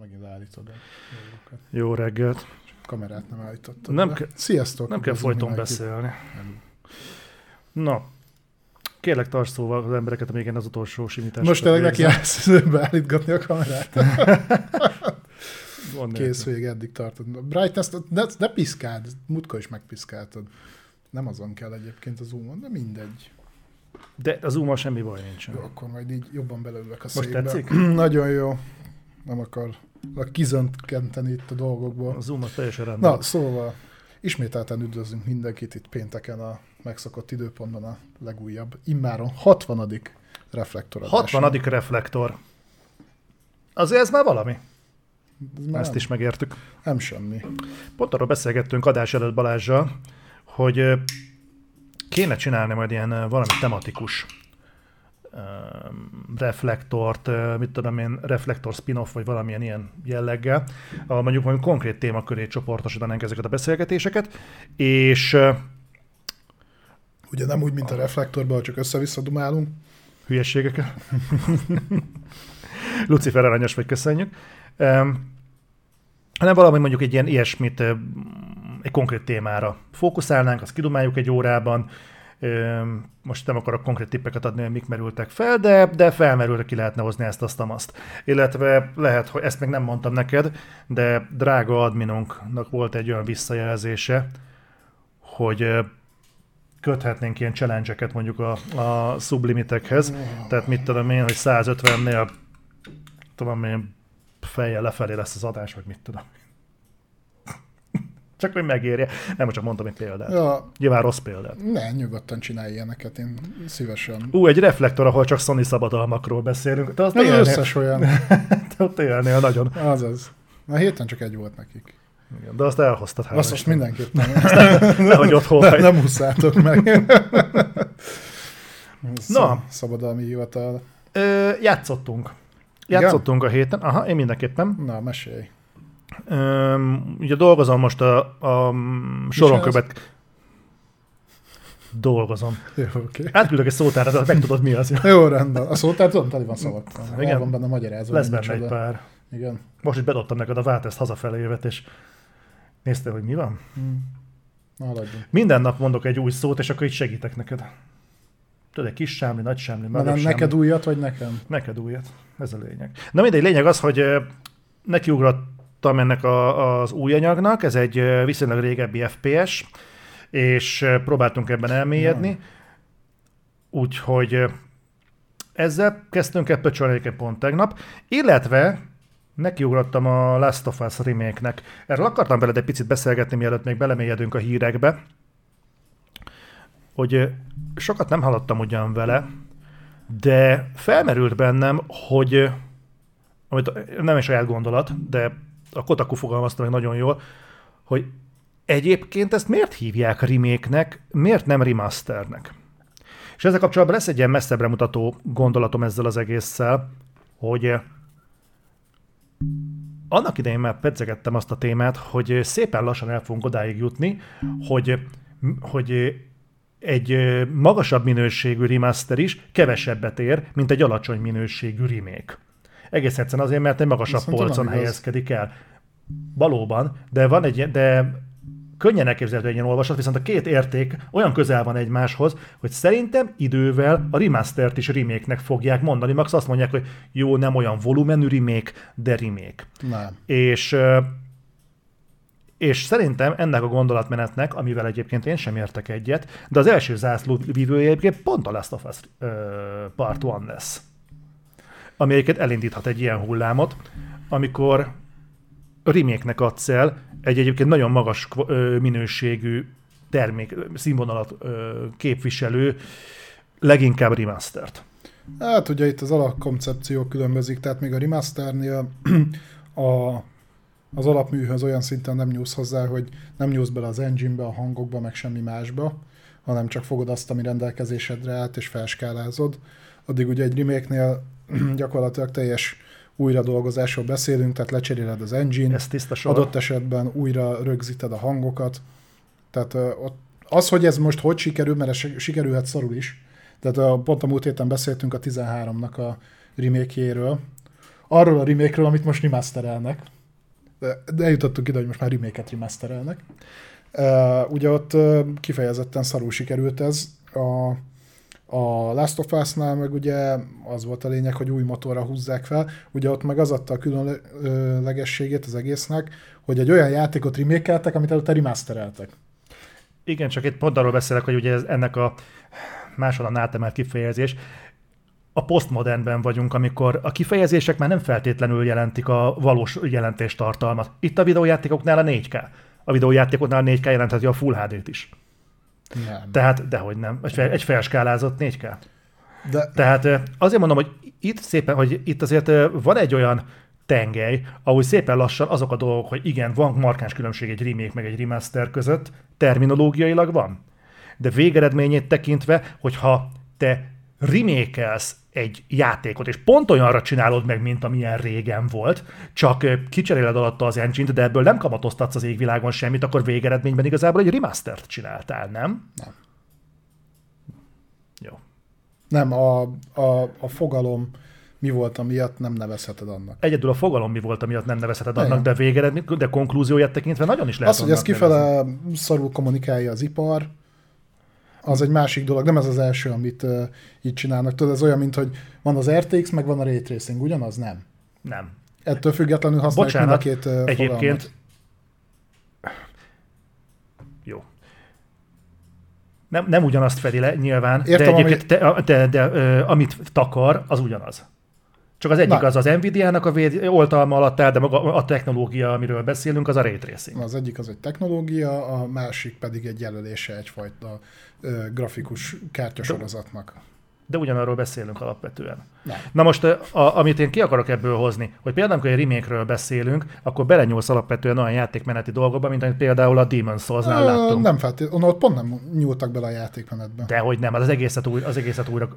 megint leállítod a dolgokat. Jó reggelt. Csak kamerát nem állítottad. Sziasztok! Nem kell folyton beszélni. Na, kérlek tartsd szóval az embereket, amíg én az utolsó simítást. Most tényleg neki állsz beállítgatni a kamerát. Kész végig, eddig tartod. Brightness, ne piszkáld, múltkor is megpiszkáltad. Nem azon kell egyébként a zoomon, de mindegy. De a zoommal semmi baj nincsen. Jó, akkor majd így jobban belőlek a székbe. Most tetszik? Nagyon jó. Nem akar kizönkenteni itt a dolgokból. A zoom az teljesen rendben. Na, szóval ismételten üdvözlünk mindenkit itt pénteken a megszokott időpontban a legújabb, immáron 60. reflektoradásban. 60. reflektor. Azért ez már valami. Már ezt is megértük. Nem semmi. Pont arról beszélgettünk adás előtt Balázssal, hogy kéne csinálni majd ilyen valami tematikus reflektort, mit tudom én, reflektor spin-off, vagy valamilyen ilyen jelleggel, mondjuk valami konkrét témaköré csoportosítanánk ezeket a beszélgetéseket, és... Ugye nem úgy, mint a reflektorban, csak össze-vissza dumálunk. Hülyeségekkel. Lucifer aranyos vagy, köszönjük. Hanem valami mondjuk egy ilyen ilyesmit, egy konkrét témára fókuszálnánk, azt kidumáljuk egy órában. Most nem akarok konkrét tippeket adni, hogy mik merültek fel, de felmerülre ki lehetne hozni ezt, azt, amazt. Illetve lehet, hogy ezt még nem mondtam neked, de drága adminunknak volt egy olyan visszajelzése, hogy köthetnénk ilyen challenge-eket mondjuk a sublimitekhez. Tehát mit tudom én, hogy 150-nél tudom én, fejjel lefelé lesz az adás, vagy mit tudom. Csak hogy megérje. Nem, csak mondtam egy példát. Ja, nyilván rossz példát. Ne, nyugodtan csinálj ilyeneket, én szívesen. Egy reflektor, ahol csak Sony szabadalmakról beszélünk. Te az összes olyan. Te ott élnél nagyon. Azaz. Na héten csak egy volt nekik. Igen, de azt elhoztad. Azt most mindenképpen. Nehogy otthon vagy. Nem húszátok meg. Na. Szabadalmi hivatal. Játszottunk a héten. Aha, én mindenképpen. Na, mesélj. Ugye dolgozom most a soronkövet... Dolgozom. Jó, okay. Átküldök egy szótárra, de meg tudod mi az. Jó, rendben. A szótár tudom, tali van szavakkal. El van benne magyarázó. Lesz benne egy pár. Igen. Most is bedobtam neked a Váltest hazafelé évet, és néztél, hogy mi van? Minden nap mondok egy új szót, és akkor így segítek neked. Tudod, egy kis sámli, nagy sámli, nagyobb sámli. Neked újat, vagy nekem? Neked újat. Ez a lényeg. Na mindegy, lényeg az, hogy nekiugrottam ennek az új anyagnak, ez egy viszonylag régebbi FPS, és próbáltunk ebben elmélyedni. Úgyhogy ezzel kezdtünk el pöcsölni pont tegnap, illetve nekiugrottam a Last of Us remake-nek. Erről akartam veled egy picit beszélgetni, mielőtt még belemélyedünk a hírekbe, hogy sokat nem hallottam ugyan vele, de felmerült bennem, hogy, amit nem egy saját gondolat, de a Kotaku fogalmazta meg nagyon jól, hogy egyébként ezt miért hívják remake-nek, miért nem remasternek? És ezzel kapcsolatban lesz egy ilyen messzebbre mutató gondolatom ezzel az egésszel, hogy annak idején már pedzegettem azt a témát, hogy szépen lassan el fogunk odáig jutni, hogy egy magasabb minőségű remaster is kevesebbet ér, mint egy alacsony minőségű remake. Egész egyszerűen azért, mert egy magasabb polcon helyezkedik el. Valóban, de könnyen elképzelhető egy ilyen olvasat, viszont a két érték olyan közel van egymáshoz, hogy szerintem idővel a remastert is remake-nek fogják mondani. Max azt mondják, hogy jó, nem olyan volumenű remake, de remake. Nem. És szerintem ennek a gondolatmenetnek, amivel egyébként én sem értek egyet, de az első zászlóvivője egyébként pont a Last of Us Part 1 lesz. Ami egyébként elindíthat egy ilyen hullámot, amikor remake-nek adsz el egy egyébként nagyon magas minőségű termék, színvonalat képviselő, leginkább remastert. Hát ugye itt az alapkoncepció különbözik, tehát még a remasternél az alapműhöz olyan szinten nem nyúlsz hozzá, hogy nem nyúlsz bele az engine-be, a hangokba, meg semmi másba, hanem csak fogod azt, ami rendelkezésedre állt, és felskálázod. Addig ugye egy remake-nél gyakorlatilag teljes újradolgozásról beszélünk, tehát lecseréled az engine, adott esetben újra rögzíted a hangokat. Tehát az, hogy ez most hogy sikerül, mert ez sikerülhet szarul is. Tehát pont a múlt héten beszéltünk a 13-nak a remake-jéről, arról a remake-ről, amit most remasterelnek. De eljutottunk ide, hogy most már remake-et remasterelnek. Ugye ott kifejezetten szarul sikerült ez. A Last of Us-nál meg ugye az volt a lényeg, hogy új motorra húzzák fel. Ugye ott meg az adta a különlegességét az egésznek, hogy egy olyan játékot remake-eltek, amit előtte remastereltek. Igen, csak itt pont arról beszélek, hogy ugye ennek a máshol átemelt kifejezés, a posztmodernben vagyunk, amikor a kifejezések már nem feltétlenül jelentik a valós jelentéstartalmat. Itt a videójátékoknál a 4K. A videójátékoknál a 4K jelentheti a Full HD-t is. Nem. Tehát, dehogy nem. Egy felskálázott 4K. De... Tehát azért mondom, hogy itt szépen, hogy itt azért van egy olyan tengely, ahogy szépen lassan azok a dolgok, hogy igen, van markáns különbség egy remake meg egy remaster között, terminológiailag van. De végeredményét tekintve, hogyha te remake-elsz egy játékot, és pont olyanra csinálod meg, mint amilyen régen volt, csak kicseréled alatta az engine-t, de ebből nem kamatoztatsz az égvilágon semmit, akkor végeredményben igazából egy remastert csináltál, nem? Nem. Jó. Nem, a fogalom mi volt, amiatt nem nevezheted annak. Egyedül a fogalom mi volt, amiatt nem nevezheted annak, de végeredmény, de konklúzióját tekintve nagyon is lehet. Az, hogy ez kifele szarul kommunikálja az ipar, az egy másik dolog, nem ez az első, amit így csinálnak. Tudod, ez olyan, mint hogy van az RTX, meg van a Ray Tracing, ugyanaz? Nem. Nem. Ettől függetlenül használjuk mind a két egyébként fogalmat. Jó. Nem ugyanazt fedi le, nyilván, értem, de egyébként amit takar, az ugyanaz. Csak az egyik az Nvidia-nak a oltalma alatt áll, de maga a technológia, amiről beszélünk, az a Ray Tracing. Az egyik az egy technológia, a másik pedig egy jelölése egyfajta grafikus kártyasorozatnak. De ugyanarról beszélünk alapvetően. Nem. Na most, amit én ki akarok ebből hozni, hogy például, amikor egy remake-ről beszélünk, akkor belenyúlsz alapvetően olyan játékmeneti dolgokba, mint amit például a Demon's Souls-nál láttunk. Nem feltétlenül, ott pont nem nyúltak bele a játékmenetbe. Dehogy nem, az egészet újra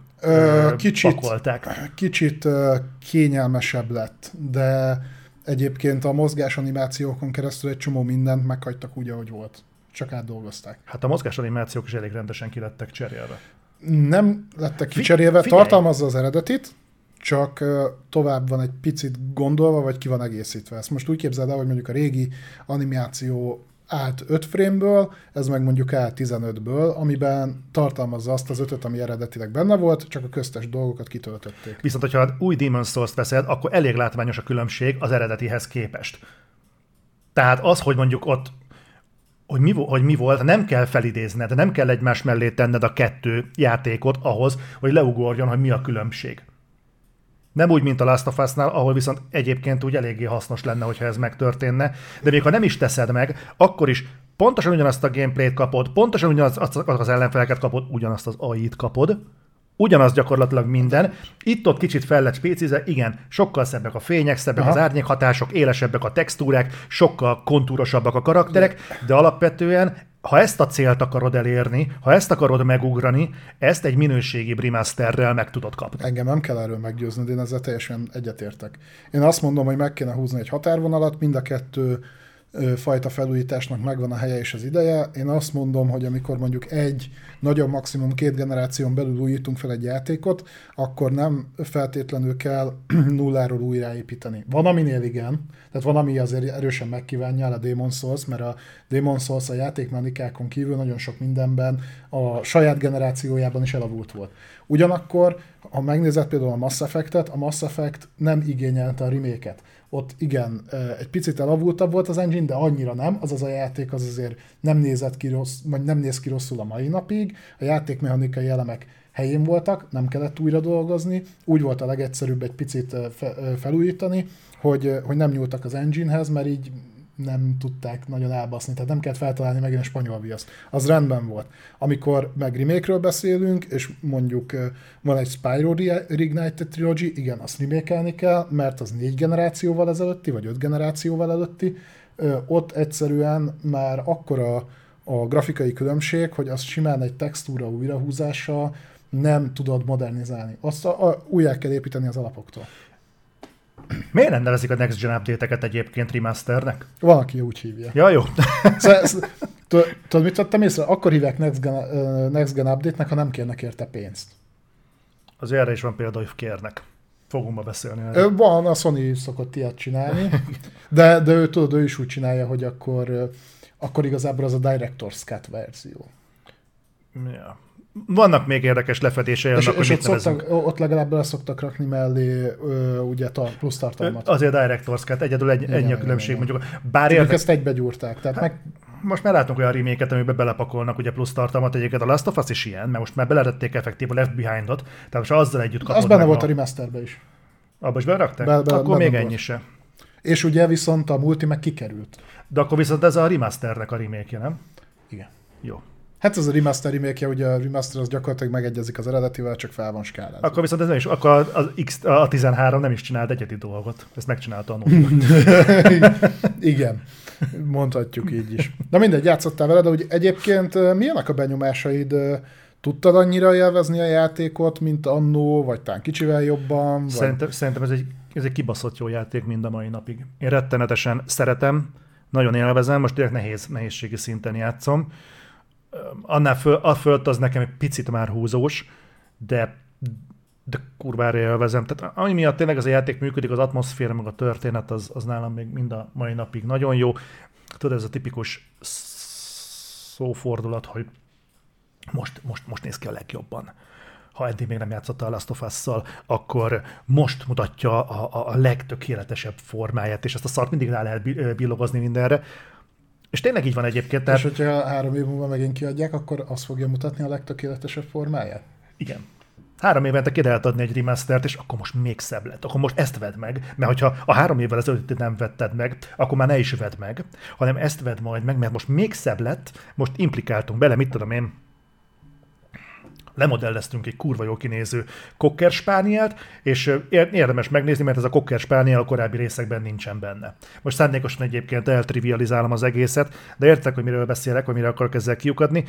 pakolták. Kicsit kényelmesebb lett, de egyébként a mozgásanimációkon keresztül egy csomó mindent meghagytak úgy, ahogy volt. Csak átdolgozták. Hát a mozgásanimációk is elég rendesen ki lettek cserélve. Nem lettek kicserélve, tartalmazza az eredetit, csak tovább van egy picit gondolva, vagy ki van egészítve. Ezt most úgy képzeld el, hogy mondjuk a régi animáció állt 5 frame-ből, ez meg mondjuk állt 15-ből, amiben tartalmazza azt az 5-öt, ami eredetileg benne volt, csak a köztes dolgokat kitöltötték. Viszont, hogyha új Demon's Souls-t veszed, akkor elég látványos a különbség az eredetihez képest. Tehát az, hogy mondjuk ott hogy mi volt, nem kell felidézned, nem kell egymás mellé tenned a kettő játékot ahhoz, hogy leugorjon, hogy mi a különbség. Nem úgy, mint a Last of Us-nál, ahol viszont egyébként úgy eléggé hasznos lenne, hogyha ez megtörténne, de még ha nem is teszed meg, akkor is pontosan ugyanazt a gameplayt kapod, pontosan ugyanazt az ellenfeleket kapod, ugyanazt az AI-t kapod, ugyanaz gyakorlatilag minden. Itt-ott kicsit fel lett spécizve, igen, sokkal szebbek a fények, szebbek az árnyékhatások, élesebbek a textúrák, sokkal kontúrosabbak a karakterek, de alapvetően, ha ezt a célt akarod elérni, ha ezt akarod megugrani, ezt egy minőségi remasterrel meg tudod kapni. Engem nem kell erről meggyőznöd, én ezzel teljesen egyetértek. Én azt mondom, hogy meg kéne húzni egy határvonalat, mind a kettő fajta felújításnak megvan a helye és az ideje. Én azt mondom, hogy amikor mondjuk egy, nagyobb maximum 2 generáción belül újítunk fel egy játékot, akkor nem feltétlenül kell nulláról újraépíteni. Van, aminél igen, tehát van, ami azért erősen megkívánja a Demon's Souls, mert a Demon's Souls a játékmechanikákon kívül nagyon sok mindenben a saját generációjában is elavult volt. Ugyanakkor, ha megnézed például a Mass Effect-et, a Mass Effect nem igényelte a remake-et. Ott igen, egy picit elavultabb volt az engine, de annyira nem, azaz a játék az azért nem nézett ki rossz, vagy nem néz ki rosszul a mai napig, a játékmechanikai elemek helyén voltak, nem kellett újra dolgozni, úgy volt a legegyszerűbb egy picit felújítani, hogy nem nyúltak az enginehez, mert így nem tudták nagyon elbaszni, tehát nem kellett feltalálni megint a spanyol viaszt. Az rendben volt. Amikor meg remake-ről beszélünk, és mondjuk van egy Spyro Reignited Trilogy, igen, azt remake-elni kell, mert az 4 generációval ezelőtti, vagy 5 generációval előtti, ott egyszerűen már akkora a grafikai különbség, hogy az simán egy textúra újrahúzása nem tudod modernizálni. Azt újjá kell építeni az alapoktól. Miért nem nevezik a Next Gen update-eket egyébként remasternek? Van, aki úgy hívja. Ja, jó. Tudod, mit vettem észre? Akkor hívják Next Gen update-nek, ha nem kérnek érte pénzt. Az erre is van példa, hogy kérnek. fogunk ma beszélni. Van, a Sony szokott ilyet csinálni, de ő, tudod, ő is úgy csinálja, hogy akkor igazából az a Director's Cut verzió. Ja. Vannak még érdekes lefedései annak, és hogy mit nevezünk. Ott legalább le szoktak rakni mellé ugye plusz tartalmat. Azért Director's Cut, egyedül ennyi a különbség mondjuk. Bár ezt egybegyúrták, tehát hát, most már látunk olyan reméket, amiben belepakolnak ugye plusz tartalmat, egyébként a Last of Us is ilyen, mert most már beletették effektívül Left Behind-ot, tehát most azzal együtt kapod. Az benne volt a remasterbe is. Abba is berakták? Akkor még ennyi se. És ugye viszont a multi meg kikerült. De akkor viszont ez a remasternek a remake-je, nem? Igen. Jó. Hát ez a remaster remake-je, ugye a remaster az gyakorlatilag megegyezik az eredetivel, csak fel van skálázva. Akkor viszont ez nem is, akkor a 13 nem is csinált egyedi dolgot. Ezt megcsinálta a Igen. Mondhatjuk így is. Na mindegy, játszottál vele, de ugye egyébként milyenek a benyomásaid? Tudtad annyira élvezni a játékot, mint annó, vagy talán kicsivel jobban? Vagy... Szerintem ez egy kibaszott jó játék mind a mai napig. Én rettenetesen szeretem, nagyon élvezem, most direkt nehézségi szinten játszom. Annál fölött az nekem egy picit már húzós, de kurvára élvezem. Tehát ami miatt tényleg ez a játék működik, az atmoszféra, meg a történet, az nálam még mind a mai napig nagyon jó. Tudod, ez a tipikus szófordulat, hogy most néz ki a legjobban. Ha eddig még nem játszotta a Last of Us-szal, akkor most mutatja a legtökéletesebb formáját, és ezt a szart mindig rá lehet billogozni mindenre. És tényleg így van egyébként. Tehát... És hogyha 3 év múlva megint kiadják, akkor azt fogja mutatni a legtökéletesebb formáját? Igen. 3 évente ki lehet adni egy remastert, és akkor most még szebb lett. Akkor most ezt vedd meg, mert hogyha a 3 évvel ezelőtt nem vetted meg, akkor már ne is vedd meg, hanem ezt vedd majd meg, mert most még szebb lett, most implikáltunk bele, mit tudom én, lemodelleztünk egy kurva jó kinéző kokkerspánielt, és érdemes megnézni, mert ez a kokkerspániel a korábbi részekben nincsen benne. Most szándékosan egyébként eltrivializálom az egészet, de értek, hogy miről beszélek, vagy mire akarok ezzel kiukadni.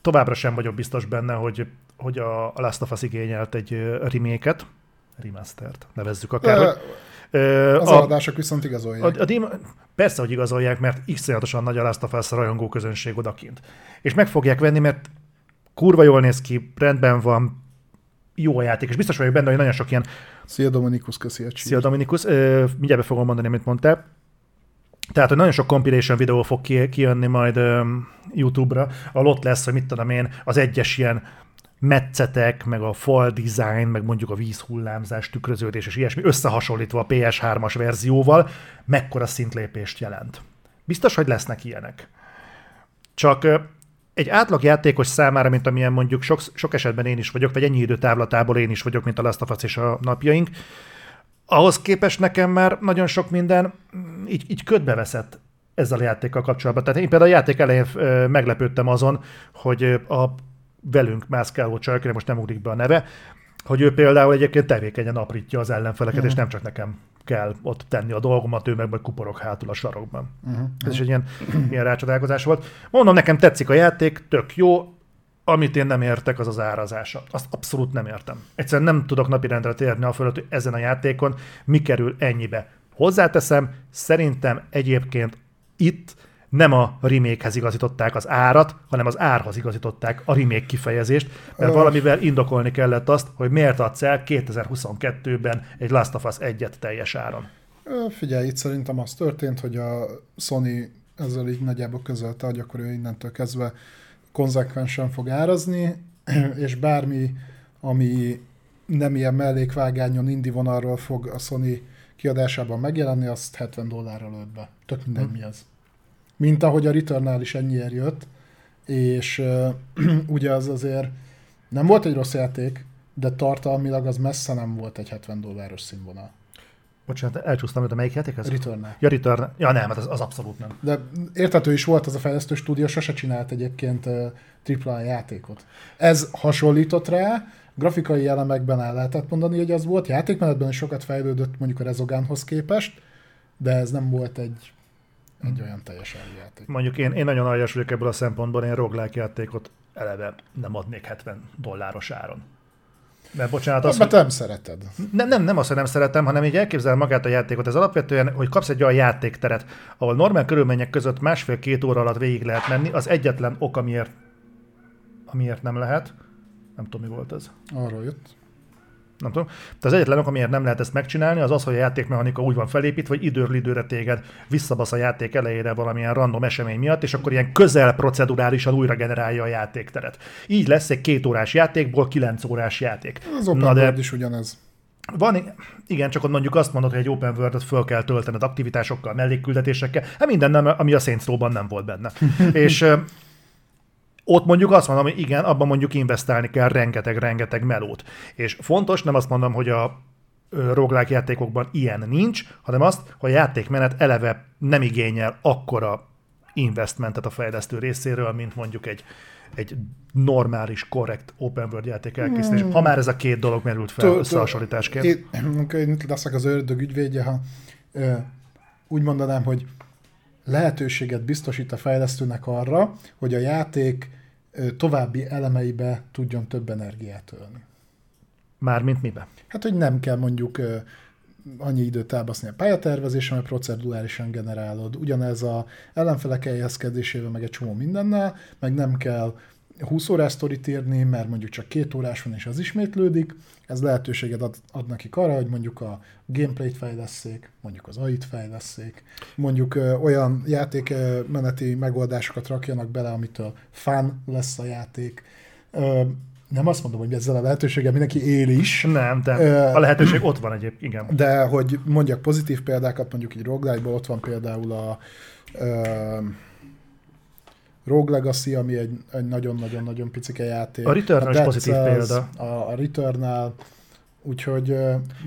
Továbbra sem vagyok biztos benne, hogy a Last of Us igényelt egy remake-et, remastert, nevezzük akárhogy. Az adások viszont igazolják. Persze, hogy igazolják, mert iszonyatosan nagy a Last of Us rajongó közönség odakint. És meg fogják venni, mert kurva jól néz ki, rendben van, jó a játék, és biztos vagyok benne, hogy nagyon sok ilyen... Sziad Dominikus, köszi a csírt. Sziad Dominikus, mindjárt be fogom mondani, amit mondtál. Tehát, hogy nagyon sok compilation videó fog kijönni majd YouTube-ra, ahol ott lesz, hogy mit tudom én, az egyes ilyen metszetek, meg a fal design, meg mondjuk a vízhullámzás, tükröződés és ilyesmi, összehasonlítva a PS3-as verzióval, mekkora szintlépést jelent. Biztos, hogy lesznek ilyenek. Csak... Egy átlag játékos számára, mint amilyen mondjuk sok esetben én is vagyok, vagy ennyi időtávlatából én is vagyok, mint a Last of Us és a napjaink, ahhoz képest nekem már nagyon sok minden így ködbe veszett ezzel a játékkal kapcsolatban. Tehát én például a játék elején meglepődtem azon, hogy a velünk mászkáló csajkére, most nem ugrik be a neve, hogy ő például egyébként tevékenyen aprítja az ellenfeleket, és nem csak nekem kell ott tenni a dolgomat, ő meg majd kuporog hátul a sarokban. Ez is egy ilyen rácsodálkozás volt. Mondom, nekem tetszik a játék, tök jó, amit én nem értek, az az árazása. Azt abszolút nem értem. Egyszerűen nem tudok napirendre térni a fölött, hogy ezen a játékon mi kerül ennyibe. Hozzáteszem, szerintem egyébként itt nem a remake-hez igazították az árat, hanem az árhoz igazították a remake kifejezést, mert valamivel indokolni kellett azt, hogy miért adsz el 2022-ben egy Last of Us 1-et teljes áron. Figyelj, itt szerintem az történt, hogy a Sony ezzel így nagyjából közölte, hogy akkor ő innentől kezdve konzekvensen fog árazni, és bármi, ami nem ilyen mellékvágányon indie vonalról fog a Sony kiadásában megjelenni, azt $70 lőtt be. Tök mindegy mi az. Mint ahogy a Returnnál is ennyiért jött, és ugye az azért nem volt egy rossz játék, de tartalmilag az messze nem volt egy $70 színvonal. Bocsánat, elcsúsztam, hogy a melyik játék ez? Returnnál. Ja, Return. Ja nem, az abszolút nem. De érthető is volt, az a fejlesztő stúdió sose csinált egyébként AAA játékot. Ez hasonlított rá, grafikai elemekben el lehetett mondani, hogy az volt, játékmenetben is sokat fejlődött mondjuk a Rezogánhoz képest, de ez nem volt egy olyan teljesen játék. Mondjuk én nagyon aljas vagyok ebből a szempontból, én roguelike játékot eleve nem adnék $70 áron. Mert bocsánat, azt... Mert nem szereted. Nem azt, hogy nem szeretem, hanem így elképzel magát a játékot. Ez alapvetően, hogy kapsz egy olyan játékteret, ahol normál körülmények között 1,5-2 óra alatt végig lehet menni, az egyetlen ok, amiért nem lehet. Nem tudom, mi volt ez. Arról jött. nem tudom. De az egyetlen ok, amiért nem lehet ezt megcsinálni, az az, hogy a játékmechanika úgy van felépítve, hogy időről időre téged visszabasz a játék elejére valamilyen random esemény miatt, és akkor ilyen közel procedurálisan újra generálja a játékteret. Így lesz egy 2 órás játékból 9 órás játék. Az open world is ugyanez. Van, igen, csak ott mondjuk azt mondod, hogy egy open world-et föl kell töltened aktivitásokkal, mellékküldetésekkel, hát minden, nem, ami a Saints Row-ban nem volt benne. És ott mondjuk azt mondom, hogy igen, abban mondjuk investálni kell rengeteg melót. És fontos, nem azt mondom, hogy a roguelike játékokban ilyen nincs, hanem azt, hogy a játékmenet eleve nem igényel akkora investmentet a fejlesztő részéről, mint mondjuk egy normális, korrekt open world játék elkészítés. Ha már ez a két dolog merült fel összehasonlításként. Én leszek az ördög ügyvédje, ha úgy mondanám, hogy lehetőséget biztosít a fejlesztőnek arra, hogy a játék további elemeibe tudjon több energiát ölni. Mármint mibe? Hát, hogy nem kell mondjuk annyi időt elbaszni a pályatervezésre, mert procedurálisan generálod. Ugyanez az ellenfelek eljeszkedésével, meg egy csomó mindennel, meg nem kell 20 órás sztorit írni, mert mondjuk csak 2 órás van, és az ismétlődik. Ez lehetőséget ad nekik arra, hogy mondjuk a gameplayt fejlesszék, mondjuk az AI-t fejlesszék, mondjuk olyan játékmeneti megoldásokat rakjanak bele, amitől fun lesz a játék. Nem azt mondom, hogy ezzel a lehetőséggel mindenki él is. Nem, de a lehetőség ott van egyébként, igen. De hogy mondjak pozitív példákat, mondjuk így roguelike-ból ott van például a Rogue Legacy, ami egy nagyon-nagyon-nagyon picike játék. A Return-nál is pozitív példa. A Return-nál, úgyhogy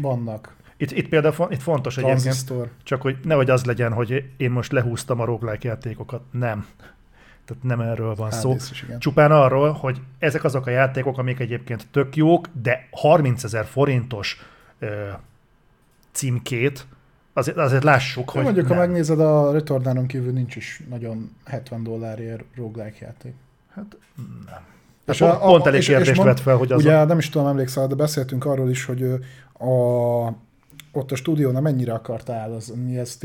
vannak. Itt például itt fontos egyébként, csak hogy nehogy az legyen, hogy én most lehúztam a roguelike játékokat. Nem. Tehát nem erről van szó. Csupán arról, hogy ezek azok a játékok, amik egyébként tök jók, de 30 000 forintos címkét, azért lássuk, hogy mondjuk, nem. Ha megnézed, a Returnánon kívül nincs is nagyon $70 roguelike játék. Hát nem. És pont elég kérdést vett fel, hogy az ugye nem is tudom, emlékszel, de beszéltünk arról is, hogy ott a stúdiónál mennyire akart állazni, ez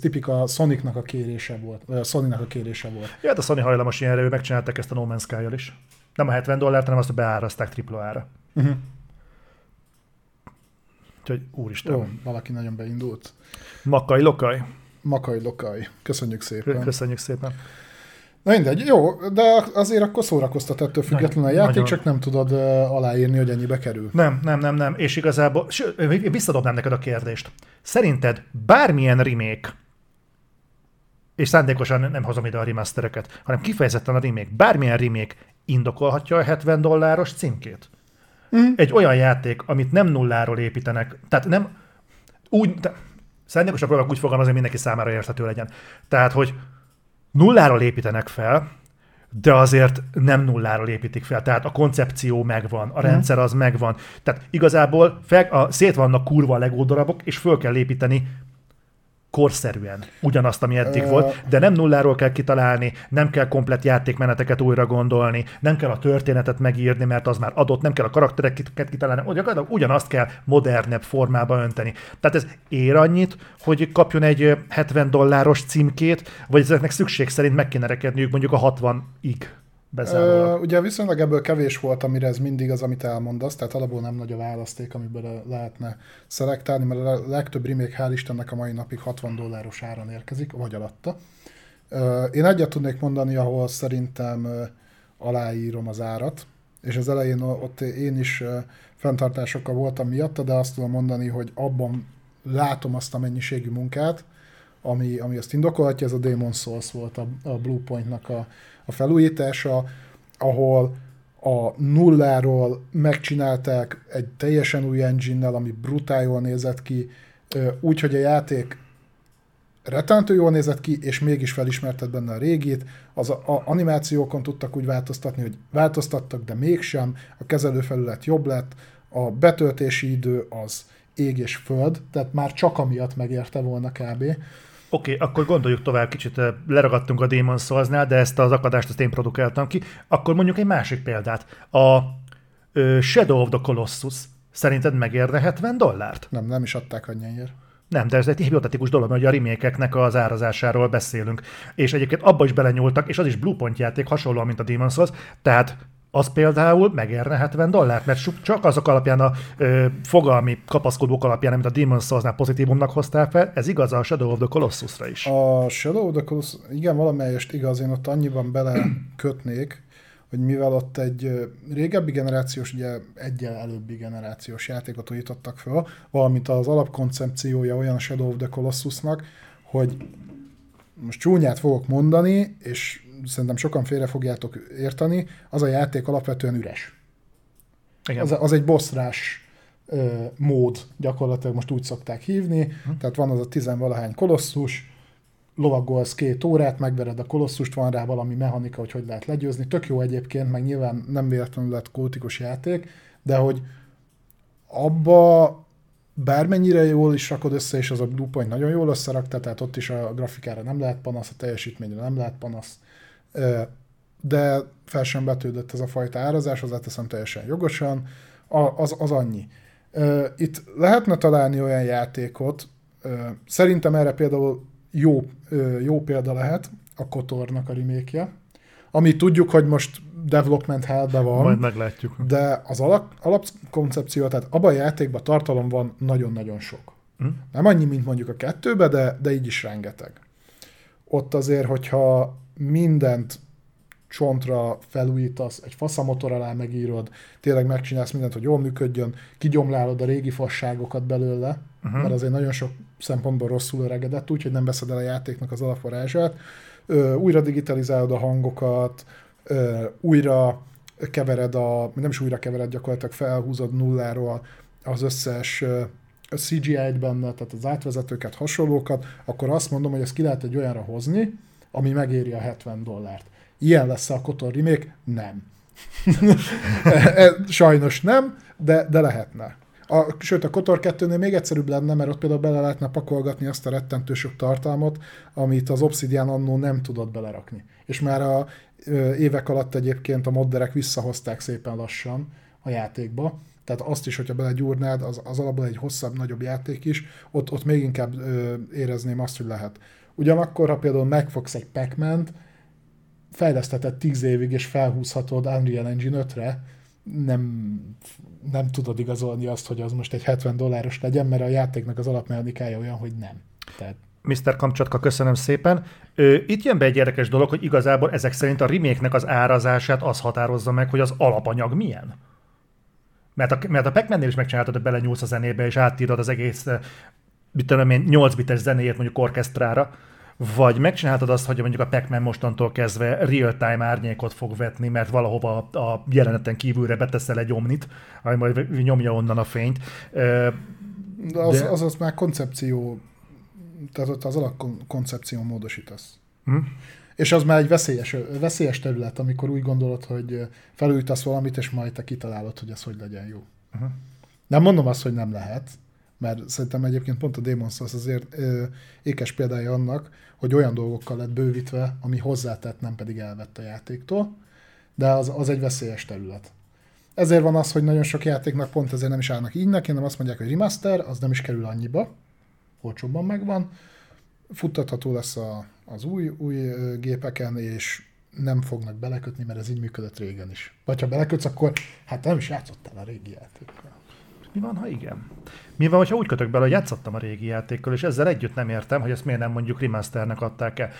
tipik a Sonicnak a kérése volt, vagy a Sony-nak a kérése volt. Ja, hát a Sony hajlamos ilyenre, ő megcsinálták ezt a No Man's Sky-jal is. Nem a $70, hanem azt, hogy beárazták AAA-ra. Uh-huh. Úgyhogy úristen. Jó, valaki nagyon beindult. Makai Lokai. Makai Lokai. Köszönjük szépen. Köszönjük szépen. Na mindegy, jó, de azért akkor szórakoztat ettől függetlenül a játék, nagyon. Csak nem tudod aláírni, hogy ennyibe kerül. Nem, és igazából, én visszadobnám neked a kérdést. Szerinted bármilyen remake, és szándékosan nem hozom ide a remastereket, hanem kifejezetten a remake, bármilyen remake indokolhatja a $70 címkét? Mm. Egy olyan játék, amit nem nulláról építenek, tehát nem úgy, szándékosan próbálok úgy fogalmazni, hogy mindenki számára érthető legyen. Tehát, hogy nulláról építenek fel, de azért nem nulláról építik fel. Tehát a koncepció megvan, a rendszer az megvan. Tehát igazából szét vannak kurva a LEGO darabok, és föl kell építeni korszerűen ugyanazt, ami eddig volt, de nem nulláról kell kitalálni, nem kell komplett játékmeneteket újra gondolni, nem kell a történetet megírni, mert az már adott, nem kell a karaktereket kitalálni, ugyanazt kell modernebb formába önteni. Tehát ez ér annyit, hogy kapjon egy $70 címkét, vagy ezeknek szükség szerint meg kéne rekedniük mondjuk a 60-ig bezárólag. Ugye viszonylag ebből kevés volt, amire ez mindig az, amit elmondasz, tehát alapból nem nagy a választék, amiből lehetne szelektálni, mert a legtöbb remake, hál' Istennek, a mai napig $60 áron érkezik, vagy alatta. Én egyet tudnék mondani, ahol szerintem aláírom az árat, és az elején ott én is fenntartásokkal voltam miatta, de azt tudom mondani, hogy abban látom azt a mennyiségű munkát, ami azt indokolhatja, ez a Demon's Souls volt, a Bluepointnak a felújítása, ahol a nulláról megcsinálták egy teljesen új engine-nel, ami brutál jól nézett ki, úgyhogy a játék rettentő jól nézett ki, és mégis felismerted benne a régit, az animációkon tudtak úgy változtatni, hogy változtattak, de mégsem, a kezelőfelület jobb lett, a betöltési idő az ég és föld, tehát már csak amiatt megérte volna kb. Oké, akkor gondoljuk tovább, kicsit leragadtunk a Demon's Souls-nál, de ezt az akadást azt én produkáltam ki. Akkor mondjuk egy másik példát. A Shadow of the Colossus szerinted megérne $70? Nem is adták annyiért. Nem, de ez egy hipotetikus dolog, mert a remake-eknek az árazásáról beszélünk. És egyébként abba is belenyúltak, és az is Bluepoint játék, hasonlóan, mint a Demon's Souls, tehát az például megérne $70, mert csak azok alapján a fogalmi kapaszkodók alapján, amit a Demon's Souls-nál pozitívumnak hoztál fel, ez igaz a Shadow of the Colossusra is. A Shadow of the Colossus, igen, valamelyest igaz, én ott annyiban belekötnék, hogy mivel ott egy régebbi generációs, ugye egyel előbbi generációs játékot újítottak föl, valamint az alapkoncepciója olyan a Shadow of the Colossusnak, hogy most csúnyát fogok mondani, és szerintem sokan félre fogjátok érteni, az a játék alapvetően üres. Igen. Az egy bosszrás mód, gyakorlatilag most úgy szokták hívni, tehát van az a 10-valahány kolosszus, lovagolsz 2 órát, megvered a kolosszust, van rá valami mechanika, hogy lehet legyőzni, tök jó egyébként, meg nyilván nem véletlenül lett kultikus játék, de hogy abba bármennyire jól is rakod össze, és az a Bluepoint nagyon jól összerakta, tehát ott is a grafikára nem lehet panasz, a teljesítményre nem lehet panasz, de fel sem betődött ez a fajta árazás, hozzáteszem teljesen jogosan, az annyi. Itt lehetne találni olyan játékot, szerintem erre például jó példa lehet a Kotornak a remake-je, ami tudjuk, hogy most development hell-ben van, majd meglátjuk. De az alapkoncepció, tehát abban a játékban tartalom van nagyon-nagyon sok. Nem annyi, mint mondjuk a 2-be, de így is rengeteg. Ott azért, hogyha mindent csontra felújítasz, egy faszamotor alá megírod, tényleg megcsinálsz mindent, hogy jól működjön, kigyomlálod a régi fasságokat belőle, mert azért nagyon sok szempontból rosszul öregedett, úgyhogy nem veszed el a játéknak az alapvarázsát, újra digitalizálod a hangokat, újra kevered nem is újra kevered, gyakorlatilag felhúzod nulláról az összes CGI-t benne, tehát az átvezetőket, hasonlókat, akkor azt mondom, hogy ezt ki lehet egy olyanra hozni, ami megéri a $70. Ilyen lesz a Kotor remake? Nem. Sajnos nem, de lehetne. Sőt, a Kotor 2-nél még egyszerűbb lenne, mert ott például bele lehetne pakolgatni azt a rettentő sok tartalmat, amit az Obsidian annó nem tudott belerakni. És már a évek alatt egyébként a modderek visszahozták szépen lassan a játékba, tehát azt is, hogyha belegyúrnád, az alapból egy hosszabb, nagyobb játék is, ott még inkább érezném azt, hogy lehet. Ugyanakkor, ha például megfogsz egy Pac-Man-t, fejleszteted 10 évig, és felhúzhatod Unreal Engine 5-re, nem tudod igazolni azt, hogy az most egy $70 legyen, mert a játéknak az alapmechanikája olyan, hogy nem. Tehát... Mr. Kamcsotka, köszönöm szépen. Itt jön be egy érdekes dolog, hogy igazából ezek szerint a remake-nek az árazását az határozza meg, hogy az alapanyag milyen. Mert a Pac-Man-nél is megcsináltad, hogy belenyúlsz a zenébe, és átírod az egész 8 bites zenéjét mondjuk orkesztrára, vagy megcsináltad azt, hogy mondjuk a Pac-Man mostantól kezdve real-time árnyékot fog vetni, mert valahova a jeleneten kívülre beteszel egy omnit, ami majd nyomja onnan a fényt. De az már koncepció, tehát ott az alapkoncepción módosítasz. És az már egy veszélyes terület, amikor úgy gondolod, hogy felújítasz valamit, és majd te kitalálod, hogy ez hogy legyen jó. Nem mondom azt, hogy nem lehet, mert szerintem egyébként pont a Demon's Souls azért ékes példája annak, hogy olyan dolgokkal lett bővítve, ami hozzátett, nem pedig elvett a játéktól, de az egy veszélyes terület. Ezért van az, hogy nagyon sok játéknak pont ezért nem is állnak így neki, hanem azt mondják, hogy remaster, az nem is kerül annyiba, olcsóbban megvan, futtatható lesz az új gépeken, és nem fognak belekötni, mert ez így működött régen is. Vagy ha belekötsz, akkor hát nem is játszottál a régi játékkal. Mi van, ha igen? Mi van, hogyha úgy kötök bele, hogy játszottam a régi játékkal, és ezzel együtt nem értem, hogy ezt miért nem mondjuk remasternek adták el.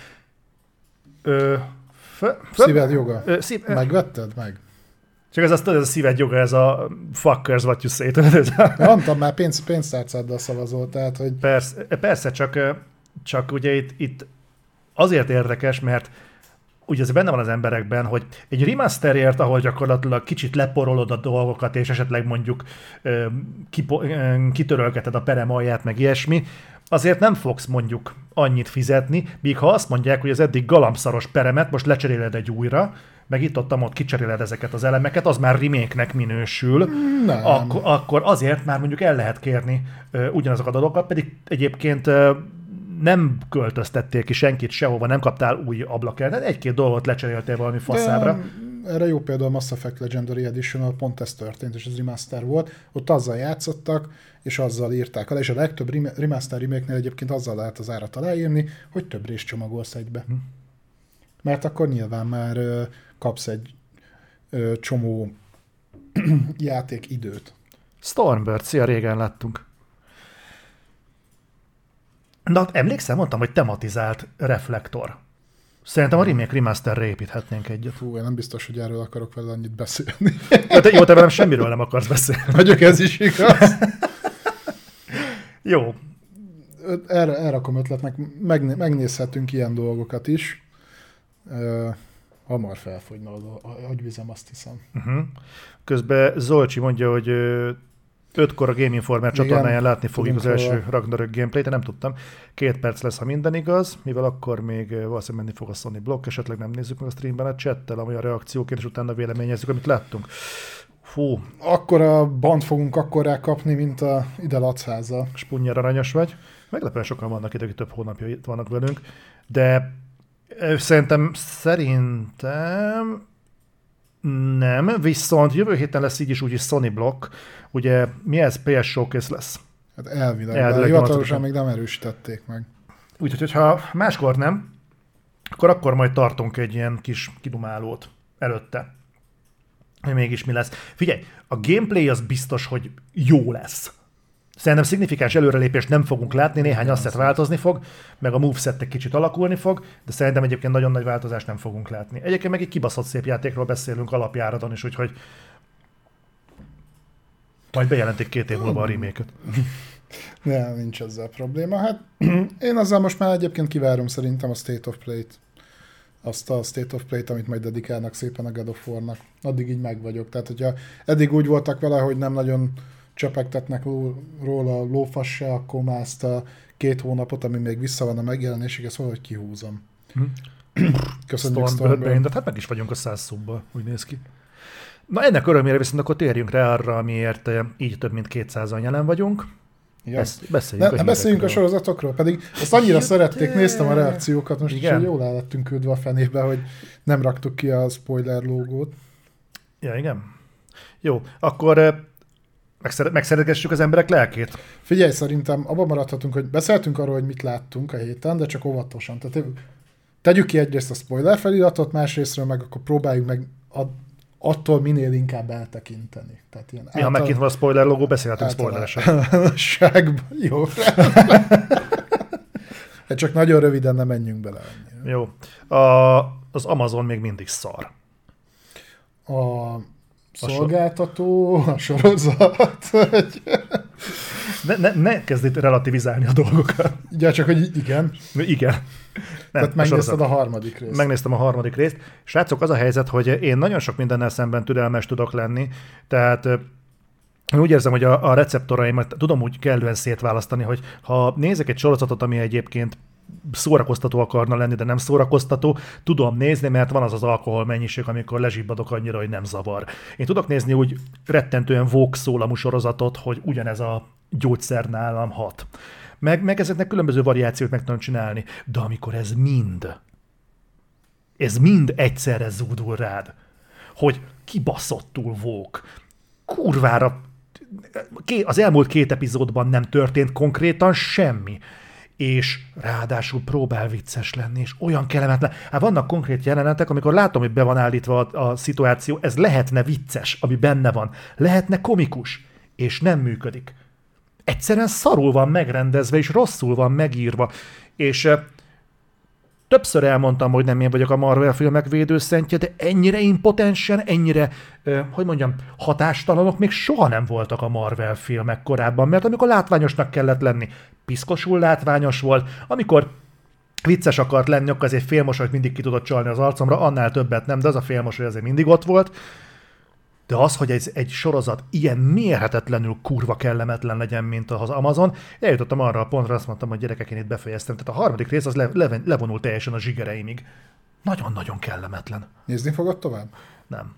Szíved joga. Megvetted meg? Csak ez a szíved joga, ez a fuckers what you say. Mondtam, már pénztárcáddal szavazol, tehát hogy... Persze, csak ugye itt azért érdekes, mert ugye ez benne van az emberekben, hogy egy remasterért, ahol gyakorlatilag kicsit leporolod a dolgokat, és esetleg mondjuk kitörölgeted a perem alját, meg ilyesmi, azért nem fogsz mondjuk annyit fizetni, míg ha azt mondják, hogy az eddig galambszaros peremet most lecseréled egy újra, meg itt-ott kicseréled ezeket az elemeket, az már remake-nek minősül, akkor azért már mondjuk el lehet kérni ugyanazokat a dolgokat, pedig egyébként... nem költöztettél ki senkit sehova, nem kaptál új ablakernát, egy-két dolgot lecseréltél valami faszábra. Erre jó példa a Mass Effect Legendary Edition, pont ez történt, és ez remaster volt, ott azzal játszottak, és azzal írták el, és a legtöbb remaster remake-nél egyébként azzal lehet az árat aláírni, hogy több részt csomagolsz egybe. Mert akkor nyilván már kapsz egy csomó játék időt. Stormbird, szia, régen láttunk. Na, emlékszem, mondtam, hogy tematizált reflektor. Szerintem a remake remasterre építhetnénk egyet. Fú, én nem biztos, hogy erről akarok vele annyit beszélni. De te, jó, te velem semmiről nem akarsz beszélni. Vagyok, ez is igaz. Jó. Erre a ötletnek megnézhetünk ilyen dolgokat is. Hamar felfogyna az agyvizem, azt hiszem. Uh-huh. Közben Zolcsi mondja, hogy 5-kor a Game Informer csatornáján látni fogjuk az első Ragnarök gameplayt, de nem tudtam. 2 perc lesz, ha minden igaz, mivel akkor még valószínűleg menni fog a Sony blog, esetleg nem nézzük meg a streamben a chattel, ami a reakcióként, és utána véleményezzük, amit láttunk. Fú. Akkora bant fogunk akkorrá kapni, mint a ide Lacháza. Spunnyar aranyos vagy. Meglepően sokan vannak itt, akik több hónapja itt vannak velünk, de szerintem nem, viszont jövő héten lesz így is úgyis Sony blokk. Ugye mi ez? PS Showcase lesz. Hát elvileg hivatalosan még nem erősítették meg. Úgyhogy ha máskor nem, akkor majd tartunk egy ilyen kis kidumálót előtte. Mégis mi lesz. Figyelj, a gameplay az biztos, hogy jó lesz. Szerintem szignifikáns előrelépést nem fogunk látni, néhány asset változni fog, meg a movesettek kicsit alakulni fog, de szerintem egyébként nagyon nagy változást nem fogunk látni. Egyébként meg egy kibaszott szép játékról beszélünk alapjáraton is, úgyhogy majd bejelentik 2 év múlva a remake-öt. Nem, nincs ezzel probléma. Hát én azzal most már egyébként kivárom szerintem a State of Play-t. Azt a State of Play-t, amit majd dedikálnak szépen a God of War-nak. Addig így meg vagyok. Tehát, hogyha eddig úgy voltak vele, hogy nem nagyon csepegtetnek róla lófasz se, akkor már ezt a 2 hónapot, ami még vissza van a megjelenésig, ezt valahogy kihúzom. Köszönjük, Stormböld. Hát meg is vagyunk a 100 szubbal, úgy néz ki. Na ennek örömére viszont akkor térjünk rá arra, amiért így több mint 200-an jelen vagyunk. Ja. Beszéljünk a sorozatokról, pedig azt annyira szerették, néztem a reakciókat, most igen. Is jól el lettünk küldve a fenébe, hogy nem raktuk ki a spoiler logót. Ja, igen. Jó, akkor megszeretgessük az emberek lelkét. Figyelj, szerintem abban maradhatunk, hogy beszéltünk arról, hogy mit láttunk a héten, de csak óvatosan. Tehát tegyük ki egyrészt a spoiler feliratot, másrésztről meg akkor próbáljuk meg attól minél inkább eltekinteni. Tehát ilyen ha megkint van a spoiler logó, beszélhetünk spoileresen. Jó. Csak nagyon röviden nem menjünk bele. Jó. Az Amazon még mindig szar. A szolgáltató, a sorozat. Ne kezdj itt relativizálni a dolgokat. Ja, csak hogy igen. Igen. Nem, tehát megnézted a harmadik részt. Megnéztem a harmadik részt. Srácok, az a helyzet, hogy én nagyon sok mindennel szemben türelmes tudok lenni, tehát úgy érzem, hogy a receptoraimat tudom úgy kellően szétválasztani, hogy ha nézek egy sorozatot, ami egyébként szórakoztató akarna lenni, de nem szórakoztató, tudom nézni, mert van az alkohol mennyiség, amikor lezsibbadok annyira, hogy nem zavar. Én tudok nézni úgy rettentően vók szólamú sorozatot, hogy ugyanez a gyógyszer nálam hat. Meg ezeknek különböző variációt meg tudom csinálni. De amikor ez mind egyszerre zúdul rád, hogy kibaszottul vók, kurvára az elmúlt 2 epizódban nem történt konkrétan semmi, és ráadásul próbál vicces lenni, és olyan kellemetlen. Hát vannak konkrét jelenetek, amikor látom, hogy be van állítva a szituáció, ez lehetne vicces, ami benne van, lehetne komikus, és nem működik. Egyszerűen szarul van megrendezve, és rosszul van megírva. És többször elmondtam, hogy nem én vagyok a Marvel filmek védőszentje, de ennyire impotensen, ennyire, hatástalanok még soha nem voltak a Marvel filmek korábban, mert amikor látványosnak kellett lenni, piszkosul látványos volt, amikor vicces akart lenni, akkor azért félmosolyt mindig ki tudott csalni az arcomra, annál többet nem, de az a félmosoly azért mindig ott volt. De az, hogy ez egy sorozat ilyen mérhetetlenül kurva kellemetlen legyen, mint az Amazon, eljutottam arra a pontra, azt mondtam, hogy gyerekek, én itt befejeztem. Tehát a harmadik rész az levonul teljesen a zsigereimig. Nagyon-nagyon kellemetlen. Nézni fogod tovább? Nem.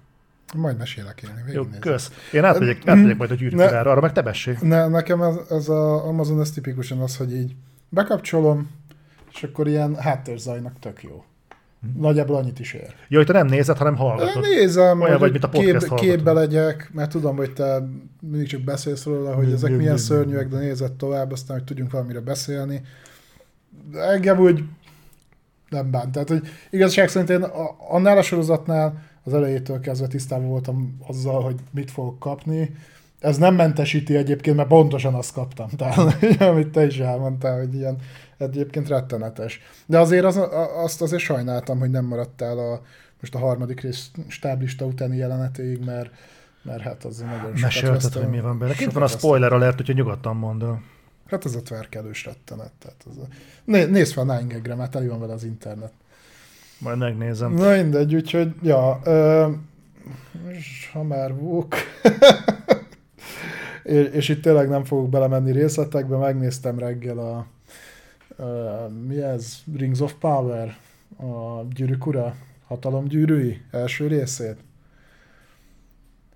Majd mesélek én. Jó, kösz. Én átmegyek majd a gyűrűkirályra, arra meg te mesélj. Nekem ez az Amazon, ez tipikusan az, hogy így bekapcsolom, és akkor ilyen háttérzajnak tök jó. Nagyjából annyit is ér. Jó, hogy te nem nézed, hanem hallgatod. Nézem, olyan vagy, mint a podcast hallgatod. Képbe legyek, mert tudom, hogy te mindig csak beszélsz róla, hogy ezek milyen szörnyűek, de nézed tovább, aztán, hogy tudjunk valamire beszélni. De engem úgy nem bánt. Tehát, hogy igazság szerint én annál a sorozatnál, az elejétől kezdve tisztában voltam azzal, hogy mit fogok kapni. Ez nem mentesíti egyébként, mert pontosan azt kaptam, tehát, amit te is elmondtál, hogy ilyen egyébként rettenetes. De azért azt azért sajnáltam, hogy nem maradtál most a harmadik rész stáblista utáni jelenetéig, mert hát az nagyon sokat vesztem. Hogy mi van benne. Kint van a spoiler alert, úgyhogy nyugodtan mondd el. Hát ez a tverkelős rettenet. Tehát az nézd fel a Nine Gagre, már teli van vele az internet. Majd megnézem. Na mindegy, úgyhogy, ja, ha már vók. És itt tényleg nem fogok belemenni részletekbe, megnéztem reggel a mi ez? Rings of Power, a Gyűrűk ura, hatalomgyűrűi első részét.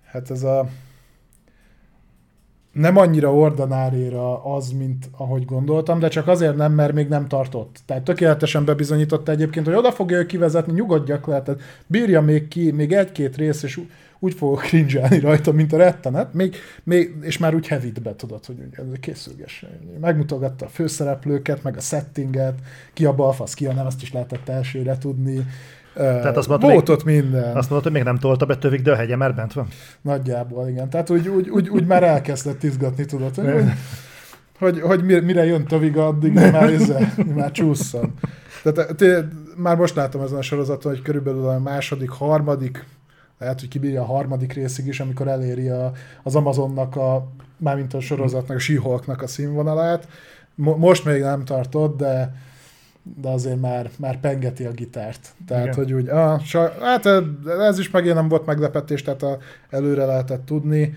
Hát ez a nem annyira ordináriára az, mint ahogy gondoltam, de csak azért nem, mert még nem tartott. Tehát tökéletesen bebizonyította egyébként, hogy oda fogja ő kivezetni, nyugodjak le, tehát bírja még ki, még egy-két rész, és úgy fogok cringe-elni rajta, mint a rettenet, és már úgy heavy-be tudod, hogy készülgessen. Megmutogatta a főszereplőket, meg a settinget, ki a balfasz, ki a nem, azt is lehetett elsőre tudni. Tehát azt mondtad, hogy még nem tolta be tövig, de a hegye már bent van. Nagyjából, igen. Tehát úgy már elkezdett izgatni, tudod, hogy mire jön tövig addig, már csúszszan. Tehát már most látom ezen a sorozaton, hogy körülbelül a második, harmadik, lehet, hogy kibírja a harmadik részig is, amikor eléri az Amazonnak, mármint a sorozatnak, a She-Hulknak a színvonalát. Most még nem tartott, de azért már pengeti a gitárt. Tehát, igen. Hogy úgy, hát ez is megint nem volt meglepetés, tehát előre lehetett tudni.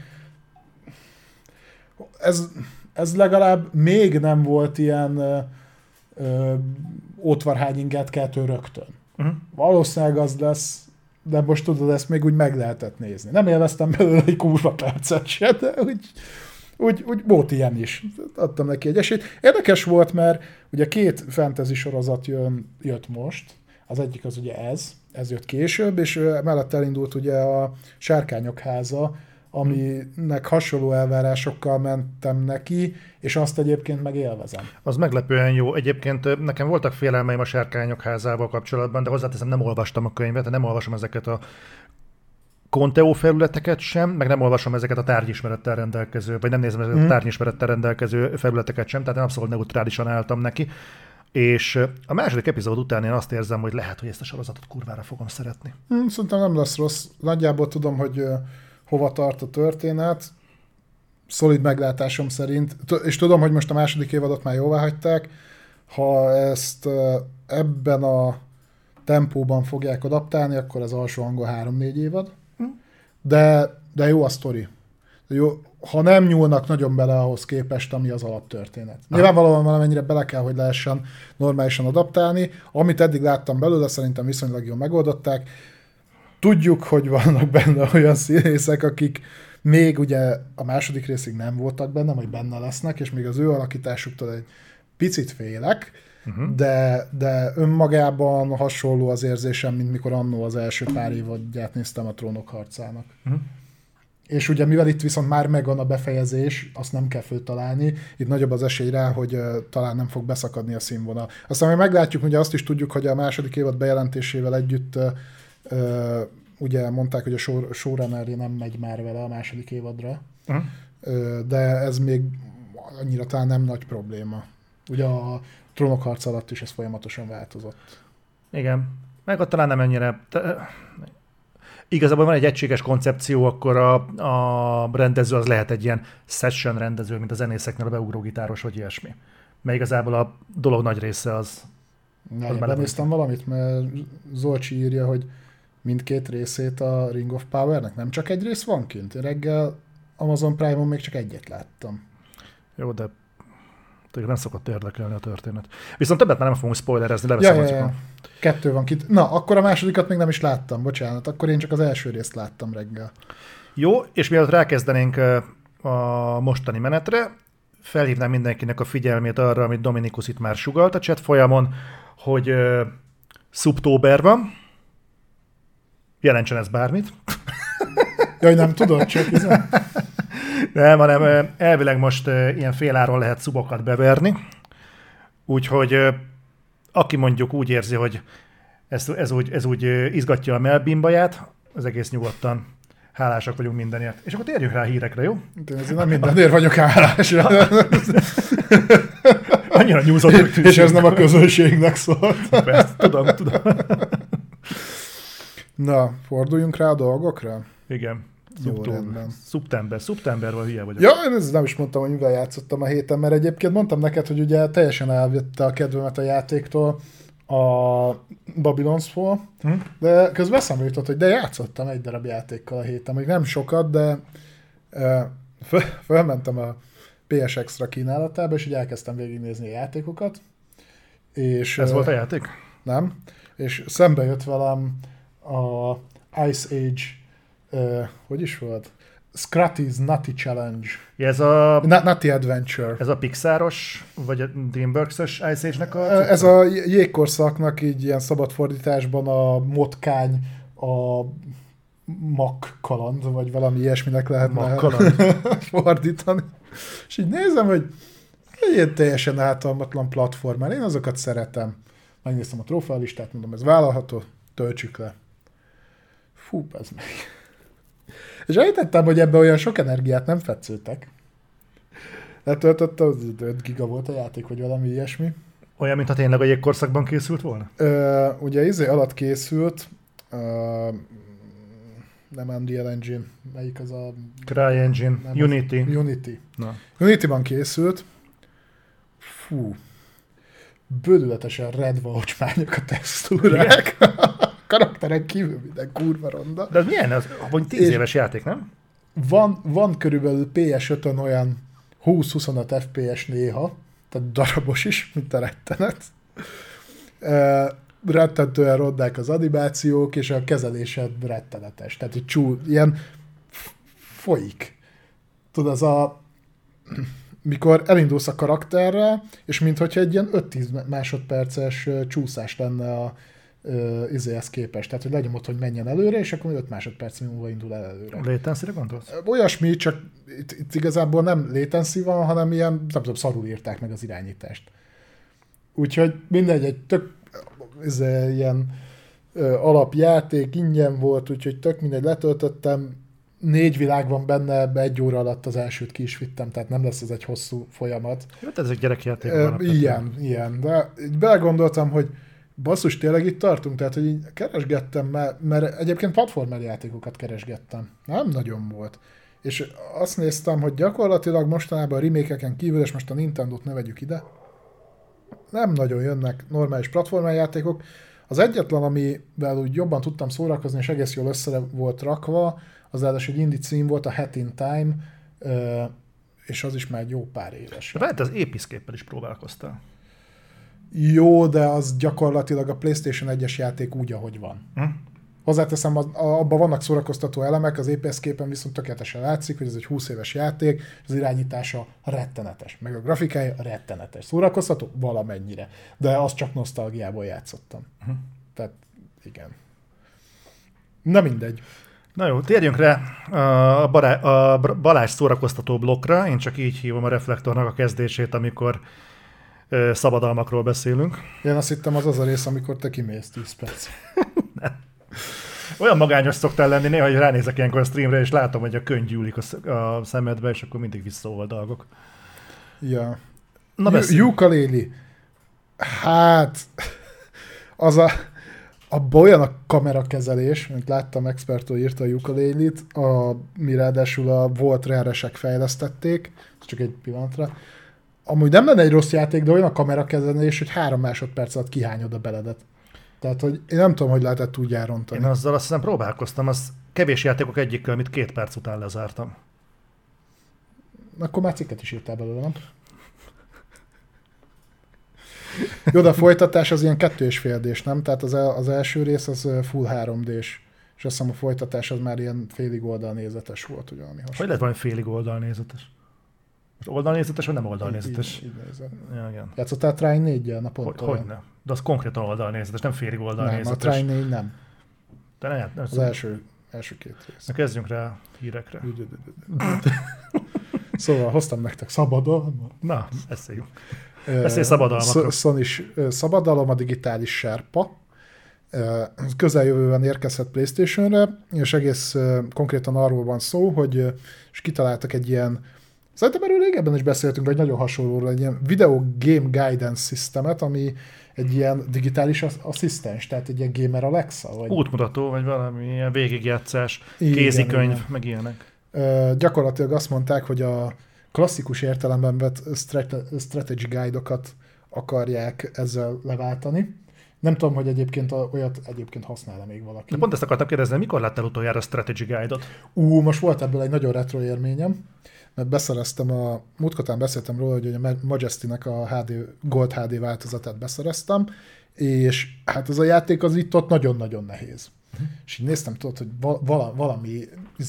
Ez legalább még nem volt ilyen ótvarhányinget keltő rögtön. Uh-huh. Valószínűleg az lesz, de most tudod, ezt még úgy meg lehetett nézni. Nem élveztem belőle egy kurva percet se, de úgy volt ilyen is. Adtam neki egy esélyt. Érdekes volt, mert ugye két fantasy sorozat jött most. Az egyik az ugye ez jött később, és mellett elindult ugye a Sárkányok háza, aminek hasonló elvárásokkal mentem neki, és azt egyébként meg élvezem. Az meglepően jó. Egyébként nekem voltak félelmeim a Sárkányok házával kapcsolatban, de hozzáteszem, nem olvastam a könyvet, nem olvasom ezeket a Conteo felületeket sem, meg nem olvasom ezeket a tárgyismerettel rendelkező, vagy nem nézem ezeket a tárgyismerettel rendelkező felületeket sem, tehát én abszolút neutrálisan álltam neki. És a második epizód után én azt érzem, hogy lehet, hogy ezt a sorozatot kurvára fogom szeretni. Szerintem nem lesz rossz. Nagyjából tudom, hogy hova tart a történet. Szolid meglátásom szerint. És tudom, hogy most a második évadot már jóvá hagyták. Ha ezt ebben a tempóban fogják adaptálni, akkor az alsó hangon 3-4 évad. De jó a sztori. Jó, ha nem nyúlnak nagyon bele ahhoz képest, ami az alaptörténet. Nyilvánvalóan valamennyire bele kell, hogy lehessen normálisan adaptálni. Amit eddig láttam belőle, szerintem viszonylag jól megoldották. Tudjuk, hogy vannak benne olyan színészek, akik még ugye a második részig nem voltak benne, vagy benne lesznek, és még az ő alakításuktól egy picit félek, de önmagában hasonló az érzésem, mint mikor annó az első pár évadját néztem a Trónok harcának. És ugye mivel itt viszont már megvan a befejezés, azt nem kell föltalálni, itt nagyobb az esély rá, hogy talán nem fog beszakadni a színvonal. Aztán majd meglátjuk, ugye azt is tudjuk, hogy a második évad bejelentésével együtt ugye mondták, hogy a showrunner nem megy már vele a második évadra, de ez még annyira talán nem nagy probléma. Ugye a Trónok harc alatt is ez folyamatosan változott. Igen, meg ott talán nem ennyire. Igazából van egy egységes koncepció, akkor a rendező az lehet egy ilyen session rendező, mint a zenészeknél a beugrógitáros, vagy ilyesmi. Mert igazából a dolog nagy része az... Na, benéztem valamit, mert Zolcsi írja, hogy mindkét részét a Ring of Powernek nem csak egy rész van kint. Én reggel Amazon Prime-on még csak egyet láttam. Jó, de nem szokott érdekelni a történet. Viszont többet már nem fogunk spoilerezni, leveszem azokon. 2 van kint. Na, akkor a másodikat még nem is láttam, bocsánat. Akkor én csak az első részt láttam reggel. Jó, és mielőtt rákezdenénk a mostani menetre, felhívnám mindenkinek a figyelmét arra, amit Dominikus itt már sugalt a chat folyamon, hogy szubtóber van. Jelentsen ez bármit. Jaj, nem tudod, csak hiszen... Nem, hanem elvileg most ilyen féláron lehet szubokat beverni, úgyhogy aki mondjuk úgy érzi, hogy ez úgy izgatja a melbimbaját, az egész nyugodtan. Hálásak vagyunk mindenért. És akkor térjünk rá a hírekre, jó? Azért nem mindenért vagyok hálás. Annyira nyúzott, hogy tűzség. És ez nem a közönségnek szólt. Persze, tudom. Na, forduljunk rá a dolgokra? Igen. Szeptemberben hülye vagyok. Ja, én nem is mondtam, hogy mivel játszottam a héten, mert egyébként mondtam neked, hogy ugye teljesen elvette a kedvemet a játéktól a Babylon's Fall, de közben eszembe jutott, hogy de játszottam egy darab játékkal a héten, még nem sokat, de fölmentem a PS Extra kínálatába, és így elkezdtem végignézni a játékokat. És, ez volt a játék? Nem. És szembe jött velem a Ice Age hogy is volt? Scratty's Nutty Challenge. Ez a... Nutty Adventure. Ez a Pixaros, vagy a Dreamworks-es Ice Age-nek a... Ez a jégkorszaknak így ilyen szabad fordításban a motkány, a makkaland, vagy valami ilyesminek lehetne fordítani. És így nézem, hogy egy teljesen általmatlan platformán. Én azokat szeretem. Megnéztem a trófealistát, mondom, ez vállalható, töltsük le. Fú, ez meg... És elhitettem, hogy ebben olyan sok energiát nem fetszültek. Letöltöttem, az 5 giga volt a játék, vagy valami ilyesmi. Olyan, mintha tényleg a jégkorszakban készült volna? Ugye izé alatt készült, nem Unreal Engine, melyik az a... CryEngine, Unity. Unity. Na. Unity-ban készült. Fú, bődületesen redva ocsmányok a textúrák. Karakteren kívül minden kurva ronda. De az milyen? Az, vagy 10 éves játék, nem? Van körülbelül PS5-ön olyan 20-25 FPS néha, tehát darabos is, mint a rettenet. Rettentően rondák az animációk, és a kezelése rettenetes. Tehát egy ilyen folyik. Tudod, az a... mikor elindulsz a karakterrel, és minthogyha egy ilyen 5-10 másodperces csúszás lenne a izéhez képest. Tehát, hogy lenyomod, hogy menjen előre, és akkor 5 másodperc múlva indul el előre. Latency-re gondolsz? Olyasmi, csak itt igazából nem latency van, hanem ilyen, nem tudom, szarul írták meg az irányítást. Úgyhogy mindegy, egy tök ilyen alapjáték, ingyen volt, úgyhogy tök mindegy, letöltöttem. 4 világ van benne, 1 óra alatt az elsőt ki is vittem, tehát nem lesz ez egy hosszú folyamat. Jó, ez egy gyerekjáték. Ilyen. De így belegondoltam, hogy basszus, tényleg itt tartunk? Tehát, hogy így keresgettem, mert egyébként platformer játékokat keresgettem. Nem nagyon volt. És azt néztem, hogy gyakorlatilag mostanában a remake-eken kívül, és most a Nintendo-t ne vegyük ide, nem nagyon jönnek normális platformer játékok. Az egyetlen, amivel úgy jobban tudtam szórakozni, és egész jól össze volt rakva, az ráadásul egy indie cím volt, a Hat in Time, és az is már jó pár éves. De az épiszképpel is próbálkoztál. Jó, de az gyakorlatilag a PlayStation 1-es játék úgy, ahogy van. Hozzáteszem, abban vannak szórakoztató elemek, az EPS-képen viszont tökéletesen látszik, hogy ez egy 20 éves játék, az irányítása rettenetes, meg a grafikája rettenetes. Szórakoztató? Valamennyire. De azt csak nosztalgiából játszottam. Tehát igen. Na mindegy. Na jó, térjünk rá a Balázs szórakoztató blokkra. Én csak így hívom a reflektornak a kezdését, amikor szabadalmakról beszélünk. Én azt hittem, az a rész, amikor te kimész 10 perc. Olyan magányos szoktál lenni néha, hogy ránézek ilyenkor a streamre, és látom, hogy a könyv gyűlik a szemedbe, és akkor mindig visszaol dolgok. Ja. Na beszéljünk. Ukulele. Hát, az abban olyan a kamerakezelés, mint láttam, Expertó írta a ukulele-t, ami ráadásul a volt reresek fejlesztették, csak egy pillanatra. Amúgy nem lenne egy rossz játék, de olyan a kamerakezelés, hogy 3 másodperc alatt kihányod a beledet. Tehát, hogy én nem tudom, hogy lehetett úgy elrontani. Én azzal azt hiszem próbálkoztam, az kevés játékok egyikkel, amit 2 perc után lezártam. Akkor már cikket is írtál belőle, nem? Jó, de a folytatás az ilyen 2,5D-s, nem? Tehát az első rész az full 3D-s. És azt hiszem a folytatás az már ilyen félig oldalnézetes volt, ugye, ami hasonló. Hogy lehet valami félig oldalnézetes? Oldalnézetes, vagy nem oldalnézetes? Igen. Játszottál Trine 4-jel naponta? Hogyne. De az konkrétan oldalnézetes, nem félig oldalnézetes. Nem, a Trine 4 nem. De nem. Az első 2 rész. Na kezdjünk rá hírekre. Szóval hoztam nektek szabadalmat. Na, beszéljünk. Beszélj szabadalmakról. Sony szabadalom a digitális sárpa. közeljövőben érkezhet PlayStation-re, és egész konkrétan arról van szó, hogy és kitaláltak egy ilyen, szerintem erről régebben is beszéltünk, hogy nagyon hasonló, egy ilyen Video Game Guidance Systemet, ami egy ilyen digitális asszisztens, tehát egy ilyen gamer Alexa. Vagy... útmutató, vagy valami ilyen végigjátszás, igen, kézikönyv, igen. Meg ilyenek. Gyakorlatilag azt mondták, hogy a klasszikus értelemben vett strategy guide-okat akarják ezzel leváltani. Nem tudom, hogy egyébként olyat egyébként használ-e még valaki. De pont ezt akartam kérdezni, mikor láttál utoljára a strategy guide-ot? Most volt ebből egy nagyon retro élményem, mert beszereztem a... múltkor beszéltem róla, hogy a Majesty-nek a Gold HD változatát beszereztem, és hát ez a játék az itt-ott nagyon-nagyon nehéz. És így néztem, tudod, hogy valami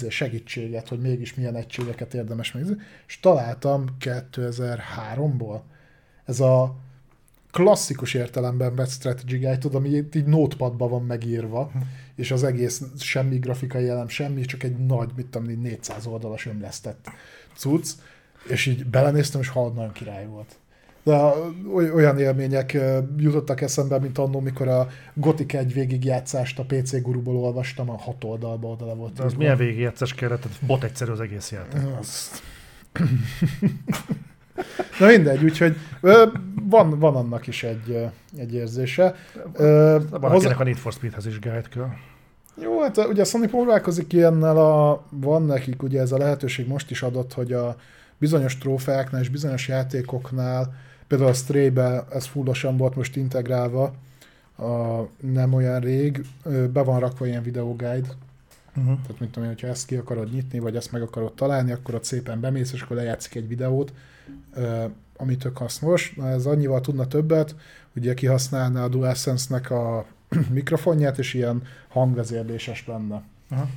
segítséget, hogy mégis milyen egységeket érdemes megnézni, és találtam 2003-ból ez a klasszikus értelemben vett strategy guide-ot, ami így notepadban van megírva, és az egész semmi grafikai elem, semmi, csak egy nagy, 400 oldalas ömlesztett cucc, és így belenéztem, és nagyon király volt. De olyan élmények jutottak eszembe, mint annó, mikor a Gothic 1 végigjátszást a PC Guruból olvastam, a 6 oldalba oldala volt. De az milyen végigjátszás kellett? Bot egyszerű az egész játék. Na mindegy, úgyhogy van annak is egy érzése. Van akinek a Need for Speedhez is guide kell. Jó, hát ugye a Sony próbálkozik ilyennel, van nekik ugye ez a lehetőség most is adott, hogy a bizonyos trófeáknál és bizonyos játékoknál, például a Stray-be ez fullosan volt most integrálva, nem olyan rég, be van rakva ilyen videoguide. Tehát mint tudom én, hogyha ezt ki akarod nyitni, vagy ezt meg akarod találni, akkor ott szépen bemész, és akkor lejátszik egy videót, ami tök hasznos. Na, ez annyival tudna többet, ugye kihasználná a DualSense-nek a mikrofonját, és ilyen hangvezérléses lenne. Uh-huh.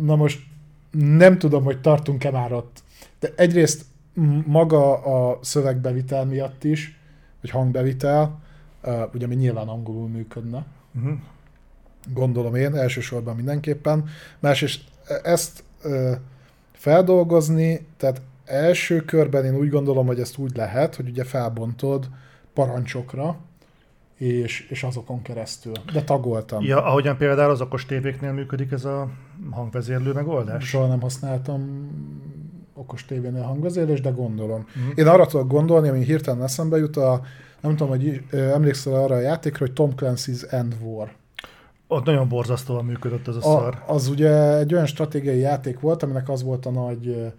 Na most nem tudom, hogy tartunk-e már ott. De egyrészt maga a szövegbevitel miatt is, vagy hangbevitel, ugye ami nyilván angolul működne, gondolom én, elsősorban mindenképpen. Másrészt ezt feldolgozni, tehát első körben én úgy gondolom, hogy ezt úgy lehet, hogy ugye felbontod parancsokra, és azokon keresztül. De tagoltam. Ja, ahogyan például az okos tévéknél működik ez a hangvezérlő megoldás? Soha nem használtam okos tévénél hangvezérlés, de gondolom. Én arra tudok gondolni, ami hirtelen eszembe jut, nem tudom, hogy emlékszel arra a játékra, hogy Tom Clancy's End War. Ott nagyon borzasztóan működött ez a szar. Az ugye egy olyan stratégiai játék volt, aminek az volt a nagy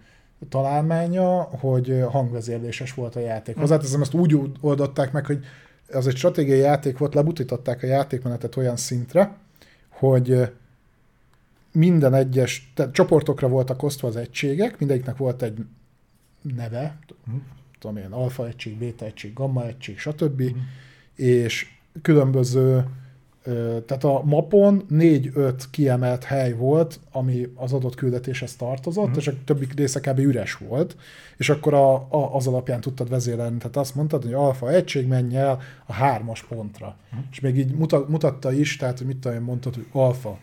találmánya, hogy hangvezérléses volt a játék. Hozzáteszem, ezt úgy oldották meg, hogy az egy stratégiai játék volt, lebutították a játékmenetet olyan szintre, hogy minden egyes csoportokra voltak osztva az egységek, mindegyiknek volt egy neve, tudom én, alfa egység, beta egység, gamma egység, stb. És különböző, tehát a mapon 4-5 kiemelt hely volt, ami az adott küldetéshez tartozott, és a többi része kb. Üres volt, és akkor az alapján tudtad vezérelni. Tehát azt mondtad, hogy alfa egység, menj el a 3-as pontra. És még így mutatta is, tehát hogy mit tudom, mondtad, hogy alfa,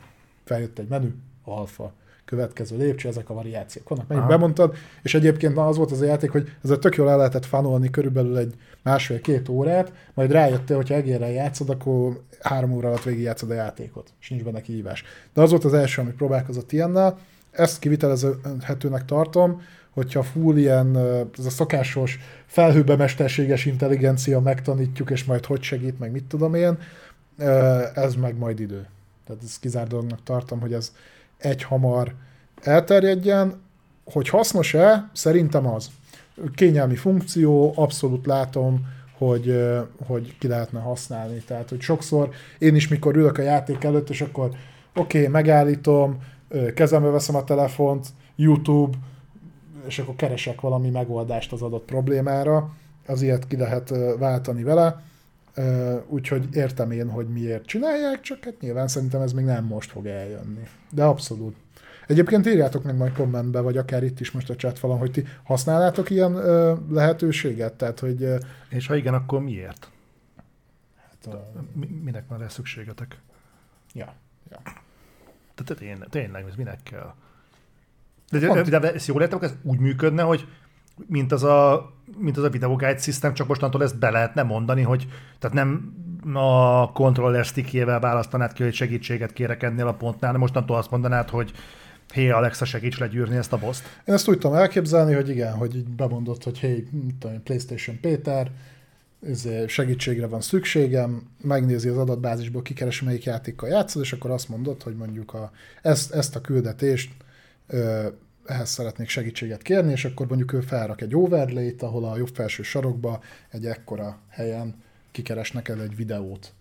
feljött egy menü, alfa, következő lépcső, ezek a variációk vannak, megint bemondtad, és egyébként az volt az a játék, hogy ezzel tök jól el lehetett fanolni körülbelül egy 1,5-2 órát, majd rájöttél, hogyha egérrel játszod, akkor 3 óra alatt végig játszod a játékot, és nincs benne kihívás. De az volt az első, amit próbálkozott ilyennel, ezt kivitelezhetőnek tartom, hogyha full ilyen, ez a szokásos felhőbe mesterséges intelligencia megtanítjuk, és majd hogy segít, meg mit tudom én, ez meg majd idő. Tehát ezt kizárt dolognak tartom, hogy ez egyhamar elterjedjen. Hogy hasznos-e? Szerintem az. Kényelmi funkció, abszolút látom, hogy ki lehetne használni. Tehát, hogy sokszor én is, mikor ülök a játék előtt, és akkor oké, megállítom, kezembe veszem a telefont, YouTube, és akkor keresek valami megoldást az adott problémára. Az ilyet ki lehet váltani vele. Úgyhogy értem én, hogy miért csinálják, csak hát nyilván szerintem ez még nem most fog eljönni. De abszolút. Egyébként írjátok meg majd kommentbe, vagy akár itt is most a chatfalon, hogy ti használnátok ilyen lehetőséget? Tehát, hogy, és ha igen, akkor miért? Hát, minek van rá szükségetek? Ja. Tehát tényleg, ez minek kell? De ezt jól lehet, hogy ez úgy működne, hogy mint az a Video Guide System, csak mostantól ezt be lehetne mondani, hogy tehát nem a controller stickjével választanád ki, hogy segítséget kérek ennél a pontnál, de mostantól azt mondanád, hogy hé, Alexa, segíts legyűrni ezt a boszt. Én ezt úgy tudom elképzelni, hogy igen, hogy így bemondott, hogy hé, PlayStation Péter, segítségre van szükségem, megnézi az adatbázisból, kikeresi, melyik játékkal játszod, és akkor azt mondod, hogy mondjuk ezt a küldetést ehhez szeretnék segítséget kérni, és akkor mondjuk ő felrak egy overlay-t, ahol a jobb felső sarokba egy ekkora helyen kikeres neked egy videót.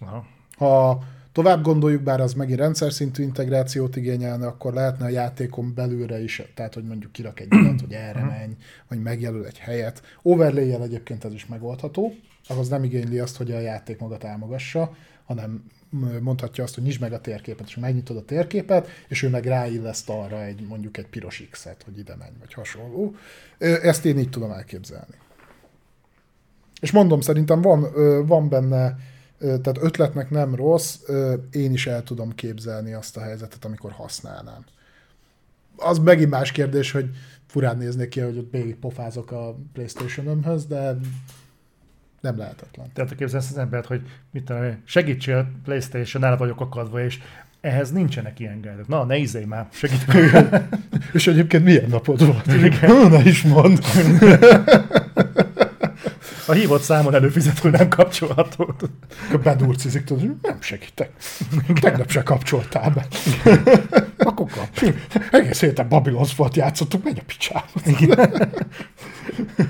Aha. Ha tovább gondoljuk, bár az megint rendszer szintű integrációt igényelne, akkor lehetne a játékon belülre is, tehát hogy mondjuk kirak egy ilyet, hogy erre menj, vagy megjelöl egy helyet. Overlay-jel egyébként ez is megoldható, ahhoz nem igényli azt, hogy a játék magát álmogassa, hanem mondhatja azt, hogy nyisd meg a térképet, és megnyitod a térképet, és ő meg ráilleszt arra egy, mondjuk egy piros X-et, hogy ide menj, vagy hasonló. Ezt én így tudom elképzelni. És mondom, szerintem van benne, tehát ötletnek nem rossz, én is el tudom képzelni azt a helyzetet, amikor használnám. Az megint más kérdés, hogy furán néznék ki, hogy ott végig pofázok a PlayStation-ömhöz, de nem lehetetlen. Tehát képzelsz az embert, hogy mit tudom, segítsél, PlayStation-nál vagyok akadva, és ehhez nincsenek ilyen gályok. Na, ne ízzél már, segítsél. És egyébként milyen napod volt? Na, is mondd. A hívott számon előfizető nem kapcsolható. Bedurcizik, tudod, hogy nem segítek. Tegnap se kapcsoltál be. Akkor kapcsolj. Egész héten Babylon's volt, játszottuk, megy a picsába.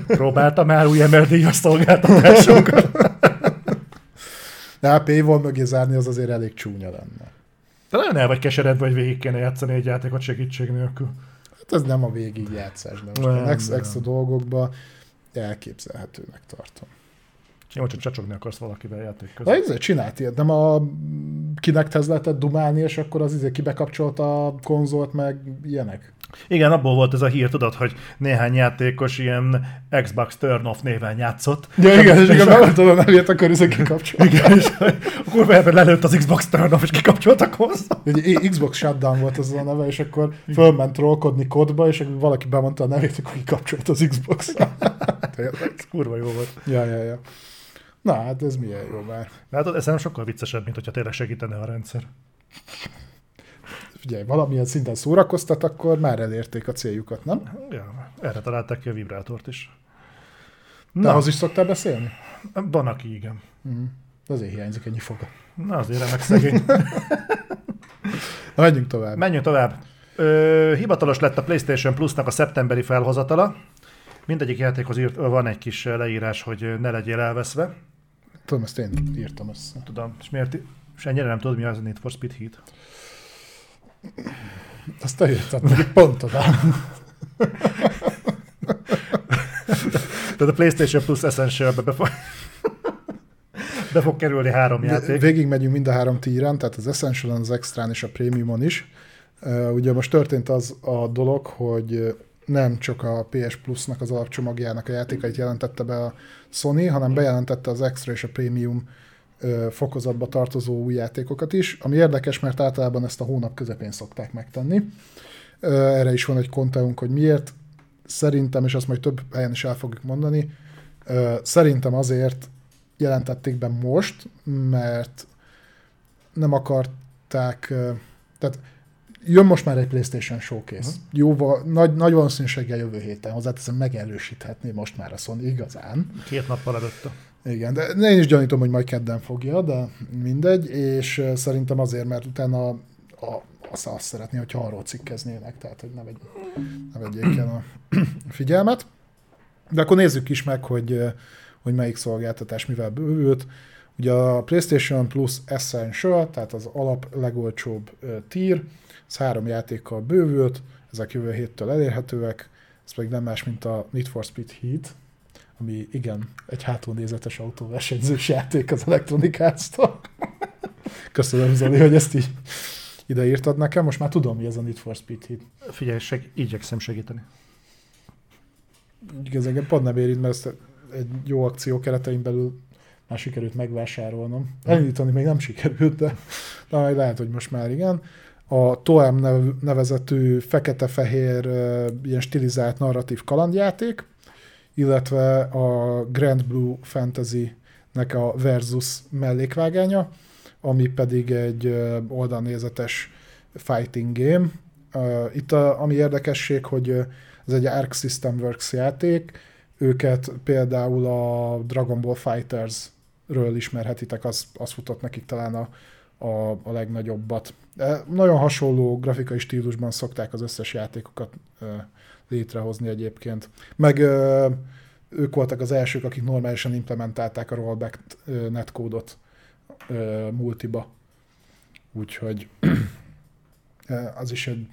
Próbáltam már új MRD-as szolgáltatásokat. De a P-val mögé zárni az azért elég csúnya lenne. De nagyon el vagy keseredve, hogy végig kéne játszani egy játékot segítség nélkül. Hát ez nem a végigjátszás, de most nem, extra dolgokban elképzelhetőnek tartom. Jó, csak csacsogni akarsz valakivel játék között. De csinált ilyet, nem a Kinecthez lehetett dumálni, és akkor az kibekapcsolta a konzolt, meg ilyenek. Igen, abból volt ez a hír, tudod, hogy néhány játékos ilyen Xbox Turn Off néven játszott. Ja, igen, és igen, nem tudom, nem jött, akkor ezzel kikapcsolt. Igen, és akkor lelőtt az Xbox Turn Off, és kikapcsoltak hozzá. Xbox Shutdown volt az a neve, és akkor fölment trollkodni kodba, és valaki bemondta a nevét, akkor kikapcsolt az Xbox-ra. Kurva jó volt. Ja. Na, hát ez milyen jó már. Látod, ez nem sokkal viccesebb, mint hogyha tényleg segítene a rendszer. Ugye, valamilyen szinten szórakoztat, akkor már elérték a céljukat, nem? Ja, erre találták ki a vibrátort is. De ahhoz is szoktál beszélni? Van, aki igen. Azért hiányzik ennyi foga. Na, azért remek szegény. Na, menjünk tovább. Hivatalos lett a PlayStation Plus-nak a szeptemberi felhozatala. Mindegyik játékhoz van egy kis leírás, hogy ne legyél elveszve. Tudom, ezt én írtam össze. Tudom, és miért? És ennyire nem tudod, mi az a Need for Speed Heat? Azt te írtad, hogy pont odám. Tehát a PlayStation Plus Essential-be be fog kerülni 3 játék. Végig megyünk mind a 3 tíren, tehát az Essential-on, az Extrán és a Premium-on is. Ugye most történt az a dolog, hogy nem csak a PS Plus-nak az alapcsomagjának a játékait jelentette be a Sony, hanem bejelentette az Extra és a Premium fokozatba tartozó új játékokat is, ami érdekes, mert általában ezt a hónap közepén szokták megtenni. Erre is van egy konteunk, hogy miért. Szerintem, és azt majd több helyen is el fogjuk mondani, szerintem azért jelentették be most, mert nem akarták, tehát jön most már egy PlayStation Showcase. Jóval, nagy valószínűséggel jövő héten, hozzáteszem, megerősíthetné most már a Sony igazán. 2 nappal előtte. Igen, de én is gyanítom, hogy majd kedden fogja, de mindegy, és szerintem azért, mert utána azt szeretné, hogyha arról cikkeznének, tehát hogy ne vegyék el a figyelmet. De akkor nézzük is meg, hogy melyik szolgáltatás mivel bővült. Ugye a PlayStation Plus Essential, tehát az alap legolcsóbb tier, ez 3 játékkal bővült, ezek jövő héttől elérhetőek, ez pedig nem más, mint a Need for Speed Heat, ami igen, egy hátulnézetes autóversenyzős játék az Electronic Arts-tól. Köszönöm, Zoli, hogy ezt így ideírtad nekem, most már tudom, mi ez a Need for Speed Heat. Figyelj, igyekszem segíteni. Igazán pont nem érint, mert ezt egy jó akció keretein belül már sikerült megvásárolnom. Elindítani még nem sikerült, de majd lehet, hogy most már igen. A Toem nevezetű fekete-fehér ilyen stilizált narratív kalandjáték, illetve a Grand Blue Fantasy nek a Versus mellékvágánya, ami pedig egy oldalnézetes fighting game. Itt ami érdekesség, hogy ez egy Arc System Works játék, őket például a Dragon Ball FighterZ-ről ismerhetitek, az futott nekik talán a legnagyobbat. De nagyon hasonló grafikai stílusban szokták az összes játékokat létrehozni egyébként. Meg ők voltak az elsők, akik normálisan implementálták a rollback netcode-ot multiba. Úgyhogy az is egy...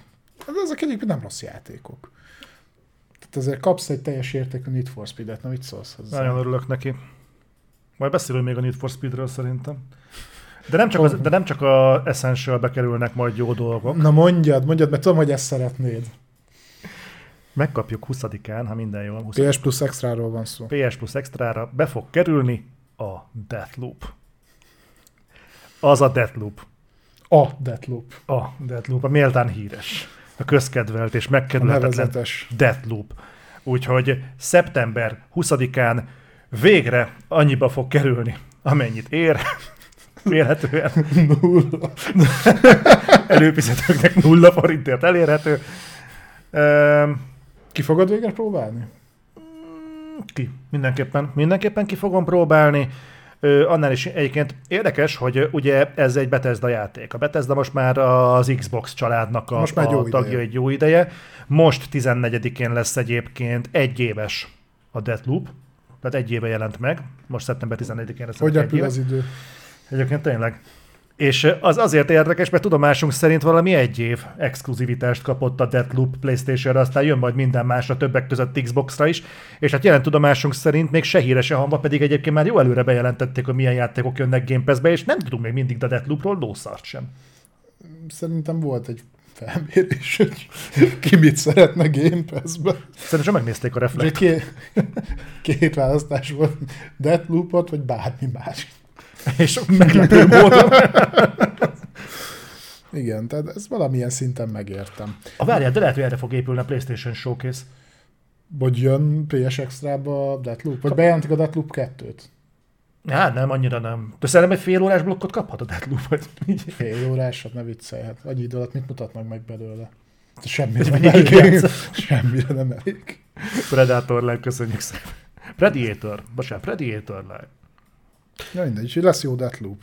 Ezek egyébként nem rossz játékok. Tehát azért kapsz egy teljes értékű Need for Speed-et, na mit szólsz hozzá? Nagyon örülök neki. Majd beszélünk még a Need for Speed-ről szerintem. De nem csak a Essential-be kerülnek majd jó dolgok. Na mondjad, mert tudom, hogy ezt szeretnéd. Megkapjuk 20-án, ha minden jól. 20. PS Plus Extra-ról van szó. PS Plus Extra-ra be fog kerülni a Deathloop. A Deathloop. A méltán híres, a közkedvelt és megkedvelhetetlen Deathloop. Úgyhogy szeptember 20-án végre annyiba fog kerülni, amennyit ér. Vélhetően nulla. Előfizetőknek 0 forintért elérhető. Ki fogod végre próbálni? Ki. Mindenképpen ki fogom próbálni. Annál is egyébként érdekes, hogy ugye ez egy Bethesda játék. A Bethesda most már az Xbox családnak a tagja egy jó ideje. Most 14-én lesz egyébként 1 éves a Deathloop. Tehát 1 éve jelent meg. Most szeptember 14-én lesz hogy egy éve. Az idő? Egyébként tényleg. És az azért érdekes, mert tudomásunk szerint valami 1 év exkluzivitást kapott a Deathloop PlayStation-ra, aztán jön majd minden másra, többek között Xbox-ra is, és hát jelen tudomásunk szerint még se híre, se hamva, pedig egyébként már jó előre bejelentették, hogy milyen játékok jönnek Game Pass-be, és nem tudunk még mindig a Deathloopról lószart sem. Szerintem volt egy felmérés, hogy ki mit szeretne Game Pass-be. Szerintem megnézték a reflekt. Két választás volt, Deathloopot vagy bármi más. És meglepő módon. Igen, tehát ezt valamilyen szinten megértem. Várjál, de lehet, hogy erre fog épülni a PlayStation Showcase. Vagy jön PS Extra-ba Deathloop, vagy bejelentik a Deathloop 2-t? Hát nem, annyira nem. De szerintem egy félórás blokkot kaphat a Deathloop? Félórásat, ne viccelj. Hát annyi idő alatt mit mutatnak meg belőle? Semmire nem elég. Predator Light, köszönjük szépen. Predator Light. Na mindegy, lesz jó Deathloop.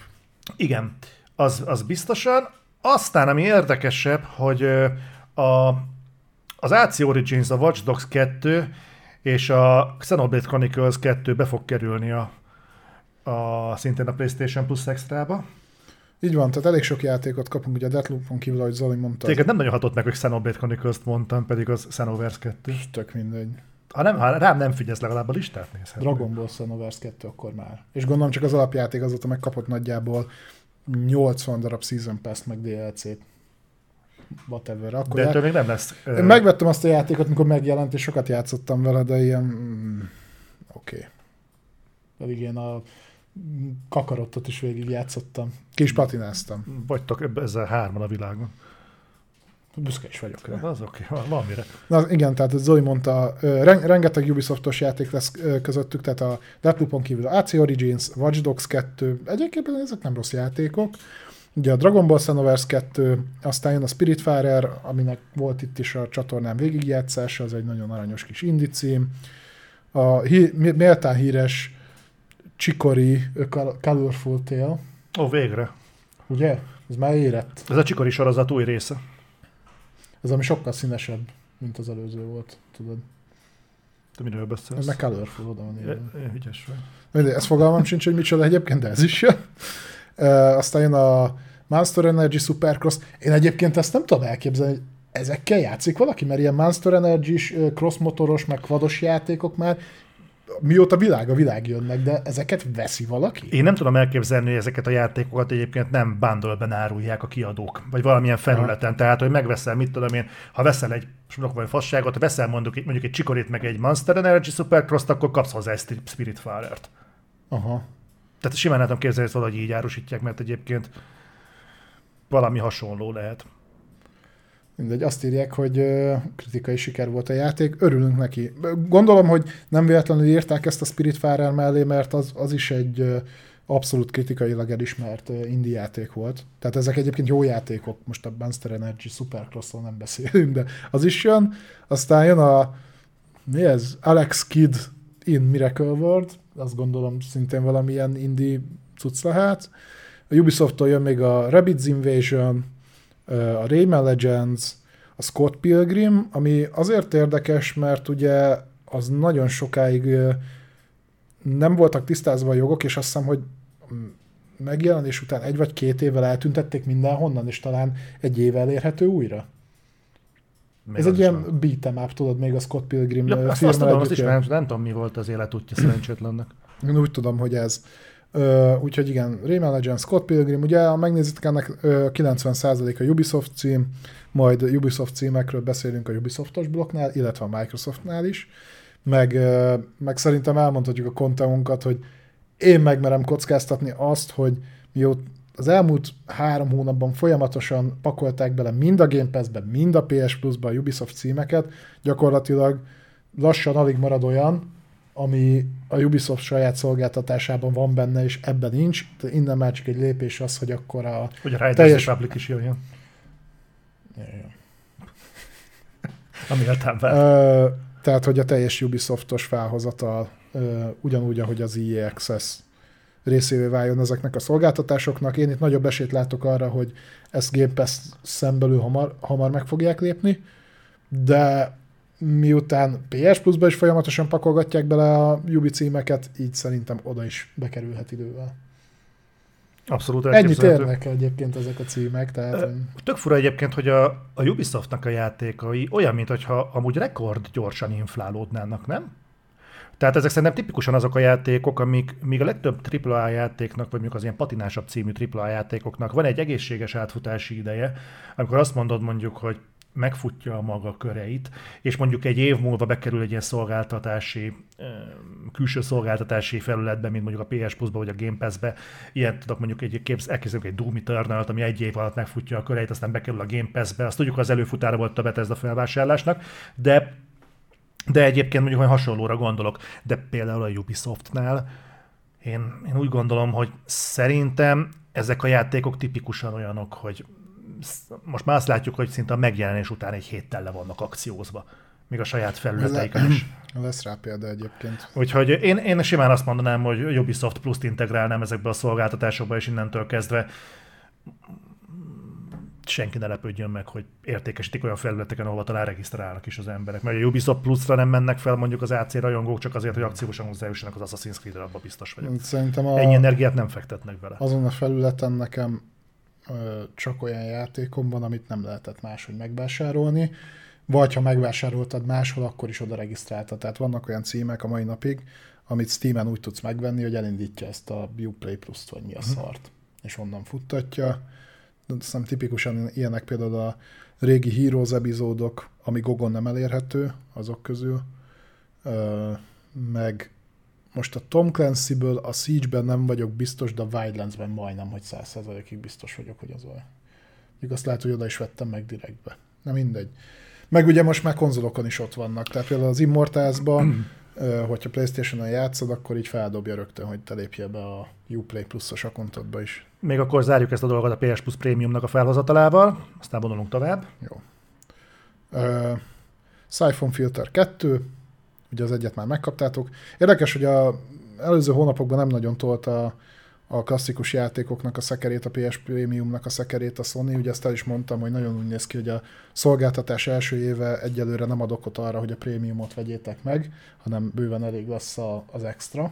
Igen, az biztosan. Aztán, ami érdekesebb, hogy az AC Origins, a Watch Dogs 2 és a Xenoblade Chronicles 2 be fog kerülni szintén a PlayStation Plus Extra-ba. Így van, tehát elég sok játékot kapunk, ugye a Deathloopon kívül, ahogy Zoli mondta. Téged nem nagyon hatott meg, hogy Xenoblade Chronicles-t mondtam, pedig az Xenoverse 2. Tök mindegy. Ha rám nem figyelsz, legalább a listát nézhetnék. Dragon Ball Xenoverse 2 akkor már. És gondolom csak az alapjáték azóta megkapott nagyjából 80 darab Season Pass-t, meg DLC-t. Whatever. Akkor de ettől még nem lesz. Én megvettem azt a játékot, mikor megjelent, és sokat játszottam vele, de ilyen... Oké. Pedig én a Kakarottot is végig játszottam. Ki is platináztam. Vagytok ezzel 3-an a világon. Büszke is vagyok rá. Az oké, valamire. Na, igen, tehát Zoli mondta, rengeteg Ubisoftos játék lesz közöttük, tehát a Deathloopon kívül a AC Origins, Watch Dogs 2, egyébként ezek nem rossz játékok. Ugye a Dragon Ball Xenoverse 2, aztán jön a Spiritfarer, aminek volt itt is a csatornán végigjátszása, az egy nagyon aranyos kis indie cím. A méltán híres Chicory Colorful Tale. Ó, végre. Ugye? Ez már érett. Ez a Chicory sorozat új része. Ez ami sokkal színesebb, mint az előző volt, tudod. Te miről beszélsz? Meg colorful, oda van írva. Ügyes vagy. Ez fogalmam sincs, hogy micsoda egyébként, de ez is jön. Aztán jön a Monster Energy Supercross. Én egyébként ezt nem tudom elképzelni, hogy ezekkel játszik valaki, mert ilyen Monster Energy-s, crossmotoros, meg quados játékok már mióta a világ jönnek, de ezeket veszi valaki? Én nem tudom elképzelni, hogy ezeket a játékokat egyébként nem bundle-ben árulják a kiadók, vagy valamilyen felületen. Tehát, hogy megveszel, mit tudom én, ha veszel egy fasságot, ha veszel mondjuk egy Chicoryt, meg egy Monster Energy Supercross-t, akkor kapsz hozzá egy Spiritfarer-t. Aha. Tehát simán nem tudom képzelni, hogy valahogy így árusítják, mert egyébként valami hasonló lehet. Mindegy, azt írják, hogy kritikai siker volt a játék, örülünk neki. Gondolom, hogy nem véletlenül írták ezt a Spiritfarer mellé, mert az is egy abszolút kritikailag elismert indie játék volt. Tehát ezek egyébként jó játékok, most a Monster Energy Supercrossról nem beszélünk, de az is jön. Aztán jön a Alex Kidd in Miracle World, azt gondolom szintén valamilyen indie cucc lehet. A Ubisofttól jön még a Rabbids Invasion, a Rayman Legends, a Scott Pilgrim, ami azért érdekes, mert ugye az nagyon sokáig nem voltak tisztázva a jogok, és azt hiszem, hogy megjelenés után 1 vagy 2 évvel eltüntették mindenhonnan, és talán 1 év elérhető újra. Még ez egy ilyen beat'em up, tudod, még a Scott Pilgrim filmmel együtt. Azt tudom, azt is nem tudom, mi volt az életútja szerencsétlennek. Én úgy tudom, hogy ez. Úgyhogy igen, Rayman Legends, Scott Pilgrim, ugye ha megnézitek, ennek 90% a Ubisoft cím, majd Ubisoft címekről beszélünk a Ubisoftos blokknál, illetve a Microsoftnál is, meg szerintem elmondhatjuk a konteunkat, hogy én megmerem kockáztatni azt, hogy mióta az elmúlt 3 hónapban folyamatosan pakolták bele mind a Game Pass-be, mind a PS Plus-ba a Ubisoft címeket, gyakorlatilag lassan alig marad olyan, ami a Ubisoft saját szolgáltatásában van benne, és ebben nincs. De innen már csak egy lépés az, hogy akkor a... Hogy a Riders teljes... Republic is jöjjön. Ami tehát, hogy a teljes Ubisoftos felhozatal ugyanúgy, ahogy az EA Access részévé váljon ezeknek a szolgáltatásoknak. Én itt nagyobb esélyt látok arra, hogy ezt Game Pass szembelül hamar meg fogják lépni, de miután PS Plus-ba is folyamatosan pakolgatják bele a Ubi címeket, így szerintem oda is bekerülhet idővel. Abszolút elképzelhető. Ennyit érnek egyébként ezek a címek. Tehát... Tök fura egyébként, hogy a Ubisoftnak a játékai olyan, mintha amúgy rekord gyorsan inflálódnának, nem? Tehát ezek szerintem tipikusan azok a játékok, amik még a legtöbb AAA játéknak, vagy mondjuk az ilyen patinásabb című AAA játékoknak van egy egészséges átfutási ideje, amikor azt mondod mondjuk, hogy megfutja a maga köreit, és mondjuk egy év múlva bekerül egy ilyen szolgáltatási, külső szolgáltatási felületbe, mint mondjuk a PS Plus-ba vagy a Game Pass-be. Ilyen tudok mondjuk elkészítünk egy Doom Eternal-t, ami egy év alatt megfutja a köreit, aztán bekerül a Game Pass-be. Azt tudjuk, az előfutára volt a Bethesda felvásárlásnak, de egyébként mondjuk olyan hasonlóra gondolok. De például a Ubisoftnál én úgy gondolom, hogy szerintem ezek a játékok tipikusan olyanok, hogy most már azt látjuk, hogy szinte a megjelenés után egy héttel le vannak akciózva, még a saját felületeiken is. Lesz rá példa egyébként. Úgyhogy én simán azt mondanám, hogy Ubisoft Plus-t integrálnám ezekbe a szolgáltatásokba, és innentől kezdve senki ne lepődjön meg, hogy értékesítik olyan felületeken, ahol talán regisztrálnak is az emberek. Mert a Ubisoft Plus-ra nem mennek fel mondjuk az AC rajongók, csak azért, hogy akciósan hozzájussanak az Assassin's Creed-re, abban biztos vagyok. Szerintem ennyi energiát nem fektetnek bele. Azon a felületen nekem csak olyan játékom van, amit nem lehetett máshogy megvásárolni, vagy ha megvásároltad máshol, akkor is oda regisztráltad. Tehát vannak olyan címek a mai napig, amit Steamen úgy tudsz megvenni, hogy elindítja ezt a Uplay Plus-t, vagy mi a szart, és onnan futtatja. Aztán tipikusan ilyenek például a régi Heroes epizódok, ami Gogon nem elérhető, azok közül. Meg most a Tom Clancy-ből a Siege-ben nem vagyok biztos, de a Wildlands-ben majdnem, hogy 100%-ig biztos vagyok, hogy az olyan. Még azt lehet, hogy oda is vettem meg direktbe. Na mindegy. Meg ugye most már konzolokon is ott vannak. Tehát például az Immortals-ban, hogyha PlayStation-on játszod, akkor így feldobja rögtön, hogy te lépjél be a Uplay Plus-os akontodba is. Még akkor zárjuk ezt a dolgot a PS Plus Premiumnak a felhozatalával, aztán vonulunk tovább. Jó. Siphon Filter 2, ugye az egyet már megkaptátok. Érdekes, hogy az előző hónapokban nem nagyon tolta a klasszikus játékoknak a szekerét, a PS Premiumnak a szekerét a Sony. Ugye ezt el is mondtam, hogy nagyon úgy néz ki, hogy a szolgáltatás első éve egyelőre nem ad okot arra, hogy a Premiumot vegyétek meg, hanem bőven elég lesz az extra.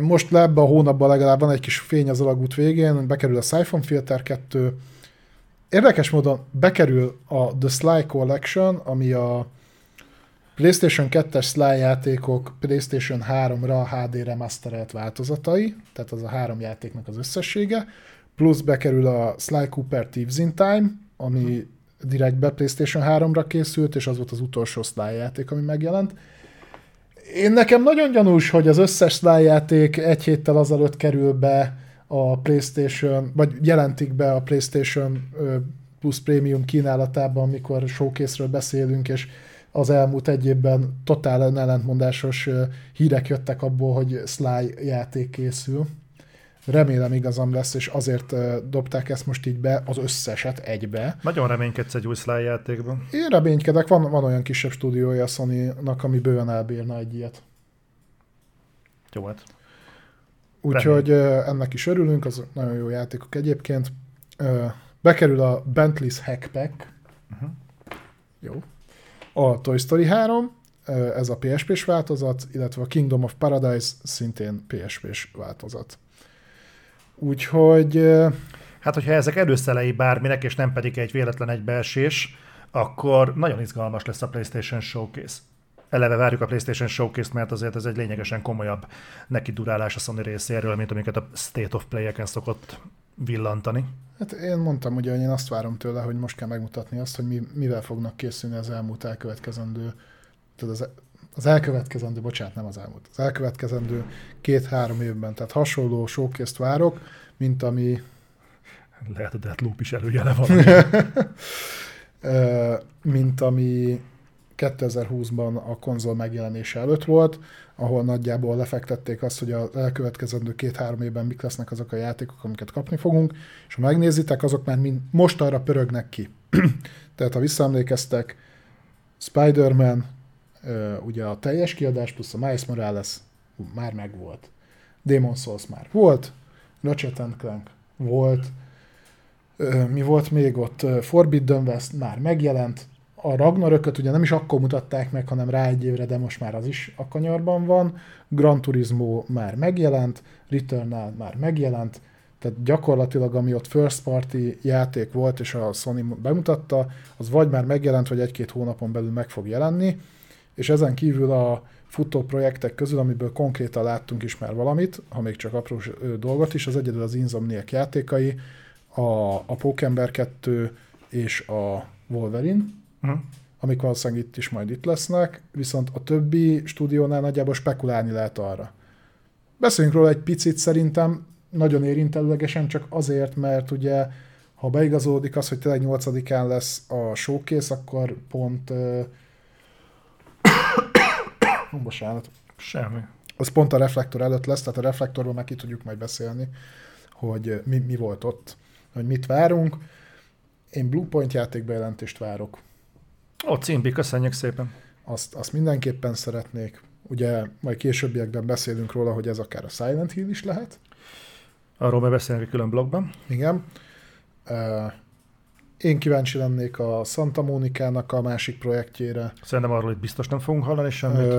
Most le ebbe a hónapban legalább van egy kis fény az alagút végén, bekerül a Siphon Filter 2. Érdekes módon bekerül a The Sly Collection, ami a PlayStation 2-es Sly játékok PlayStation 3-ra HD remasterelt változatai, tehát az a 3 játéknak az összessége, plusz bekerül a Sly Cooper Thieves in Time, ami direktbe PlayStation 3-ra készült, és az volt az utolsó Sly játék, ami megjelent. Én nekem nagyon gyanús, hogy az összes Sly játék egy héttel azelőtt kerül be a PlayStation, vagy jelentik be a PlayStation Plus Premium kínálatában, amikor showcase-ről beszélünk, és az elmúlt egy évben totál ellentmondásos hírek jöttek abból, hogy Sly játék készül. Remélem igazam lesz, és azért dobták ezt most így be, az összeset egybe. Nagyon reménykedsz egy új Sly játékban. Én reménykedek, van olyan kisebb stúdiója a Sony-nak, ami bőven elbírna egy ilyet. Jó, hát. Úgyhogy ennek is örülünk, az nagyon jó játékok egyébként. Bekerül a Bentley's Hackpack. Uh-huh. Jó. A Toy Story 3, ez a PSP-s változat, illetve a Kingdom of Paradise szintén PSP-s változat. Úgyhogy... Hát, hogyha ezek előszelei bárminek, és nem pedig egy véletlen egybeesés, akkor nagyon izgalmas lesz a PlayStation Showcase. Eleve várjuk a PlayStation Showcase-t, mert azért ez egy lényegesen komolyabb nekidurálás a Sony részéről, mint amiket a State of Play-eken szokott villantani. Hát én mondtam ugye, hogy én azt várom tőle, hogy most kell megmutatni azt, hogy mivel fognak készülni az elmúlt elkövetkezendő, tehát az elkövetkezendő, bocsánat, nem az elmúlt, az elkövetkezendő 2-3 évben. Tehát hasonló showcase-t várok, mint ami... Lehet, hogy Deathloop is előjele valami. Mint ami 2020-ban a konzol megjelenése előtt volt, ahol nagyjából lefektették azt, hogy az elkövetkezendő 2-3 évben mik lesznek azok a játékok, amiket kapni fogunk, és ha megnézitek, azok már most arra pörögnek ki. Tehát ha visszaemlékeztek, Spider-Man, ugye a teljes kiadás plusz a Miles Morales már megvolt. Demon's Souls már volt, Ratchet & Clank volt, mi volt még ott? Forbidden West már megjelent, a Ragnarököt ugye nem is akkor mutatták meg, hanem rá egy évre, de most már az is a kanyarban van. Gran Turismo már megjelent, Returnal már megjelent, tehát gyakorlatilag ami ott first party játék volt, és a Sony bemutatta, az vagy már megjelent, vagy 1-2 hónapon belül meg fog jelenni, és ezen kívül a futó projektek közül, amiből konkrétan láttunk is már valamit, ha még csak apró dolgot is, az egyedül az Insomniac játékai, a Pókember 2 és a Wolverine, amik valószínűleg itt lesznek, viszont a többi stúdiónál nagyjából spekulálni lehet arra. Beszéljünk róla egy picit szerintem, nagyon érintőlegesen csak azért, mert ugye, ha beigazódik az, hogy tényleg 8-án lesz a showcase, akkor pont... Bocsánat. Semmi. Az pont a reflektor előtt lesz, tehát a reflektorban meg ki tudjuk majd beszélni, hogy mi volt ott, hogy mit várunk. Én Bluepoint játékbejelentést várok. Ó, címbi, köszönjük szépen. Azt mindenképpen szeretnék. Ugye majd későbbiekben beszélünk róla, hogy ez akár a Silent Hill is lehet. Arról majd beszélünk külön blogban. Igen. Én kíváncsi lennék a Santa Monica-nak a másik projektjére. Szerintem arról itt biztos nem fogunk hallani semmit.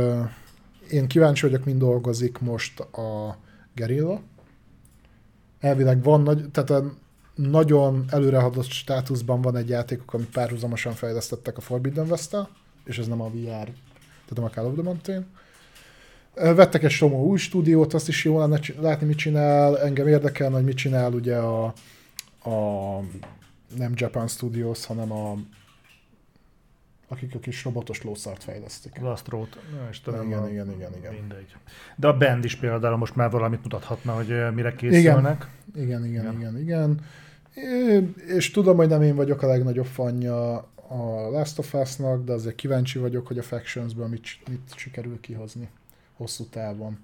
Én kíváncsi vagyok, mind dolgozik most a Guerrilla. Elvileg van nagy... Tehát nagyon előrehaladott státuszban van egy játékok, amit párhuzamosan fejlesztettek a Forbidden West-tel, és ez nem a VR, tehát nem a Call of the Mountain. Vettek egy csomó új stúdiót, azt is jó lenne látni, mit csinál. Engem érdekel, hogy mit csinál ugye a nem Japan Studios, hanem akik a kis robotos lószart fejlesztik. Last Road. Igen. Mindegy. De a Bend is például most már valamit mutathatna, hogy mire készülnek. Igen. És tudom, hogy nem én vagyok a legnagyobb fanja a Last of Us-nak, de azért kíváncsi vagyok, hogy a Factions-ből mit sikerül kihozni hosszú távon.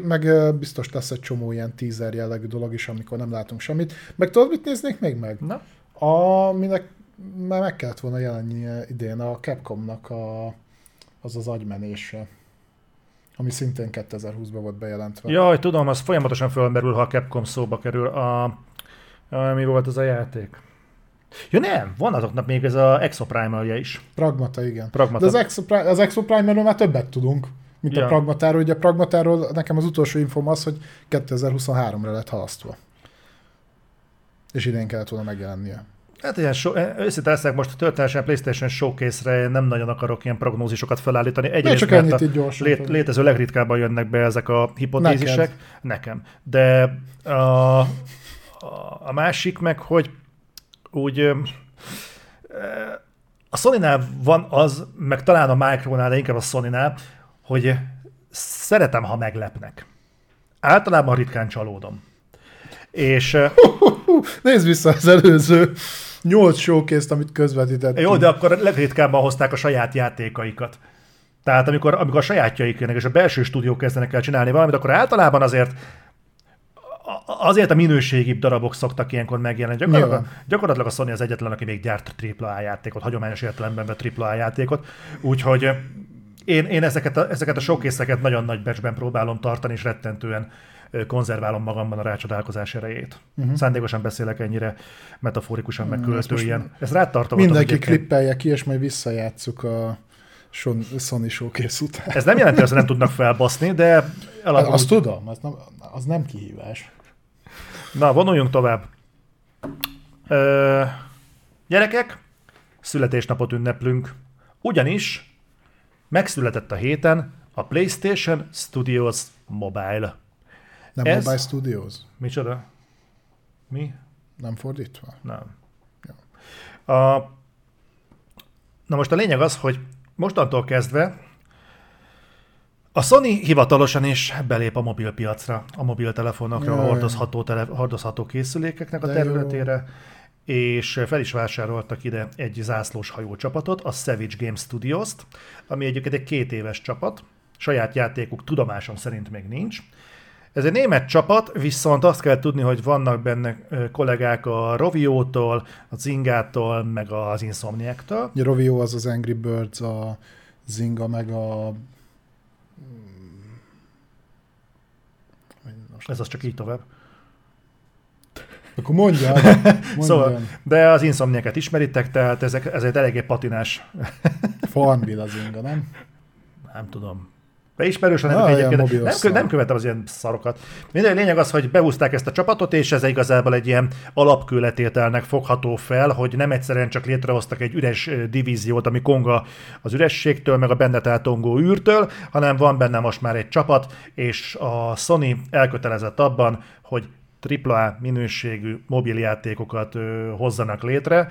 Meg biztos lesz egy csomó ilyen teaser jellegű dolog is, amikor nem látunk semmit. Meg tudod, mit néznék még meg? Na? Aminek már meg kellett volna jelennie idén a Capcomnak az agymenése, ami szintén 2020-ban volt bejelentve. Jaj, tudom, az folyamatosan fölmerül, ha a Capcom szóba kerül. Mi volt az a játék? Ja nem, van azoknak még ez az Exoprimal-ja is. Pragmata, igen. Pragmata. De az Exoprimal-ról már többet tudunk, mint a Pragmatáról. Ugye a Pragmatáról nekem az utolsó infom az, hogy 2023-ra lett halasztva. És idén kellett volna megjelennie. Hát ilyen, őszinte leszek, most történetesen PlayStation Showcase-re nem nagyon akarok ilyen prognózisokat felállítani. Egyrészt, mert létező legritkábban jönnek be ezek a hipotézisek. Nekem. De a másik meg, hogy úgy a Sony-nál van az, meg talán a Micronál, de inkább a Sony-nál, hogy szeretem, ha meglepnek. Általában ritkán csalódom. És... Nézd vissza az előző 8 showcase-t, amit közvetítettünk. Jó, de akkor legritkábban hozták a saját játékaikat. Tehát amikor a sajátjaik jönnek, és a belső stúdiók kezdenek el csinálni valamit, akkor általában azért a minőségibb darabok szoktak ilyenkor megjelenni. Gyakorlatilag a Sony az egyetlen, aki még gyárt AAA játékot, hagyományos értelemben vett AAA játékot. Úgyhogy én ezeket a showcase-eket nagyon nagy becsben próbálom tartani, és rettentően konzerválom magamban a rácsodálkozás erejét. Uh-huh. Szándékosan beszélek ennyire metaforikusan, meg költőjen. Ezt rátartogatom. Mindenki klippelje ki, és majd visszajátsszuk a Sony showcase után. Ez nem jelenti, hogy nem tudnak felbaszni, de... Azt tudom, az nem kihívás. Na, vonuljunk tovább. Gyerekek, születésnapot ünneplünk. Ugyanis megszületett a héten a PlayStation Studios Mobile. Nem ez... Mobile Studios. Micsoda? Mi? Nem fordítva? Nem. Ja. Na most a lényeg az, hogy mostantól kezdve a Sony hivatalosan is belép a mobilpiacra, a mobiltelefonokra, a hordozható készülékeknek a területére, és fel is vásároltak ide egy zászlós hajócsapatot, a Savage Game Studios-t, ami egyébként egy 2 éves csapat, saját játékuk tudomásom szerint még nincs. Ez egy német csapat, viszont azt kell tudni, hogy vannak benne kollégák a Roviótól, a Zingától, meg az Insomniaktól. A Rovió az Angry Birds, a Zinga, meg a... Ez az csak így tovább. Akkor mondjál. Szóval, de az Insomniaket ismeritek, tehát ez egy eléggé patinás. Farmville az Zinga, nem? Nem tudom. Beismerős, nem követem az ilyen szarokat. Minden lényeg az, hogy behúzták ezt a csapatot, és ez igazából egy ilyen alapkőletételnek fogható fel, hogy nem egyszerűen csak létrehoztak egy üres divíziót, ami konga az ürességtől, meg a benne tátongó űrtől, hanem van benne most már egy csapat, és a Sony elkötelezett abban, hogy AAA minőségű mobiljátékokat hozzanak létre.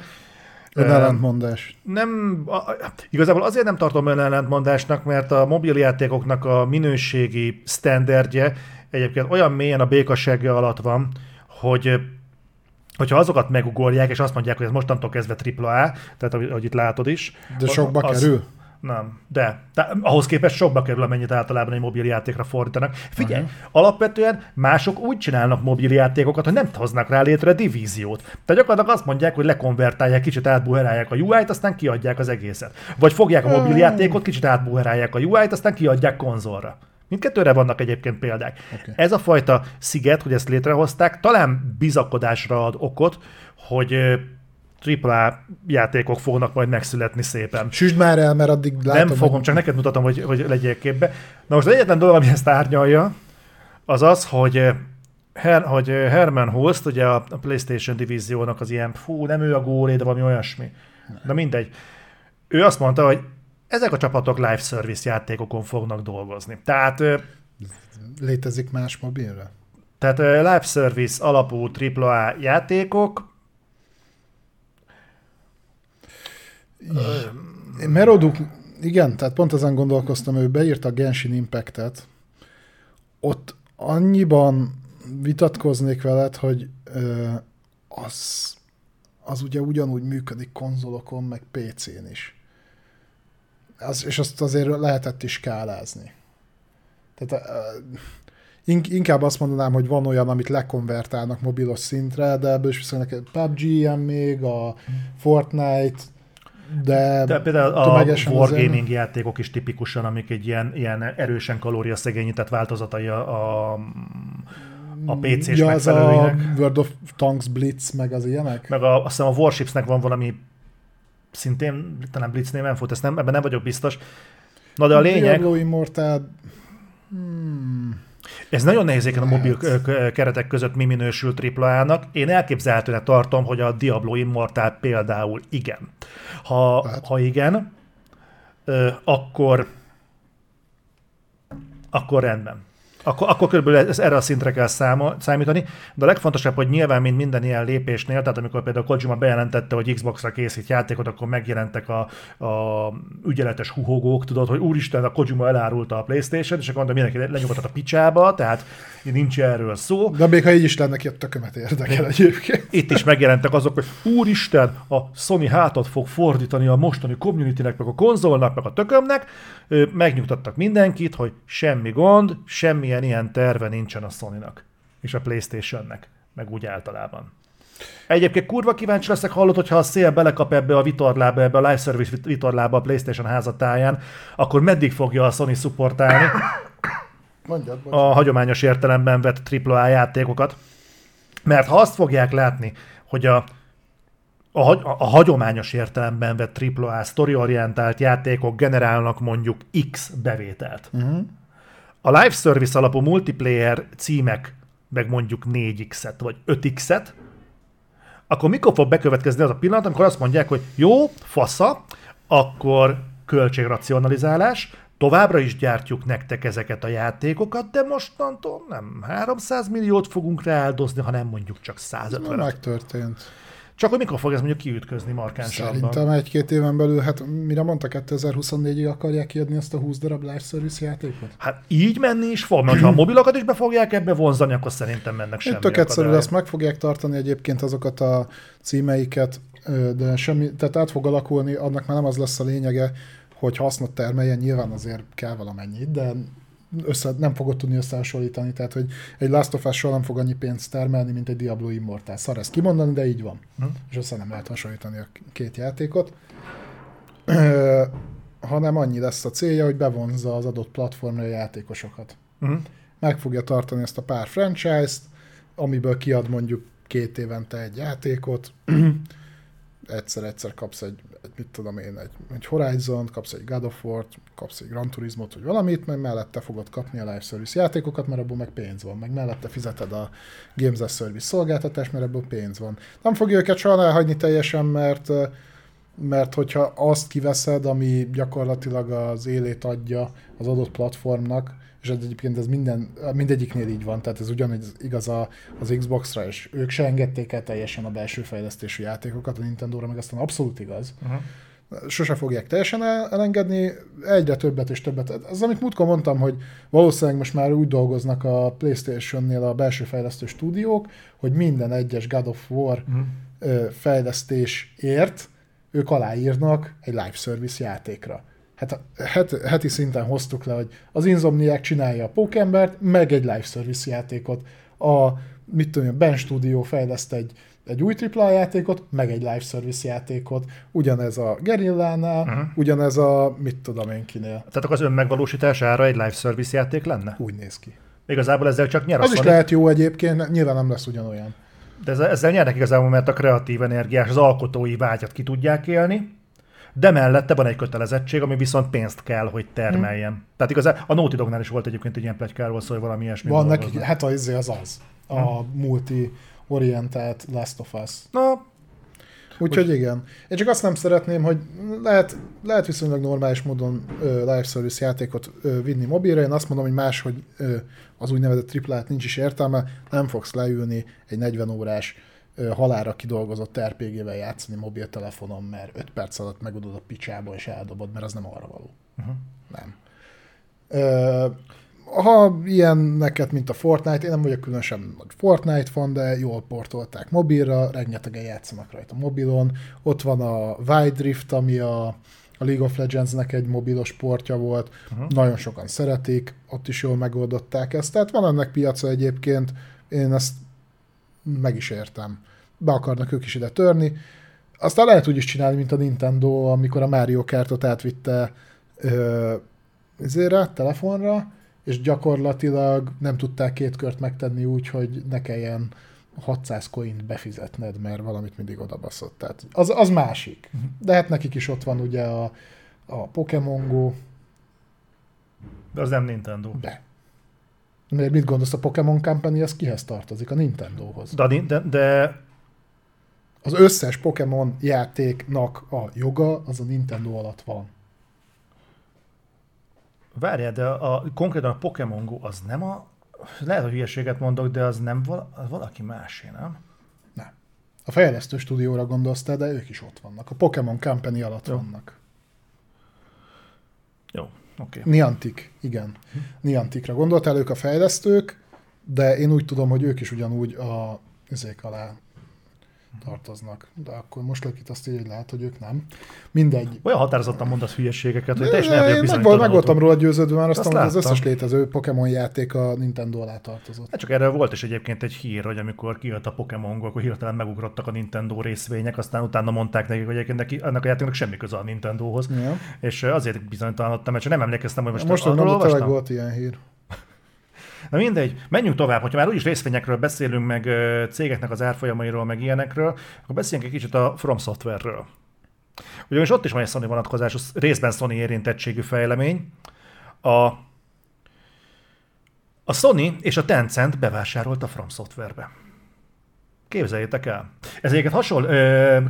Önellentmondás. Igazából azért nem tartom önellentmondásnak, mert a mobiljátékoknak a minőségi sztenderdje egyébként olyan mélyen a békasegge alatt van, hogyha azokat megugorják, és azt mondják, hogy ez mostantól kezdve AAA, tehát ahogy itt látod is. De sokba kerül? Nem, de. Ahhoz képest sokba kerül, amennyit általában egy mobiljátékra fordítanak. Figyelj, alapvetően mások úgy csinálnak mobiljátékokat, hogy nem hoznak rá létre divíziót. Tehát gyakorlatilag azt mondják, hogy lekonvertálják, kicsit átbuherálják a UI-t, aztán kiadják az egészet. Vagy fogják a mobiljátékot, kicsit átbuherálják a UI-t, aztán kiadják konzolra. Mindkettőre vannak egyébként példák. Okay. Ez a fajta sziget, hogy ezt létrehozták, talán bizakodásra ad okot, hogy... AAA játékok fognak majd megszületni szépen. Süsd már el, mert addig látom. Nem fogom, hogy... csak neked mutatom, hogy legyél képbe. Na most az egyetlen dolog, ami ezt árnyalja, az az, hogy Herman Holst, ugye a PlayStation divíziónak az ilyen, nem ő a gólé, de valami olyasmi. De mindegy. Ő azt mondta, hogy ezek a csapatok live service játékokon fognak dolgozni. Tehát... Létezik más mobilra? Tehát live service alapú AAA játékok, Meroduk, igen, tehát pont ezen gondolkoztam, ő beírta a Genshin Impact-et, ott annyiban vitatkoznék veled, hogy az ugye ugyanúgy működik konzolokon, meg PC-n is. És azt azért lehetett is skálázni. Tehát inkább azt mondanám, hogy van olyan, amit lekonvertálnak mobilos szintre, de ebből is viszonylag a PUBG ilyen még, a Fortnite... De például a wargaming játékok is tipikusan, amik egy ilyen erősen kalóriaszegényített változatai a PC-s megfelelőinek. A World of Tanks Blitz, meg az ilyenek? Meg azt hiszem a Warshipsnek van valami szintén, talán Blitz néven fut, ebben nem vagyok biztos. Na de a lényeg... Diablo Immortal... Ez nagyon nehéz a mobil keretek között mi minősül AAA-nak. Én elképzelhetőnek tartom, hogy a Diablo Immortal például igen. Ha igen, akkor rendben. Akkor körülbelül erre a szintre kell számítani. De a legfontosabb, hogy nyilván, mint minden ilyen lépésnél, tehát amikor például Kojima bejelentette, hogy Xbox-ra készít játékot, akkor megjelentek a ügyeletes huhogók, tudod, hogy úristen, a Kojima elárulta a PlayStation-t, és akkor mondta, mindenki lenyugodhat a picsába, tehát nincs erről szó. De még ha így is lenne, ki a tökömet érdekel egyébként. Itt is megjelentek azok, hogy úristen, a Sony hátat fog fordítani a mostani communitynek, meg a konzolnak, meg a tökömnek. Megnyugtattak mindenkit, hogy semmi gond, semmilyen ilyen terve nincsen a Sony-nak és a PlayStation-nek, meg úgy általában. Egyébként kurva kíváncsi leszek, hallott, hogyha a szél belekap ebbe a vitorlába, ebbe a live service vitorlába a PlayStation házatáján, akkor meddig fogja a Sony szupportálni a hagyományos értelemben vett AAA játékokat? Mert ha azt fogják látni, hogy a hagyományos értelemben vett AAA sztoriorientált játékok generálnak mondjuk X bevételt. Uh-huh. A live service alapú multiplayer címek meg mondjuk 4X-et vagy 5X-et, akkor mikor fog bekövetkezni az a pillanat, amikor azt mondják, hogy jó, fasza, akkor költségracionalizálás, továbbra is gyártjuk nektek ezeket a játékokat, de mostantól nem 300 milliót fogunk rááldozni, hanem mondjuk csak 150-et. Megtörtént. Csak hogy mikor fog ez mondjuk kiütközni markánsabban? Szerintem egy-két éven belül, hát mire mondta, 2024-ig akarják kiadni ezt a 20 darab live service játékot? Hát így menni is fog, mert ha a mobilokat is be fogják ebbe vonzani, akkor szerintem mennek semmi akadály. Tök egyszerű lesz, meg fogják tartani egyébként azokat a címeiket, de semmi, tehát át fog alakulni, annak már nem az lesz a lényege, hogy hasznot termeljen, nyilván azért kell valamennyit, de nem fogod tudni összehasonlítani, tehát hogy egy Last of Us-sal nem fog annyi pénzt termelni, mint egy Diablo Immortal. Szar ezt kimondani, de így van. És össze nem lehet hasonlítani a két játékot. Hanem annyi lesz a célja, hogy bevonzza az adott platformra a játékosokat. Meg fogja tartani ezt a pár franchise-t, amiből kiad mondjuk 2 évente egy játékot. Egyszer-egyszer kapsz egy mit tudom én, egy Horizon-t, kapsz egy God of War-t, kapsz egy Gran Turismo-t, vagy valamit, meg mellette fogod kapni a live service játékokat, mert abból meg pénz van, meg mellette fizeted a Games as Service szolgáltatást, mert abból pénz van. Nem fogja őket soha elhagyni teljesen, mert hogyha azt kiveszed, ami gyakorlatilag az élét adja az adott platformnak, és egyébként ez mindegyiknél így van, tehát ez ugyanaz igaz az Xbox-ra, és ők se engedték el teljesen a belső fejlesztésű játékokat, a Nintendo-ra meg aztán abszolút igaz. Uh-huh. Sose fogják teljesen elengedni, egyre többet és többet. Ez, amit múltkor mondtam, hogy valószínűleg most már úgy dolgoznak a PlayStation-nél a belső fejlesztő stúdiók, hogy minden egyes God of War fejlesztésért ők aláírnak egy live service játékra. Hát heti szinten hoztuk le, hogy az Insomniac csinálja a Pokémon-t, meg egy live service játékot. A Bend Studio fejleszt egy új AAA játékot, meg egy live service játékot. Ugyanez a Guerrillánál, ugyanez a kinél. Tehát akkor az önmegvalósítására egy live service játék lenne? Úgy néz ki. Igazából ezzel csak nyer. Az is lehet jó egyébként, nyilván nem lesz ugyanolyan. De ezzel nyernek igazából, mert a kreatív energiás, az alkotói vágyat ki tudják élni, de mellette van egy kötelezettség, ami viszont pénzt kell, hogy termeljen. Tehát igazán a Naughty Dognál is volt egyébként egy ilyen pletykáról szó, hogy valami ilyesmi. Van neki, hát az a multi-orientált Last of Us. Na, úgyhogy igen. Én csak azt nem szeretném, hogy lehet viszonylag normális módon live service játékot vinni mobilra. Én azt mondom, hogy máshogy az úgynevezett triplát nincs is értelme, nem fogsz leülni egy 40 órás halálra kidolgozott RPG-vel játszani mobiltelefonon, mert 5 perc alatt megudod a picsába és eldobod, mert az nem arra való. Nem. Ha ilyeneket, mint a Fortnite, én nem vagyok különösen nagy Fortnite fan, de jól portolták mobilra, rengetegen játszanak rajta mobilon. Ott van a Wild Rift, ami a League of Legends-nek egy mobilos portja volt, nagyon sokan szeretik, ott is jól megoldották ezt, tehát van ennek piaca egyébként, én ezt meg is értem. Be akarnak ők is ide törni. Aztán lehet úgy is csinálni, mint a Nintendo, amikor a Mario Kartot átvitte telefonra, és gyakorlatilag nem tudták 2 kört megtenni úgy, hogy ne kelljen 600 coint befizetned, mert valamit mindig odabaszott. Tehát az másik. De hát nekik is ott van ugye a Pokémon Go. De az nem Nintendo. De. Mert mit gondolsz, a Pokémon Company, az kihez tartozik? A Nintendohoz. De az összes Pokémon játéknak a joga, az a Nintendo alatt van. Várjál, de konkrétan a Pokémon Go az nem a Lehet, hogy hülyeséget mondok, de az nem valaki másé, nem? Nem. A fejlesztő stúdióra gondoltál, de ők is ott vannak. A Pokémon Company alatt vannak. Jó, oké. Okay. Niantic, igen. Nianticra gondoltál, ők a fejlesztők, de én úgy tudom, hogy ők is ugyanúgy a izék alá tartoznak. De akkor most lakít azt így, hogy lehet, hogy ők nem. Mindegy. Olyan határozottan mondasz hülyességeket, hogy te is nem vagyok bizonytalanodó. Meg voltam róla győződve, már azt mondom, hogy az összes létező Pokémon játék a Nintendo alá tartozott. Hát csak erre volt is egyébként egy hír, hogy amikor kijött a Pokémon Go, akkor hirtelen megugrottak a Nintendo részvények, aztán utána mondták nekik, hogy egyébként ennek a játéknak semmi köze a Nintendohoz. Ja. És azért bizonytalanodtam, mert csak nem emlékeztem, hogy most arról olvastam. Volt ilyen hír. Na mindegy, menjünk tovább, hogyha már úgyis részvényekről beszélünk, meg cégeknek az árfolyamairól, meg ilyenekről, akkor beszéljünk egy kicsit a From Software-ről. Ugyanis ott is van egy Sony vonatkozású, részben Sony érintettségű fejlemény. A Sony és a Tencent bevásárolt a From Software-be. Képzeljétek el. Ez egyébként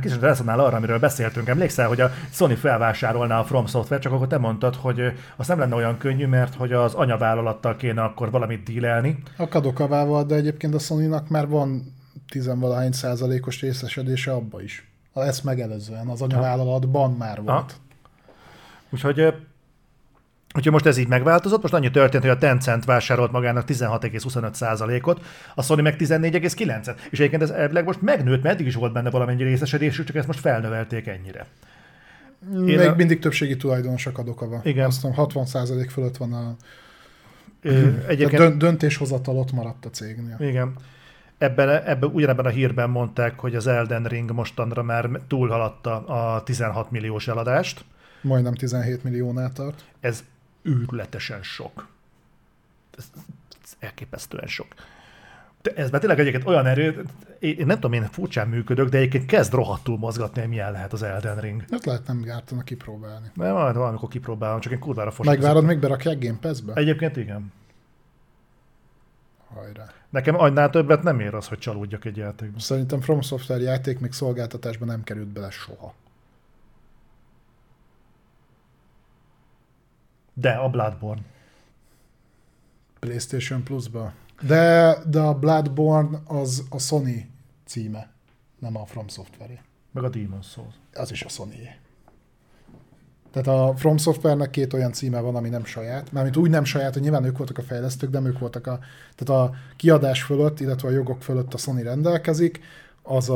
kicsit elszadnál arra, amiről beszéltünk. Emlékszel, hogy a Sony felvásárolná a From Software, csak akkor te mondtad, hogy az nem lenne olyan könnyű, mert hogy az anyavállalattal kéne akkor valamit dílelni. A Kadokavával, de egyébként a Sony-nak már van 10-valahány százalékos részesedése abba is. Ezt megelőzően, az anyavállalatban már volt. Úgyhogy most ez így megváltozott, most annyi történt, hogy a Tencent vásárolt magának 16,25%-ot, a Sony meg 14,9%. És egyébként ez elvileg most megnőtt, mert eddig is volt benne valamennyi részesedésük, csak ezt most felnövelték ennyire. Még mindig többségi tulajdonosak adokava. Igen. Azt mondom, 60% fölött van a döntéshozatal, ott maradt a cégnél. Igen. Ugyanebben a hírben mondták, hogy az Elden Ring mostanra már túlhaladta a 16 milliós eladást. Majdnem 17 milliónál tart. Ez őrületesen sok. Ez elképesztően sok. De ez már tényleg egyébként olyan erő, én nem tudom, én furcsán működök, de egyébként kezd rohadtul mozgatni, hogy milyen lehet az Elden Ring. Ezt lehet nem gyártani kipróbálni. Nem, majd valamikor kipróbálom, csak én kurvára fosok. Megvárod, még berakják Game Pass-be? Egyébként igen. Hajrá. Nekem annál többet nem ér az, hogy csalódjak egy játékban. Szerintem From Software játék még szolgáltatásban nem került bele soha. De a Bloodborne. PlayStation Plus-ba. De a Bloodborne az a Sony címe, nem a From Software-é. Meg a Demon's Souls. Az is a Sony-é. Tehát a From Software-nek két olyan címe van, ami nem saját. Mármint úgy nem saját, hogy nyilván ők voltak a fejlesztők, de ők voltak a... Tehát a kiadás fölött, illetve a jogok fölött a Sony rendelkezik. Az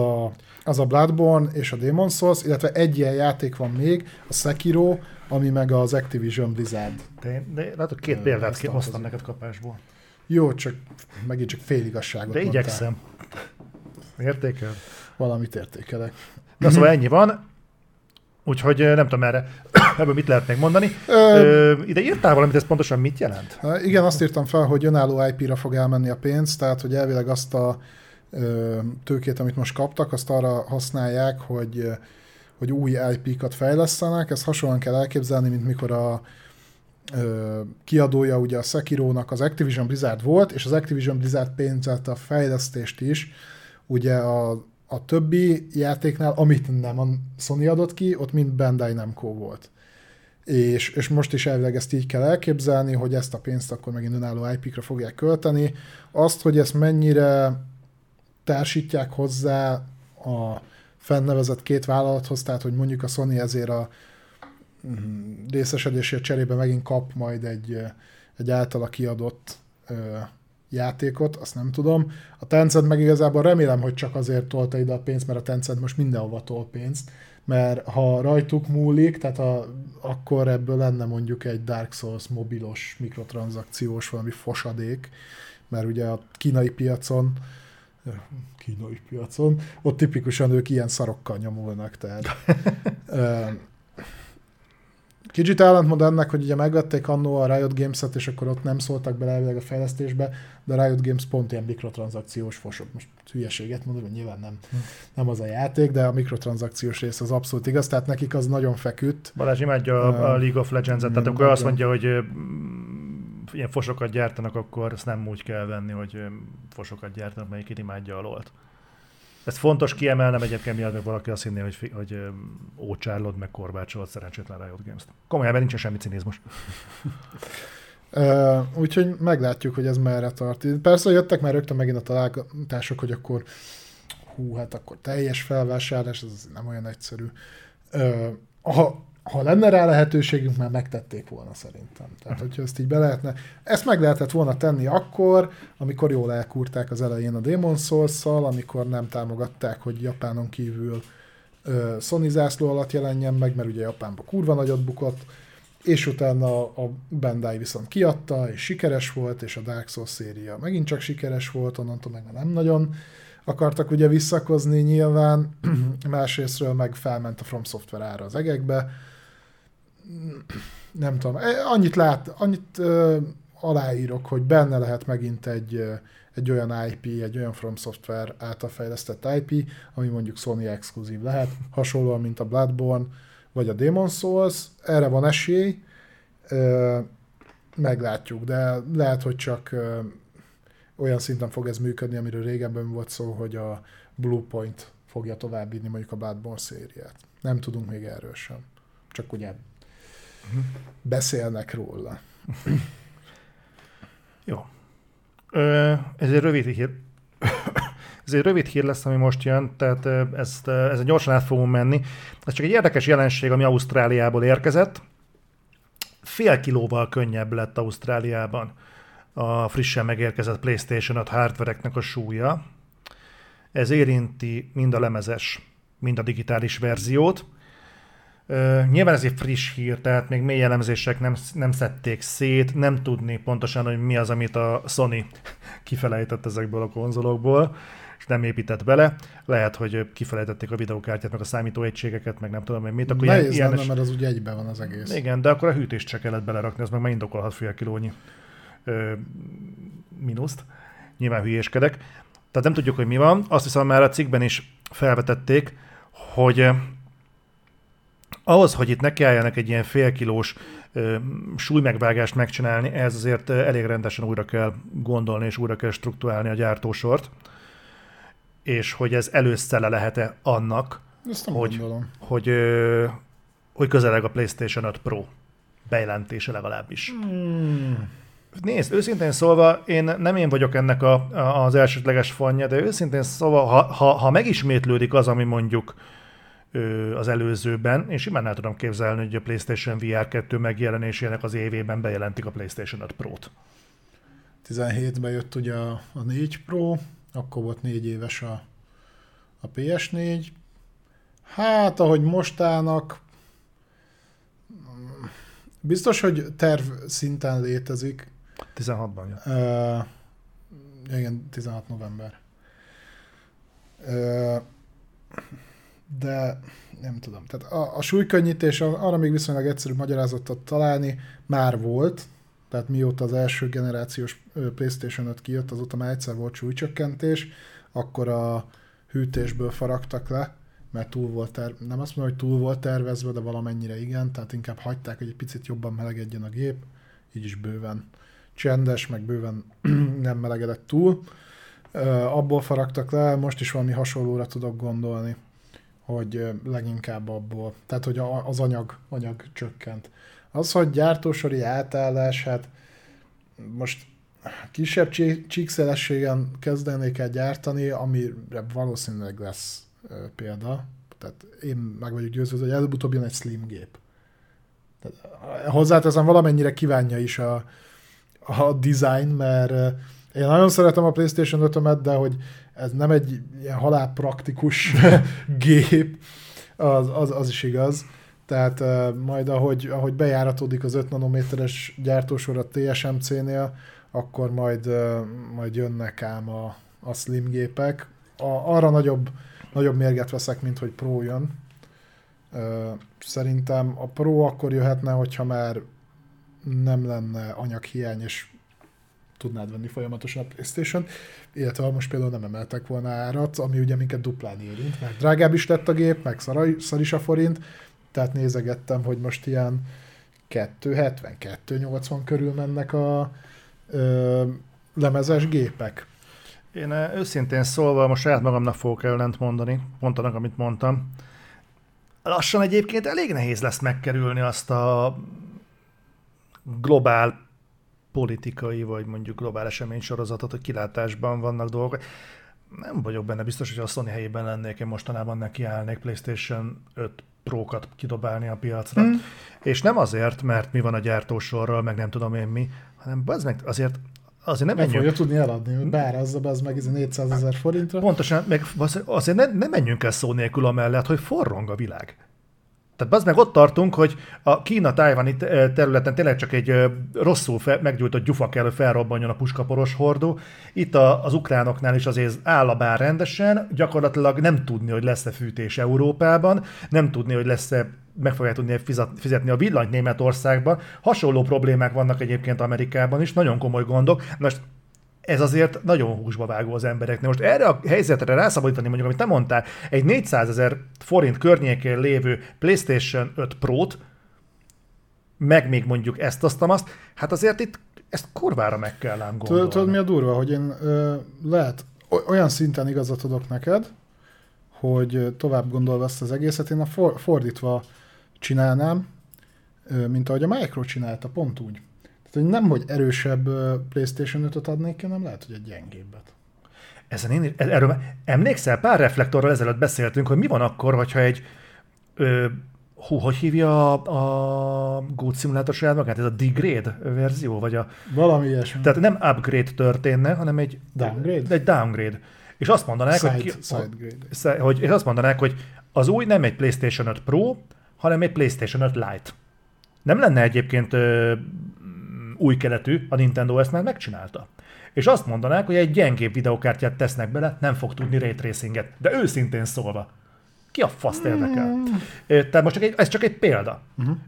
a Bloodborne és a Demon's Souls, illetve egy ilyen játék van még, a Sekiro, ami meg az Activision Blizzard. De látok, két példát hoztam neked kapásból. Jó, csak megint csak féligazságot mondtál. De igyekszem. Értékel? Valamit értékelek. Na szóval ennyi van, úgyhogy nem tudom erre, ebből mit lehet még mondani. Ide írtál valamit, ez pontosan mit jelent? Igen, azt írtam fel, hogy önálló IP-ra fog elmenni a pénz, tehát hogy elvileg azt a tőkét, amit most kaptak, azt arra használják, hogy új IP-kat fejlesztenek. Ezt hasonlóan kell elképzelni, mint mikor a kiadója ugye a Sekirónak az Activision Blizzard volt, és az Activision Blizzard pénzelt a fejlesztést is. Ugye a többi játéknál, amit nem a Sony adott ki, ott mind Bandai Namco volt. És most is elvileg ezt így kell elképzelni, hogy ezt a pénzt akkor megint önálló IP-kra fogják költeni. Azt, hogy ezt mennyire társítják hozzá a fennnevezett két vállalathoz, tehát hogy mondjuk a Sony ezért a részesedésért cserébe megint kap majd egy általa kiadott játékot, azt nem tudom. A Tencent meg igazából remélem, hogy csak azért tolta ide a pénzt, mert a Tencent most mindenhova tol pénzt, mert ha rajtuk múlik, tehát akkor ebből lenne mondjuk egy Dark Souls mobilos, mikrotranszakciós valami fosadék, mert ugye a kínai piacon, ott tipikusan ők ilyen szarokkal nyomulnak, tehát. Kicsit ellentmond ennek, hogy ugye megvették annó a Riot Games-et, és akkor ott nem szóltak bele elvileg a fejlesztésbe, de a Riot Games pont ilyen mikrotranszakciós fosok. Most hülyeséget mondom, hogy nyilván nem az a játék, de a mikrotranszakciós rész az abszolút igaz, tehát nekik az nagyon feküdt. Balázs imádja a League of Legends-et, tehát akkor azt mondja, hogy ilyen fosokat gyártanak, akkor ezt nem úgy kell venni, hogy fosokat gyártanak, melyik itt imádja a LOL-t. Ezt fontos kiemelnem, egyébként miatt meg valaki azt hinné, hogy ócsárlod, meg korbácsolod szerencsétlen Riot Games-t. Komolyan, mert nincsen semmi cinizmus. Úgyhogy meglátjuk, hogy ez merre tart. Persze jöttek már rögtön megint a találgatások, hogy akkor hú, hát akkor teljes felvásárlás, ez nem olyan egyszerű. Ha lenne rá lehetőségünk, már megtették volna szerintem. Tehát, hogyha ezt így be lehetne, ezt meg lehetett volna tenni akkor, amikor jól elkúrták az elején a Demon Souls-szal, amikor nem támogatták, hogy Japánon kívül Sony zászló alatt jelenjen meg, mert ugye Japánban kurva nagyot bukott, és utána a Bandai viszont kiadta, és sikeres volt, és a Dark Souls széria megint csak sikeres volt, onnantól meg nem nagyon akartak ugye visszakozni nyilván, másrésztről meg felment a From Software ára az egekbe. Nem tudom, annyit aláírok, hogy benne lehet megint egy olyan IP, egy olyan From Software által fejlesztett IP, ami mondjuk Sony exkluzív lehet, hasonlóan, mint a Bloodborne, vagy a Demon Souls, erre van esély, meglátjuk, de lehet, hogy csak olyan szinten fog ez működni, amiről régebben volt szó, hogy a Bluepoint fogja továbbvinni mondjuk a Bloodborne szériát. Nem tudunk még erről sem. Csak ugye beszélnek róla. Jó. Ez egy rövid hír lesz, ami most jön, tehát ezt gyorsan át fogunk menni. Ez csak egy érdekes jelenség, ami Ausztráliából érkezett. Fél kilóval könnyebb lett Ausztráliában a frissen megérkezett PlayStation 5 hardvereknek a súlya. Ez érinti mind a lemezes, mind a digitális verziót. Nyilván ez egy friss hír, tehát még mély elemzések nem szedték szét, nem tudni pontosan, hogy mi az, amit a Sony kifelejtett ezekből a konzolokból, és nem épített bele. Lehet, hogy kifelejtették a videókártyát, meg a számítóegységeket, meg nem tudom, hogy mit. Akkor nehéz lenne, mert az ugye egyben van az egész. Igen, de akkor a hűtést se kellett belerakni, az meg indokolhat fél kilónyi minuszt. Nyilván hülyéskedek. Tehát nem tudjuk, hogy mi van. Azt hiszem, már a cikkben is felvetették, hogy ahhoz, hogy itt ne kelljenek egy ilyen félkilós súlymegvágást megcsinálni, ez azért elég rendesen újra kell gondolni, és újra kell struktúrálni a gyártósort, és hogy ez előszele lehet-e annak, hogy közeleg a PlayStation 5 Pro bejelentése legalábbis. Nézd, őszintén szólva, nem én vagyok ennek az elsődleges fanja, de őszintén szólva, ha megismétlődik az, ami mondjuk az előzőben, és simán el tudom képzelni, hogy a PlayStation VR 2 megjelenésének az évében bejelentik a PlayStation 5 Pro-t. 17-ben jött ugye a 4 Pro, akkor volt 4 éves a PS4. Hát, ahogy mostának, biztos, hogy terv szinten létezik. 16-ban jött. Igen, 16 november. De nem tudom. Tehát a súlykönnyítés, arra még viszonylag egyszerű magyarázatot találni, már volt. Tehát mióta az első generációs PlayStation 5 kijött, azóta már egyszer volt súlycsökkentés, akkor a hűtésből faragtak le, mert nem azt mondom, hogy túl volt tervezve, de valamennyire igen, tehát inkább hagyták, hogy egy picit jobban melegedjen a gép, így is bőven csendes, meg bőven nem melegedett túl. Abból faragtak le, most is valami hasonlóra tudok gondolni, hogy leginkább abból, tehát hogy az anyag csökkent. Az, hogy gyártósori átállás, hát most kisebb csíkszerességen kezdenék el gyártani, amire valószínűleg lesz példa. Tehát én meg vagyok győződve, hogy előbb-utóbb jön egy slim gép. Tehát hozzáteszem, valamennyire kívánja is a design, mert én nagyon szeretem a PlayStation 5-ömet, de hogy ez nem egy ilyen halálpraktikus gép, az is igaz. Tehát majd ahogy bejáratódik az 5 nanométeres gyártósor a TSMC-nél, akkor majd jönnek ám a slim gépek. Arra nagyobb mérget veszek, mint hogy Pro jön. Szerintem a Pro akkor jöhetne, hogyha már nem lenne anyaghiány, és tudnád venni folyamatosan a PlayStation-t, illetve most például nem emeltek volna árat, ami ugye minket duplán érint, mert drágább is lett a gép, meg szar is a forint, tehát nézegettem, hogy most ilyen 270-280 körül mennek a lemezes gépek. Én őszintén szólva most saját magamnak fogok ellent mondani, pont annak, amit mondtam. Lassan egyébként elég nehéz lesz megkerülni azt a globál politikai, vagy mondjuk globál eseménysorozatot, hogy kilátásban vannak dolgok. Nem vagyok benne biztos, hogy a Sony helyében lennék, én mostanában nekiállnék PlayStation 5 Pro-kat kidobálni a piacra. Mm. És nem azért, mert mi van a gyártósorral, meg nem tudom én mi, hanem azért nem menjünk. Nem fogja tudni eladni, hogy beárazza be, az meg 400 000 forintra. Pontosan, meg azért nem menjünk el szó nélkül amellett, hogy forrong a világ. Tehát bazd meg, ott tartunk, hogy a Kína-tájvani területen tényleg csak egy rosszul meggyújtott gyufa kell, hogy felrobbanjon a puskaporos hordó. Itt az ukránoknál is azért áll a bár rendesen, gyakorlatilag nem tudni, hogy lesz-e fűtés Európában, nem tudni, hogy lesz-e, meg fogják tudni fizetni a villanyt Németországban. Hasonló problémák vannak egyébként Amerikában is, nagyon komoly gondok. Most ez azért nagyon húsba vágó az embereknek. Most erre a helyzetre rászabadítani, mondjuk, amit te mondtál, egy 400 000 forint környékén lévő PlayStation 5 Pro-t, meg még mondjuk ezt, hát azért itt ezt kurvára meg kell ám gondolni. Tudod, mi a durva, hogy én lehet olyan szinten igazat adok neked, hogy tovább gondolva ezt az egészet, én a fordítva csinálnám, mint ahogy a Micro csinálta, pont úgy. Tehát, hogy nem, hogy erősebb PlayStation 5-öt adnék ki, nem lehet, hogy egy gyengébbet. Erről emlékszel, pár reflektorral ezelőtt beszéltünk, hogy mi van akkor, hogyha egy... hogy hívja a Goat Simulator saját magát? Ez a degrade verzió? Vagy a, valami ilyesmi. Tehát nem upgrade történne, hanem egy downgrade. Egy downgrade. És azt mondanák, hogy az új nem egy PlayStation 5 Pro, hanem egy PlayStation 5 Lite. Nem lenne egyébként... új keletű, a Nintendo ezt már megcsinálta. És azt mondanák, hogy egy gyengébb videokártyát tesznek bele, nem fog tudni ray tracinget. De őszintén szólva, ki a faszt érdekel? Tehát most ez csak egy példa.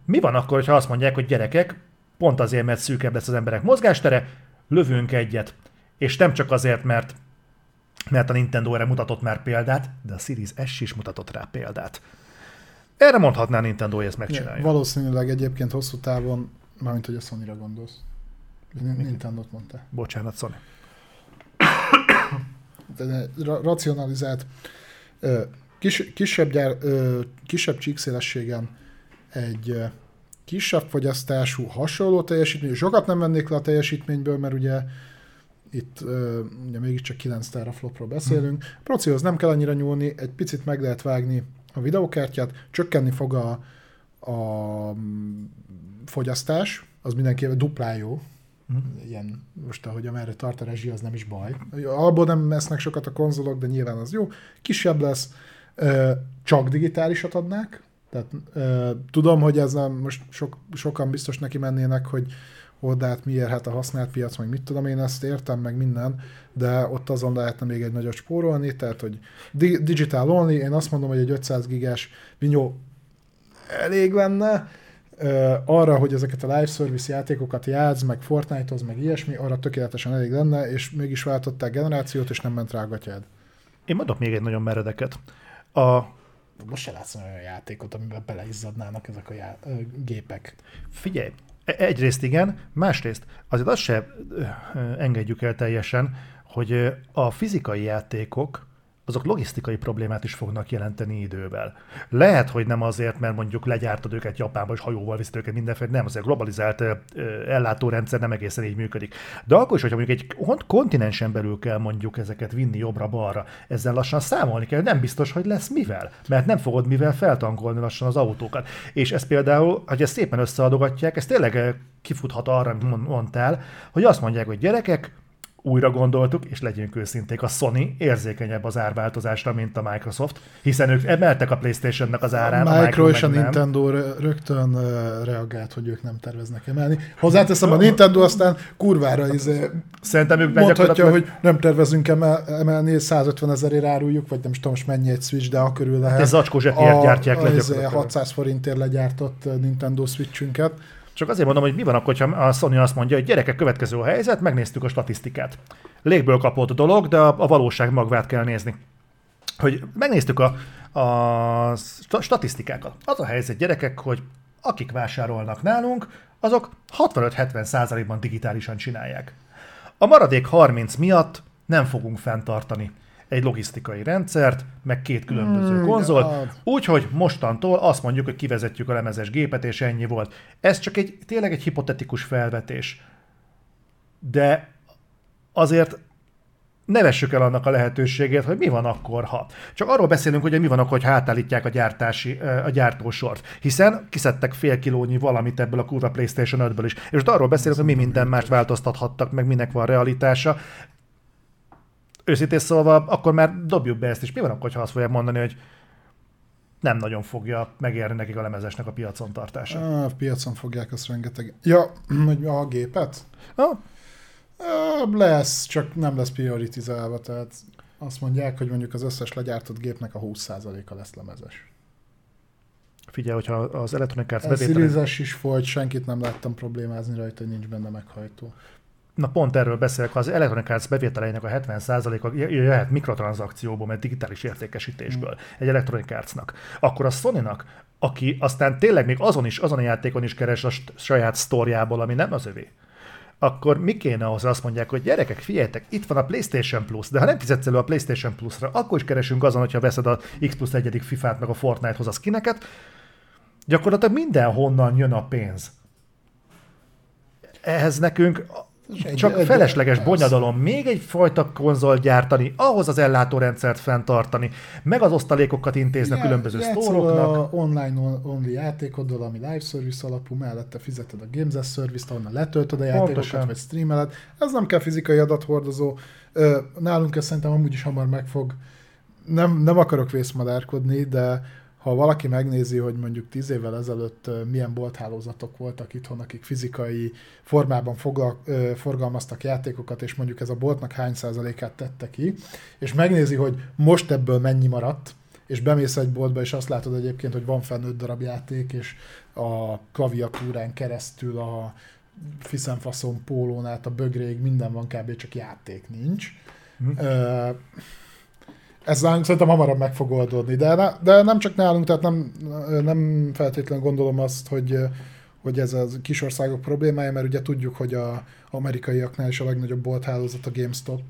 Mi van akkor, ha azt mondják, hogy gyerekek, pont azért, mert szűkebb lesz az emberek mozgástere, lövünk egyet. És nem csak azért, mert a Nintendo erre mutatott már példát, de a Series S is mutatott rá példát. Erre mondhatná Nintendo, hogy ezt megcsinálja. Valószínűleg egyébként hosszú távon, mármint, hogy a Sony-ra gondolsz. Nintendo-t mondtál. Bocsánat, Sony. Racionalizált. Kisebb csíkszélességen egy kisebb fogyasztású, hasonló teljesítmény. Sokat nem vennék le a teljesítményből, mert ugye itt ugye mégiscsak 9 teraflopról beszélünk. A procióhoz nem kell annyira nyúlni, egy picit meg lehet vágni a videókártyát, csökkenni fog a fogyasztás, az mindenképpen duplán jó. Ilyen, most ahogy amerre tart a rezsi, az nem is baj. Abból nem esznek sokat a konzolok, de nyilván az jó. Kisebb lesz, csak digitálisat adnák. Tehát tudom, hogy ez nem, most sokan biztos neki mennének, hogy oldalt miért, hát a használt piac, meg mit tudom én, ezt értem, meg minden, de ott azon lehetne még egy nagyot spórolni, tehát, hogy digital only, én azt mondom, hogy egy 500 gigás vinyó elég lenne, arra, hogy ezeket a live service játékokat játsz, meg Fortnite-hoz, meg ilyesmi, arra tökéletesen elég lenne, és mégis váltották generációt, és nem ment rá a gatyád. Én mondok még egy nagyon meredeket. Most se látszom olyan játékot, amiben beleizzadnának ezek a gépek. Figyelj, egyrészt igen, másrészt azért azt se engedjük el teljesen, hogy a fizikai játékok azok logisztikai problémát is fognak jelenteni idővel. Lehet, hogy nem azért, mert mondjuk legyártod őket Japánba, és hajóval viszed őket mindenféle, nem, azért globalizált ellátórendszer nem egészen így működik. De akkor is, hogyha mondjuk egy kontinensen belül kell mondjuk ezeket vinni jobbra-balra, ezzel lassan számolni kell, nem biztos, hogy lesz mivel, mert nem fogod mivel feltankolni lassan az autókat. És ez például, hogy ezt szépen összeadogatják, ez tényleg kifuthat arra, amit mondtál, hogy azt mondják, hogy gyerekek, újra gondoltuk, és legyünk őszinték, a Sony érzékenyebb az árváltozásra, mint a Microsoft, hiszen ők emeltek a PlayStation-nek az árán. A Micro és a Nintendo rögtön reagált, hogy ők nem terveznek emelni. Hozzáteszem, a Nintendo aztán kurvára mondhatja, hogy nem tervezünk emelni, 150 000-ért áruljuk, vagy nem is tudom, mennyi egy Switch, de akörül lehet. Ez zacskó zsebért gyártják le gyakorlatilag. 600 forintért legyártott Nintendo Switch-ünket. Csak azért mondom, hogy mi van akkor, ha a Sony azt mondja, hogy gyerekek, következő a helyzet, megnéztük a statisztikát. Légből kapott dolog, de a valóság magvát kell nézni. Hogy megnéztük a statisztikákat. Az a helyzet, gyerekek, hogy akik vásárolnak nálunk, azok 65-70%-ban digitálisan csinálják. A maradék 30 miatt nem fogunk fenntartani egy logisztikai rendszert, meg két különböző konzolt, úgyhogy mostantól azt mondjuk, hogy kivezetjük a lemezes gépet, és ennyi volt. Ez csak tényleg egy hipotetikus felvetés. de azért ne vessük el annak a lehetőségét, hogy mi van akkor, ha. Csak arról beszélünk, hogy mi van akkor, hogy hátállítják a gyártósort, hiszen kiszedtek fél kilónyi valamit ebből a kurva PlayStation 5-ből is. És most arról beszélünk, hogy mi minden mást változtathattak, meg minek van realitása. Őszintén szólva, akkor már dobjuk be ezt is. Mi van akkor, ha azt fogják mondani, hogy nem nagyon fogja megérni nekik a lemezesnek a piacon tartása? A piacon fogják azt rengeteg. Ja, hogy a gépet? Ha? Lesz, csak nem lesz prioritizálva, tehát azt mondják, hogy mondjuk az összes legyártott gépnek a 20%-a lesz lemezes. Figyelj, hogyha az elektronikát bevételi... Series is volt, senkit nem láttam problémázni rajta, hogy nincs benne meghajtó. Na pont erről beszélek, ha az elektronikát bevételeinek a 70%-a jöhet mikrotranszakcióból, mert digitális értékesítésből egy elektronikárcnak, akkor a Sony-nak, aki aztán tényleg még azon a játékon is keres a saját sztorjából, ami nem az övé, akkor mi kéne ahhoz, azt mondják, hogy gyerekek, figyeljetek, itt van a PlayStation Plus, de ha nem fizetsz elő a PlayStation Plus-ra, akkor is keresünk azon, hogyha veszed a X+1 FIFA-t meg a Fortnite-hoz a skineket. Gyakorlatilag mindenhonnan jön a pénz. Ehhez nekünk csak felesleges bonyodalom még egyfajta konzol gyártani, ahhoz az ellátórendszert fenntartani, meg az osztalékokat intézni a különböző sztóroknak. Online-only játékoddal, ami live service alapú, mellette fizeted a Games as Service-t, onnan letöltöd a játékokat, pontosan, vagy streameled. Ez nem kell fizikai adathordozó. Nálunk ez szerintem amúgy is hamar megfog. Nem akarok vészmadárkodni, de ha valaki megnézi, hogy mondjuk 10 évvel ezelőtt milyen bolthálózatok voltak itthon, akik fizikai formában forgalmaztak játékokat, és mondjuk ez a boltnak hány százalékát tette ki, és megnézi, hogy most ebből mennyi maradt, és bemész egy boltba, és azt látod egyébként, hogy van fenn 5 darab játék, és a klaviatúrán keresztül a fiszenfaszon pólón át a bögréig minden van, kb. Csak játék nincs. Ez szerintem hamarabb meg fog oldódni, de nem csak nálunk, tehát nem feltétlenül gondolom azt, hogy ez a kis országok problémája, mert ugye tudjuk, hogy az amerikaiaknál is a legnagyobb bolthálózat a GameStop,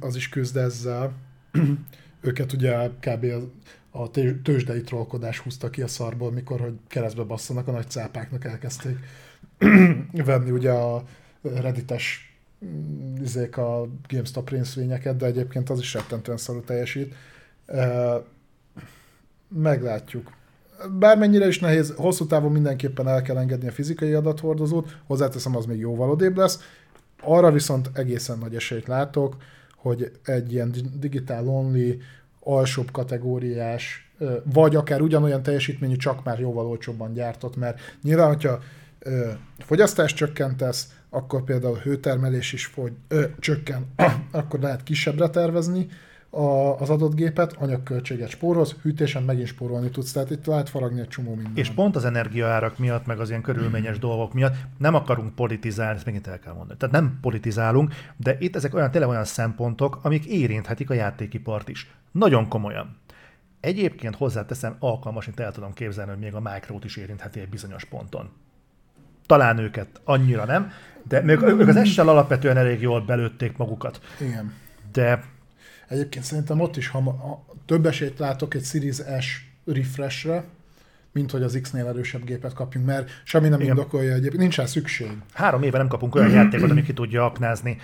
az is küzd ezzel. Őket ugye kb. A tőzsdei trollkodás húzta ki a szarból, mikor hogy keresztbe basszanak a nagy cápáknak, elkezdték venni ugye a Reddites izék a GameStop részvényeket, de egyébként az is rettentően szarul teljesít. Meglátjuk. Bármennyire is nehéz, hosszú távon mindenképpen el kell engedni a fizikai adathordozót, hozzáteszem, az még jóval odébb lesz. Arra viszont egészen nagy esélyt látok, hogy egy ilyen digital only, alsóbb kategóriás, vagy akár ugyanolyan teljesítményű, csak már jóval olcsóbban gyártott, mert nyilván, hogyha fogyasztást csökkentesz, akkor például a hőtermelés is csökken, akkor lehet kisebbre tervezni az adott gépet, anyagköltséget spórolsz, hűtésen megint spórolni tudsz, tehát itt lehet faragni egy csomó mindent. És pont az energiaárak miatt, meg az ilyen körülményes dolgok miatt nem akarunk politizálni, ezt megint el kell mondani, tehát nem politizálunk, de itt ezek tényleg olyan szempontok, amik érinthetik a játékipart is. Nagyon komolyan. Egyébként hozzáteszem, alkalmasint el tudom képzelni, hogy még a Micrót is érintheti egy bizonyos ponton. Talán őket annyira nem, de ők az essel alapvetően elég jól belőtték magukat. Igen. De... Egyébként szerintem ott is több esélyt látok egy Series S refreshre, mint hogy az X-nél erősebb gépet kapjunk, mert semmi nem indokolja egyébként, nincs rá szükség. 3 éve nem kapunk olyan játékot, ami ki tudja aknázni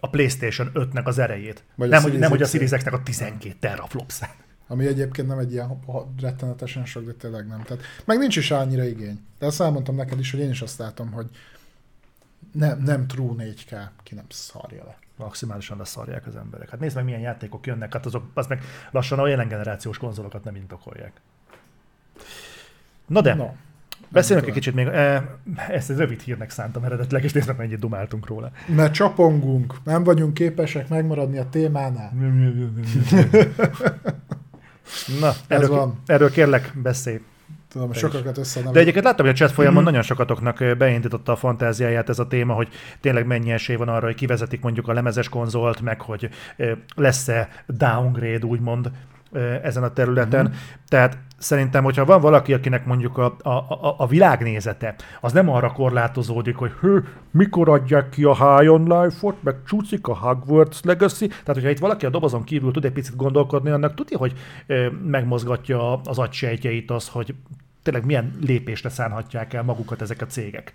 a PlayStation 5-nek az erejét. Vagy nem, hogy a Series X-nek a 12 teraflopsát. Ami egyébként nem egy ilyen rettenetesen sok, de tényleg nem. Tehát, meg nincs is annyira igény. De azt elmondtam neked is, hogy én is azt látom, hogy nem true 4K, ki nem szarja le. Maximálisan leszarják az emberek. Hát nézd meg, milyen játékok jönnek, hát azok azt meg lassan a jelen generációs konzolokat nem indokolják. Na de, beszélünk egy kicsit még, ezt egy rövid hírnek szántam eredetileg, és nézd meg, mennyit dumáltunk róla. Mert csapongunk, nem vagyunk képesek megmaradni a témánál. Na, erről kérlek, beszélj. Tudom, sokakat összenevek. De egyébként láttam, hogy a chat folyamon nagyon sokatoknak beindította a fantáziáját ez a téma, hogy tényleg mennyi esély van arra, hogy kivezetik mondjuk a lemezes konzolt, meg hogy lesz-e downgrade, úgymond, ezen a területen. Tehát szerintem, hogyha van valaki, akinek mondjuk a világnézete, az nem arra korlátozódik, hogy mikor adják ki a High on Life-ot, meg csúszik a Hogwarts Legacy. Tehát, hogyha itt valaki a dobozon kívül tud egy picit gondolkodni, annak tudja, hogy megmozgatja az agysejtjeit az, hogy tényleg milyen lépésre szánhatják el magukat ezek a cégek.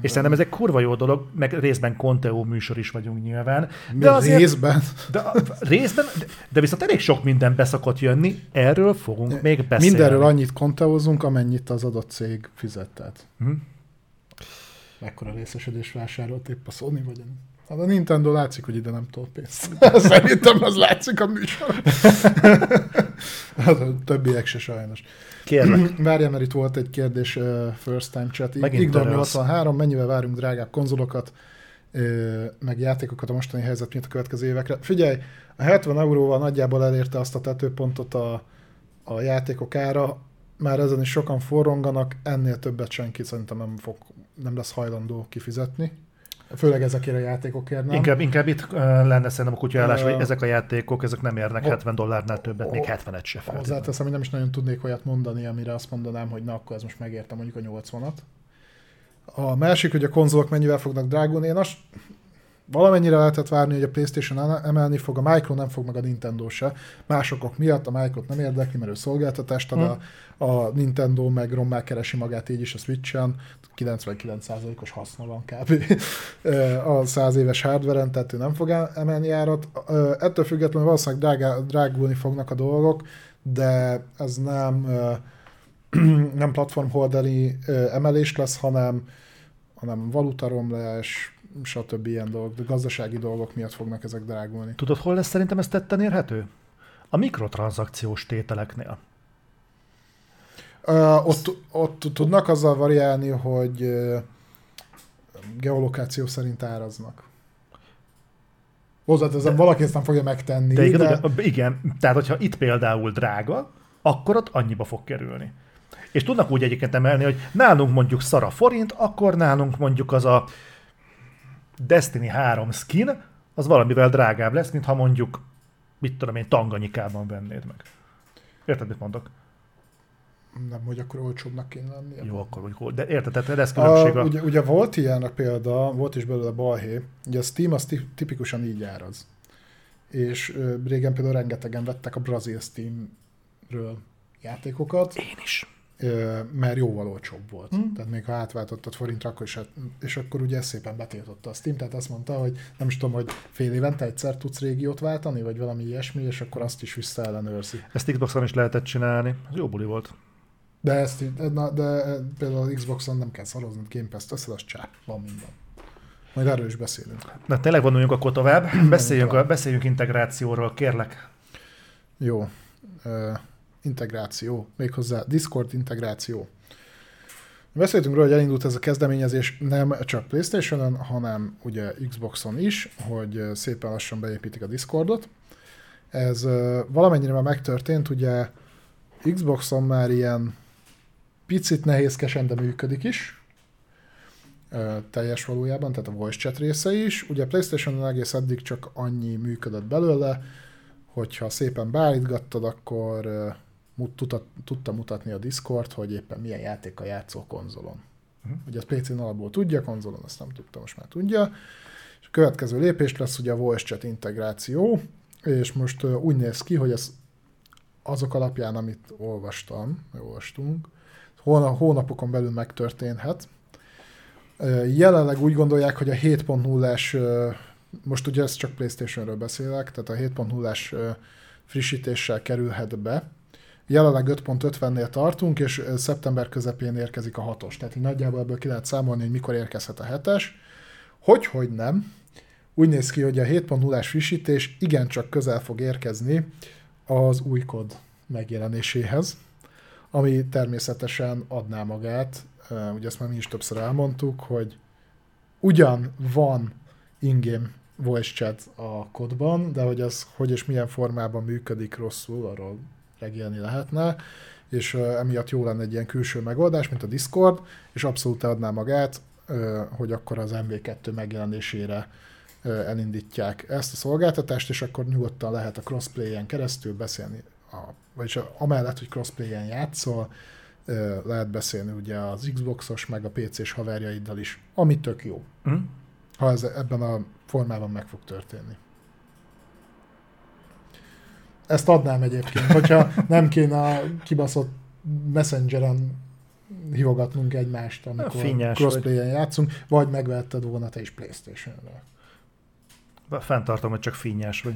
És szerintem ez egy kurva jó dolog, meg részben Conteo műsor is vagyunk nyilván. De azért, részben? De viszont elég sok minden beszokott jönni, erről fogunk még beszélni. Mindenről annyit konteózunk, amennyit az adott cég fizetett. Mekkora részesedés vásárolt épp a Sony vagy a Nintendo, látszik, hogy ide nem tol pénzt. Szerintem az látszik a műsor. A többiek se sajnos. Kérlek. Várjál, mert itt volt egy kérdés First Time Chat. Igdor 83, mennyivel várunk drágább konzolokat, meg játékokat a mostani helyzet miatt a következő évekre? Figyelj, a 70 euróval nagyjából elérte azt a tetőpontot a játékok ára, már ezen is sokan forronganak, ennél többet senki szerintem nem lesz hajlandó kifizetni. Főleg ezekért a játékokért nem. Inkább itt lenne szerintem a kutyaállás, hogy ezek a játékok ezek nem érnek $70 többet, még 70-et se feltétlenül. Hozzáteszem, hogy nem is nagyon tudnék olyat mondani, amire azt mondanám, hogy na, akkor ez most megérte mondjuk a 80-at. A másik, hogy a konzolok mennyivel fognak drágulni, én azt valamennyire lehetett várni, hogy a PlayStation emelni fog, a Micro nem fog, meg a Nintendo se. Másokok miatt a Micro-t nem érdekli, mert ő szolgáltatást ad, a Nintendo meg rommá keresi magát így is a Switch-en, 99%-os haszna van kb. A 100 éves hardware-en, tehát ő nem fog emelni árat. Ettől függetlenül valószínűleg drágulni fognak a dolgok, de ez nem platformholderi emelés lesz, hanem valutaromlás, stb. Ilyen dolgok, de gazdasági dolgok miatt fognak ezek drágulni. Tudod, hol lesz szerintem ez tetten érhető? A mikrotranszakciós tételeknél. Ott tudnak azzal variálni, hogy geolokáció szerint áraznak. Hozzáteszem, valaki ezt nem fogja megtenni. Igen, tehát hogyha itt például drága, akkor ott annyiba fog kerülni. És tudnak úgy egyébként emelni, hogy nálunk mondjuk szara forint, akkor nálunk mondjuk az a Destiny 3 skin, az valamivel drágább lesz, mint ha mondjuk, mit tudom én, Tanganyikában vennéd meg. Érted, mit mondok? Nem, hogy akkor olcsóbbnak kéne lenni. Jó, akkor hogy de érted, tehát lesz különbség. Ugye volt ilyen a példa, volt is belőle balhé, ugye a Steam az tipikusan így áraz. És régen például rengetegen vettek a brazil Steamről játékokat. Én is. Mert jóval olcsóbb volt. Tehát még ha átváltottad forintra, akkor is, és akkor ugye szépen betiltotta a Steam, tehát azt mondta, hogy nem is tudom, hogy fél évente egyszer tudsz régiót váltani, vagy valami ilyesmi, és akkor azt is visszaellenőrzi. Ezt Xboxon is lehetett csinálni, ez jó buli volt. De például Xboxon nem kell szarozni, Game Pass-t összed, az csá, van minden. Majd erről is beszélünk. Na tényleg vonuljunk akkor tovább, beszéljünk integrációról, kérlek. Jó. Integráció, méghozzá Discord integráció. Beszéltünk róla, hogy elindult ez a kezdeményezés nem csak PlayStation-on, hanem ugye Xboxon is, hogy szépen lassan beépítik a Discordot. Ez valamennyire már megtörtént, ugye Xboxon már ilyen picit nehézkesen, de működik is. Teljes valójában, tehát a voice chat része is. Ugye PlayStation-on egész eddig csak annyi működött belőle, hogyha szépen beállítgattad, akkor tudta mutatni a Discord, hogy éppen milyen játékkal játszol konzolon. Ugye ezt PC-n alapból tudja, konzolon azt nem tudta, most már tudja. És a következő lépés lesz ugye a voice chat integráció, és most úgy néz ki, hogy ez azok alapján, amit olvastunk, hónapokon belül megtörténhet. Jelenleg úgy gondolják, hogy a 7.0-es, most ugye ezt csak PlayStation-ről beszélek, tehát a 7.0-as frissítéssel kerülhet be. Jelenleg 5.50-nél tartunk, és szeptember közepén érkezik a 6-os. Tehát így nagyjából ebből ki lehet számolni, hogy mikor érkezhet a 7-es. Hogyhogy nem. Úgy néz ki, hogy a 7.0-as frissítés igencsak közel fog érkezni az új kód megjelenéséhez, ami természetesen adná magát. Ugye ezt már mi is többször elmondtuk, hogy ugyan van in-game voice chat a kodban, de hogy az hogy és milyen formában működik rosszul, arról regélni lehetne, és emiatt jó lenne egy ilyen külső megoldás, mint a Discord, és abszolút adná magát, hogy akkor az MV2 megjelenésére elindítják ezt a szolgáltatást, és akkor nyugodtan lehet a crossplayen keresztül beszélni, vagyis amellett, hogy crossplayen játszol, lehet beszélni ugye az Xboxos, meg a PC-s haverjaiddal is, ami tök jó. Ha ez ebben a formában meg fog történni. Ezt adnám egyébként, hogyha nem kéne a kibaszott messengeren hivogatnunk egymást, amikor crossplayen játszunk, vagy megvetted volna te is PlayStation-ről. Fenntartom, hogy csak finnyás vagy.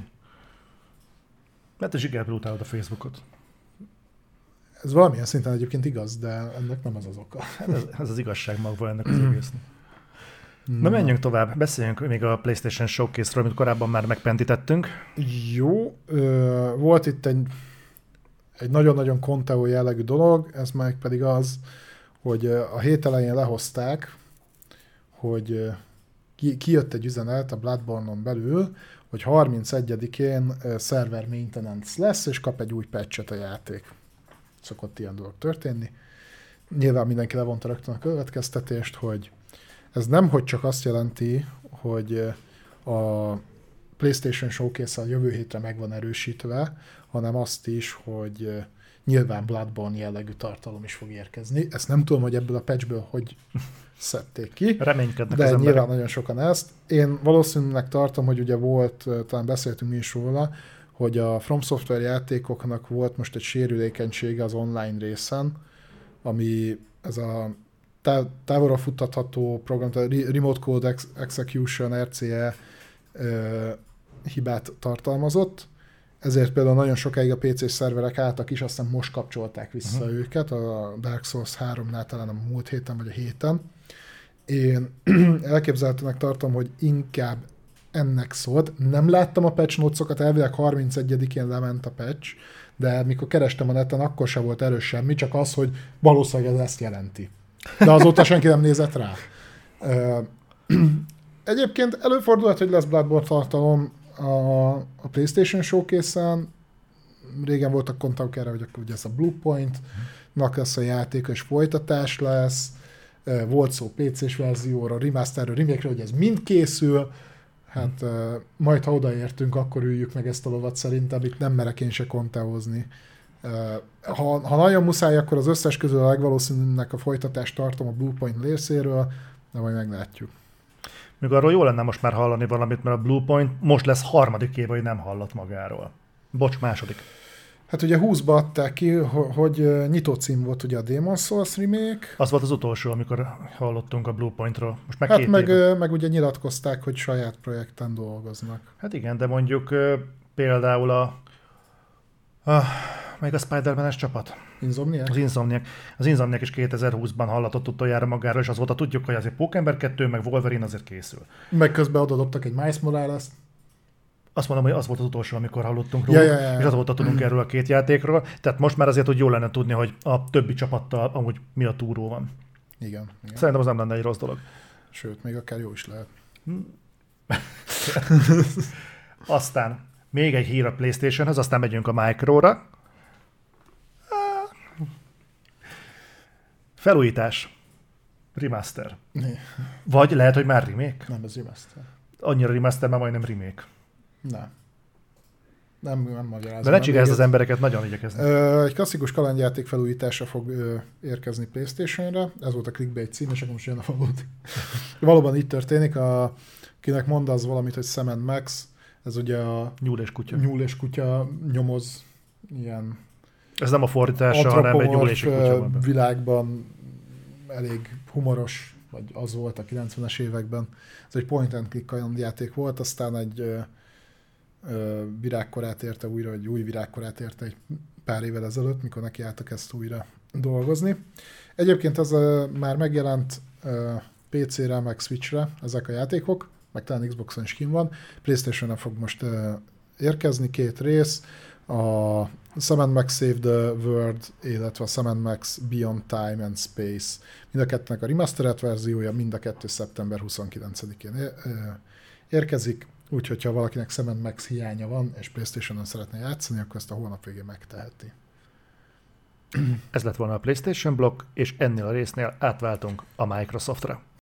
Mert te zsigerbrutálod a Facebookot. Ez valamilyen szinten egyébként igaz, de ennek nem az az oka. Ez az igazság magva ennek az egésznek. Na menjünk tovább, beszéljünk még a PlayStation Showcase-ről, amit korábban már megpendítettünk. Jó, volt itt egy nagyon-nagyon konteó jellegű dolog, ez meg pedig az, hogy a hét elején lehozták, hogy kijött egy üzenet a Bloodborne-on belül, hogy 31-én server maintenance lesz, és kap egy új patchet a játék. Szokott ilyen dolog történni. Nyilván mindenki levonta rögtön a következtetést, hogy ez nemhogy csak azt jelenti, hogy a PlayStation Showcase-el jövő hétre meg van erősítve, hanem azt is, hogy nyilván Bloodborne jellegű tartalom is fog érkezni. Ezt nem tudom, hogy ebből a patchből hogy szedték ki. Reménykednek az emberek. De nyilván nagyon sokan ezt. Én valószínűleg tartom, hogy ugye volt, talán beszéltünk mi is róla, hogy a From Software játékoknak volt most egy sérülékenysége az online részen, ami ez a távolra futtatható program, Remote Code Execution, RCE hibát tartalmazott. Ezért például nagyon sokáig a PC-s szerverek álltak is, aztán most kapcsolták vissza őket, a Dark Souls 3-nál talán a múlt héten vagy a héten. Én elképzelhetőnek tartom, hogy inkább ennek szólt. Nem láttam a patch notes-okat, elvileg 31-én lement a patch, de mikor kerestem a neten, akkor sem volt erős semmi, csak az, hogy valószínűleg ez ezt jelenti. De azóta senki nem nézett rá. Egyébként előfordulhat, hogy lesz Bloodborne tartalom a PlayStation Showcase-en. Régen voltak kontaktok erre, hogy akkor ugye ez a Bluepoint-nak lesz a játék, és folytatás lesz. Volt szó PC-s verzióra, remasterről, remake-ről, hogy ez mind készül. Hát majd, ha odaértünk, akkor üljük meg ezt a lovat szerintem, itt nem merek én se konteózni. Ha nagyon muszáj, akkor az összes közül a legvalószínűnek a folytatást tartom a Bluepoint részéről, de majd meglátjuk. Még arról jó lenne most már hallani valamit, mert a Bluepoint most lesz harmadik éve, hogy nem hallott magáról. Bocs, második. Hát ugye 20-ba adták ki, hogy nyitó cím volt ugye a Demon's Souls remake. Az volt az utolsó, amikor hallottunk a Bluepointról. Most meg hát meg ugye nyilatkozták, hogy saját projekten dolgoznak. Hát igen, de mondjuk például még a Spider-Man-es csapat. Insomniac? Az Insomniac is 2020-ban hallatott utoljára magáról, és azóta tudjuk, hogy azért Pókember 2, meg Wolverine azért készül. Meg közben odadobtak egy Miles Morales-t. Azt mondom, hogy az volt az utolsó, amikor hallottunk róla, és azóta tudunk erről a két játékról. Tehát most már azért, hogy jó lenne tudni, hogy a többi csapattal amúgy mi a túró van. Igen. Szerintem az nem lenne egy rossz dolog. Sőt, még akár jó is lehet. Aztán még egy hír a PlayStationhez, aztán megyünk a Micro-ra. Felújítás. Remaster. Vagy lehet, hogy már remake? Nem, ez remaster. Annyira remaster, már majdnem remake. Nem magyarázom. De ne csigázd az embereket, nagyon igyekeznek. Egy klasszikus kalandjáték felújítása fog érkezni PlayStation-re. Ez volt a clickbait cím, és akkor most jön a valódi. Valóban így történik. Akinek mond az valamit, hogy Sam and Max, ez ugye a nyúl és kutya nyomoz ilyen. Ez nem a fordítása, hanem egy nyúl és kutya. Világban elég humoros, vagy az volt a 90-es években. Ez egy point and click kalandjáték volt, aztán egy virágkorát érte újra, vagy új virágkorát érte egy pár évvel ezelőtt, mikor nekiálltak ezt újra dolgozni. Egyébként ez már megjelent PC-re, meg Switch-re ezek a játékok, meg talán Xboxon is kint van. PlayStation-en fog most érkezni, két rész, a Sam & Max Save the World, illetve a Sam & Max Beyond Time and Space. Mind a kettőnek a remastered verziója, mind a kettő szeptember 29-én érkezik. Úgyhogy, ha valakinek Sam & Max hiánya van, és PlayStation-on szeretne játszani, akkor ezt a hónap végén megteheti. Ez lett volna a PlayStation blokk, és ennél a résznél átváltunk a Microsoftra.